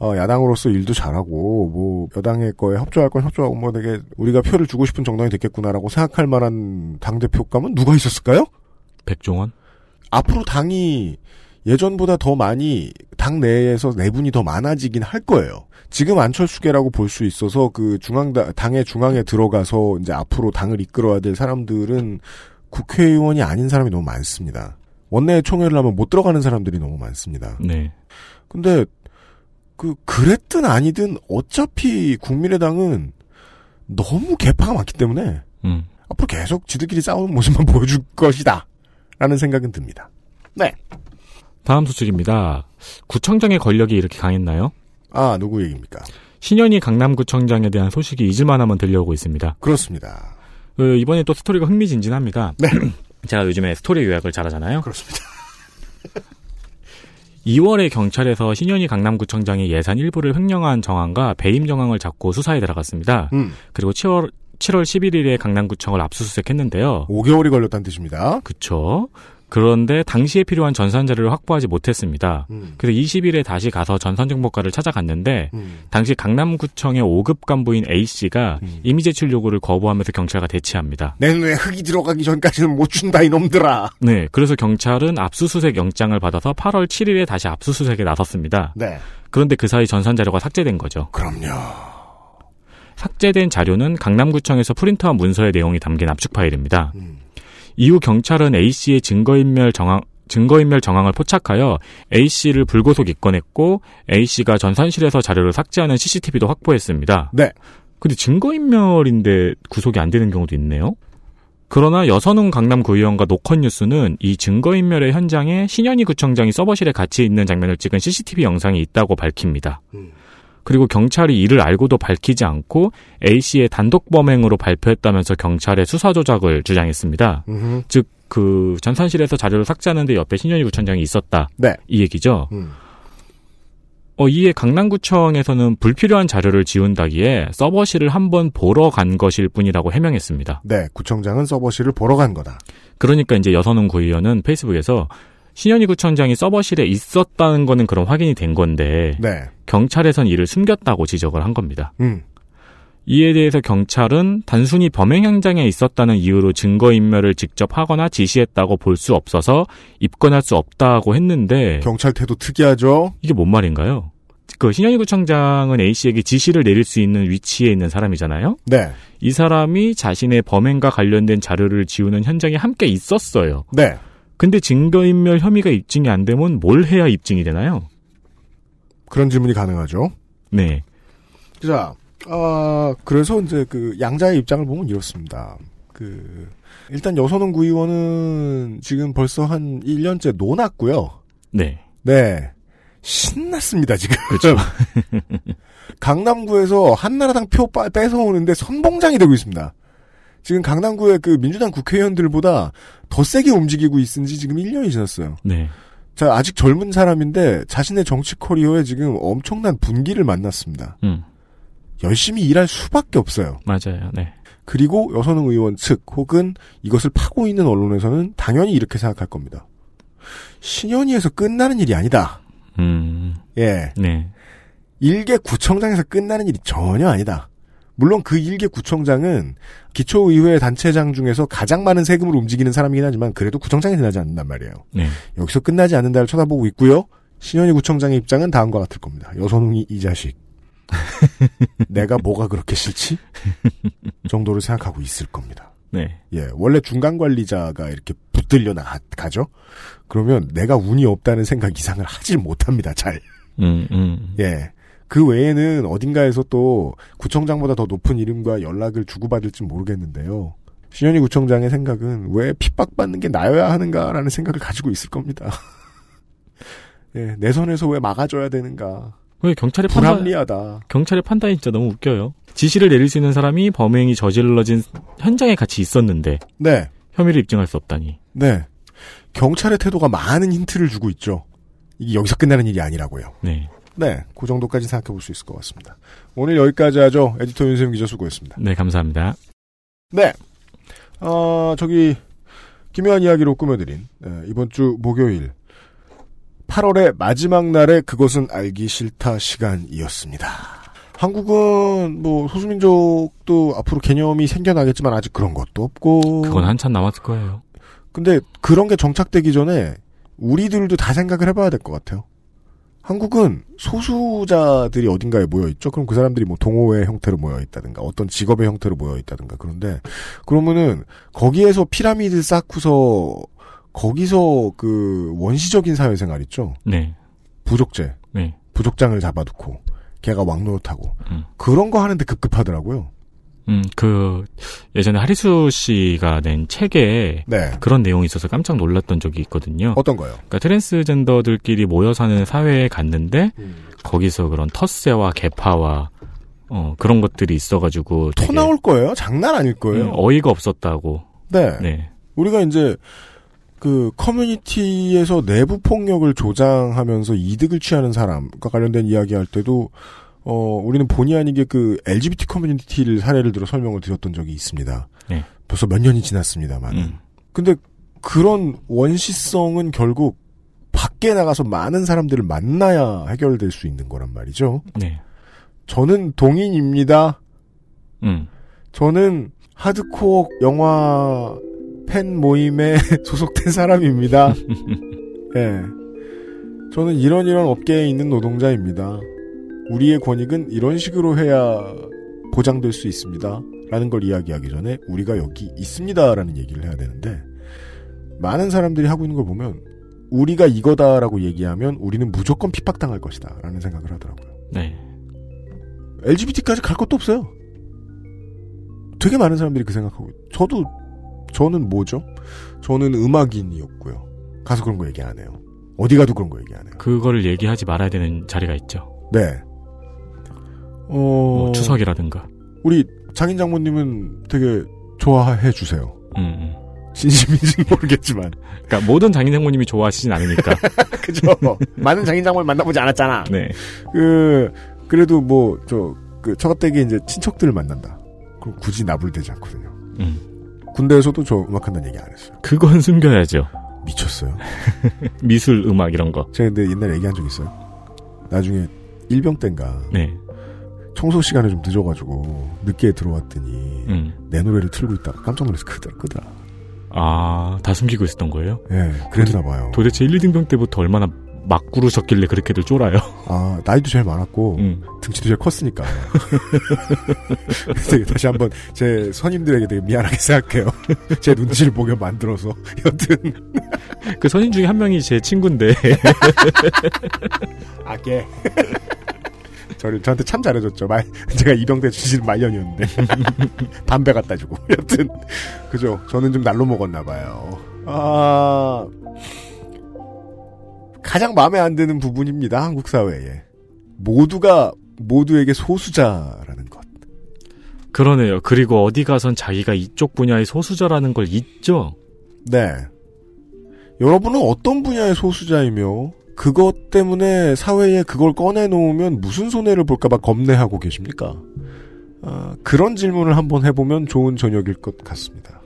야당으로서 일도 잘하고 뭐 여당의 거에 협조할 건 협조하고 뭐 되게 우리가 표를 주고 싶은 정당이 됐겠구나라고 생각할 만한 당대표감은 누가 있었을까요? 백종원? 앞으로 당이 예전보다 더 많이 당 내에서 내분이 더 많아지긴 할 거예요. 지금 안철수계라고 볼 수 있어서 그 중앙 당의 중앙에 들어가서 이제 앞으로 당을 이끌어야 될 사람들은 국회의원이 아닌 사람이 너무 많습니다. 원내 총회를 하면 못 들어가는 사람들이 너무 많습니다. 네. 근데 그 그랬든 아니든 어차피 국민의당은 너무 개파가 많기 때문에 음. 앞으로 계속 지들끼리 싸우는 모습만 보여줄 것이다. 라는 생각은 듭니다. 네. 다음 소식입니다. 구청장의 권력이 이렇게 강했나요? 아, 누구 얘기입니까? 신현희 강남구청장에 대한 소식이 잊을만 하면 들려오고 있습니다. 그렇습니다. 그, 이번에 또 스토리가 흥미진진합니다. 네. 제가 요즘에 스토리 요약을 잘하잖아요. 그렇습니다. 이월에 경찰에서 신현희 강남구청장이 예산 일부를 횡령한 정황과 배임 정황을 잡고 수사에 들어갔습니다. 음. 그리고 칠월 십일일에 강남구청을 압수수색했는데요. 오개월이 걸렸다는 뜻입니다. 그렇죠. 그런데 당시에 필요한 전산 자료를 확보하지 못했습니다. 음. 그래서 이십일에 다시 가서 전산정보과를 찾아갔는데 음. 당시 강남구청의 오급 간부인 A씨가 음. 이미 제출 요구를 거부하면서 경찰과 대치합니다. 내 눈에 흙이 들어가기 전까지는 못 준다 이놈들아. 네, 그래서 경찰은 압수수색 영장을 받아서 팔월 칠일에 다시 압수수색에 나섰습니다. 네. 그런데 그 사이 전산 자료가 삭제된 거죠. 그럼요. 삭제된 자료는 강남구청에서 프린트한 문서의 내용이 담긴 압축 파일입니다. 음. 이후 경찰은 A씨의 증거인멸 정황, 증거인멸 정황을 포착하여 A씨를 불구속 입건했고 A씨가 전산실에서 자료를 삭제하는 씨씨티비도 확보했습니다. 네. 근데 증거인멸인데 구속이 안 되는 경우도 있네요. 그러나 여선웅 강남구의원과 노컷뉴스는 이 증거인멸의 현장에 신현희 구청장이 서버실에 같이 있는 장면을 찍은 씨씨티비 영상이 있다고 밝힙니다. 음. 그리고 경찰이 이를 알고도 밝히지 않고 A씨의 단독 범행으로 발표했다면서 경찰의 수사 조작을 주장했습니다. 음흠. 즉, 그 전산실에서 자료를 삭제하는데 옆에 신현희 구청장이 있었다. 네. 이 얘기죠. 음. 어, 이에 강남구청에서는 불필요한 자료를 지운다기에 서버실을 한번 보러 간 것일 뿐이라고 해명했습니다. 네, 구청장은 서버실을 보러 간 거다. 그러니까 이제 여선웅 구의원은 페이스북에서 신현희 구청장이 서버실에 있었다는 거는 그럼 확인이 된 건데 네. 경찰에선 이를 숨겼다고 지적을 한 겁니다. 음. 이에 대해서 경찰은 단순히 범행 현장에 있었다는 이유로 증거인멸을 직접 하거나 지시했다고 볼 수 없어서 입건할 수 없다고 했는데 경찰 태도 특이하죠? 이게 뭔 말인가요? 그 신현희 구청장은 A씨에게 지시를 내릴 수 있는 위치에 있는 사람이잖아요? 네. 이 사람이 자신의 범행과 관련된 자료를 지우는 현장에 함께 있었어요. 네. 근데 증거인멸 혐의가 입증이 안 되면 뭘 해야 입증이 되나요? 그런 질문이 가능하죠. 네. 자, 아, 그래서 이제 그 양자의 입장을 보면 이렇습니다. 그, 일단 여선웅 구의원은 지금 벌써 한 일 년째 논았고요. 네. 네. 신났습니다, 지금. 그렇죠. 강남구에서 한나라당 표 뺏어오는데 선봉장이 되고 있습니다. 지금 강남구의 그 민주당 국회의원들보다 더 세게 움직이고 있은 지 지금 일 년이 지났어요. 네. 자, 아직 젊은 사람인데 자신의 정치 커리어에 지금 엄청난 분기를 만났습니다. 음. 열심히 일할 수밖에 없어요. 맞아요. 네. 그리고 여선웅 의원 측 혹은 이것을 파고 있는 언론에서는 당연히 이렇게 생각할 겁니다. 신현희에서 끝나는 일이 아니다. 음. 예. 네. 일개 구청장에서 끝나는 일이 전혀 아니다. 물론 그 일개 구청장은 기초의회 단체장 중에서 가장 많은 세금을 움직이는 사람이긴 하지만 그래도 구청장이 지나지 않는단 말이에요. 네. 여기서 끝나지 않는다를 쳐다보고 있고요. 신현희 구청장의 입장은 다음과 같을 겁니다. 여선웅이 이 자식. 내가 뭐가 그렇게 싫지? 정도를 생각하고 있을 겁니다. 네. 예, 원래 중간 관리자가 이렇게 붙들려 나, 가죠? 그러면 내가 운이 없다는 생각 이상을 하질 못합니다, 잘. 음, 음. 예. 그 외에는 어딘가에서 또 구청장보다 더 높은 이름과 연락을 주고받을지 모르겠는데요. 신현희 구청장의 생각은 왜 핍박받는 게 나여야 하는가라는 생각을 가지고 있을 겁니다. 예, 내선에서 왜 막아줘야 되는가. 경찰의 판단, 불합리하다. 경찰의 판단이 진짜 너무 웃겨요. 지시를 내릴 수 있는 사람이 범행이 저질러진 현장에 같이 있었는데 네. 혐의를 입증할 수 없다니. 네. 경찰의 태도가 많은 힌트를 주고 있죠. 이게 여기서 끝나는 일이 아니라고요. 네. 네. 그 정도까지 생각해 볼 수 있을 것 같습니다. 오늘 여기까지 하죠. 에디터 윤세윤 기자 수고했습니다. 네. 감사합니다. 네. 어, 저기 기묘한 이야기로 꾸며드린 이번 주 목요일 팔월의 마지막 날에 그것은 알기 싫다 시간이었습니다. 한국은 뭐 소수민족도 앞으로 개념이 생겨나겠지만 아직 그런 것도 없고 그건 한참 남았을 거예요. 근데 그런 게 정착되기 전에 우리들도 다 생각을 해봐야 될 것 같아요. 한국은 소수자들이 어딘가에 모여있죠. 그럼 그 사람들이 뭐 동호회 형태로 모여있다든가 어떤 직업의 형태로 모여있다든가 그런데 그러면은 거기에서 피라미드 쌓고서 거기서 그 원시적인 사회생활 있죠. 네. 부족제. 네. 부족장을 잡아두고 걔가 왕노릇하고 음. 그런 거 하는데 급급하더라고요. 음, 그 예전에 하리수 씨가 낸 책에 네. 그런 내용이 있어서 깜짝 놀랐던 적이 있거든요. 어떤 거요? 그러니까 트랜스젠더들끼리 모여 사는 사회에 갔는데 음. 거기서 그런 텃세와 계파와 어, 그런 것들이 있어가지고 토 나올 거예요? 장난 아닐 거예요? 음, 어이가 없었다고. 네. 네. 우리가 이제 그 커뮤니티에서 내부 폭력을 조장하면서 이득을 취하는 사람과 관련된 이야기할 때도 어 우리는 본의 아니게 그 엘지비티 커뮤니티를 사례를 들어 설명을 드렸던 적이 있습니다. 네. 벌써 몇 년이 지났습니다만. 음. 근데 그런 원시성은 결국 밖에 나가서 많은 사람들을 만나야 해결될 수 있는 거란 말이죠. 네. 저는 동인입니다. 음. 저는 하드코어 영화 팬 모임에 소속된 사람입니다. 예. 네. 저는 이런 이런 업계에 있는 노동자입니다. 우리의 권익은 이런 식으로 해야 보장될 수 있습니다. 라는 걸 이야기하기 전에 우리가 여기 있습니다. 라는 얘기를 해야 되는데 많은 사람들이 하고 있는 걸 보면 우리가 이거다라고 얘기하면 우리는 무조건 핍박당할 것이다. 라는 생각을 하더라고요. 네. 엘지비티까지 갈 것도 없어요. 되게 많은 사람들이 그 생각하고 저도 저는 뭐죠? 저는 음악인이었고요. 가서 그런 거 얘기 안 해요. 어디 가도 그런 거 얘기 안 해요. 그거를 얘기하지 말아야 되는 자리가 있죠. 네. 어... 뭐 추석이라든가. 우리 장인 장모님은 되게 좋아해 주세요. 음, 음. 진심인지 모르겠지만. 그러니까 모든 장인 장모님이 좋아하시진 않으니까. 그죠. 많은 장인 장모를 만나보지 않았잖아. 네. 그 그래도 뭐 저 그 처갓댁에 이제 친척들을 만난다. 그럼 굳이 나불대지 않거든요. 음. 군대에서도 저 음악한다는 얘기 안 했어요. 그건 숨겨야죠. 미쳤어요. 미술, 음악 이런 거. 제가 근데 옛날에 얘기한 적 있어요. 나중에 일병 땐가 네. 청소 시간에 좀 늦어가지고 늦게 들어왔더니 음. 내 노래를 틀고 있다가 깜짝 놀라서 크더라 크더라. 아, 다 숨기고 있었던 거예요? 예, 네, 그랬나 봐요. 도대체 일, 이등병 때부터 얼마나 막 구르셨길래 그렇게들 쫄아요? 아, 나이도 제일 많았고 음. 등치도 제일 컸으니까. 그래서 다시 한번 제 선임들에게 되게 미안하게 생각해요. 제 눈치를 보게 만들어서. 여튼 그 선임 중에 한 명이 제 친구인데. 아, 걔. 저를 저한테 참 잘해줬죠. 말, 제가 이병대 주신 말년이었는데 담배 갖다 주고. 여튼 그죠. 저는 좀 날로 먹었나 봐요. 아. 가장 마음에 안 드는 부분입니다. 한국 사회에. 모두가 모두에게 소수자라는 것. 그러네요. 그리고 어디 가선 자기가 이쪽 분야의 소수자라는 걸 잊죠. 네. 여러분은 어떤 분야의 소수자이며 그것 때문에 사회에 그걸 꺼내놓으면 무슨 손해를 볼까 봐 겁내하고 계십니까? 아, 그런 질문을 한번 해보면 좋은 저녁일 것 같습니다.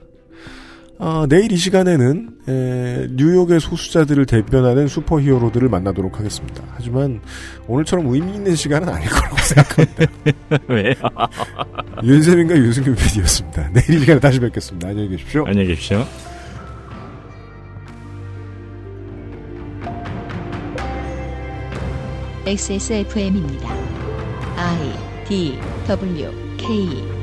아, 내일 이 시간에는 에, 뉴욕의 소수자들을 대변하는 슈퍼히어로들을 만나도록 하겠습니다. 하지만 오늘처럼 의미 있는 시간은 아닐 거라고 생각합니다. 왜요? 윤세민과 윤승민 피디였습니다. 내일 이 시간에 다시 뵙겠습니다. 안녕히 계십시오. 안녕히 계십시오. 엑스에스에프엠입니다. 아이, 디, 더블유, 케이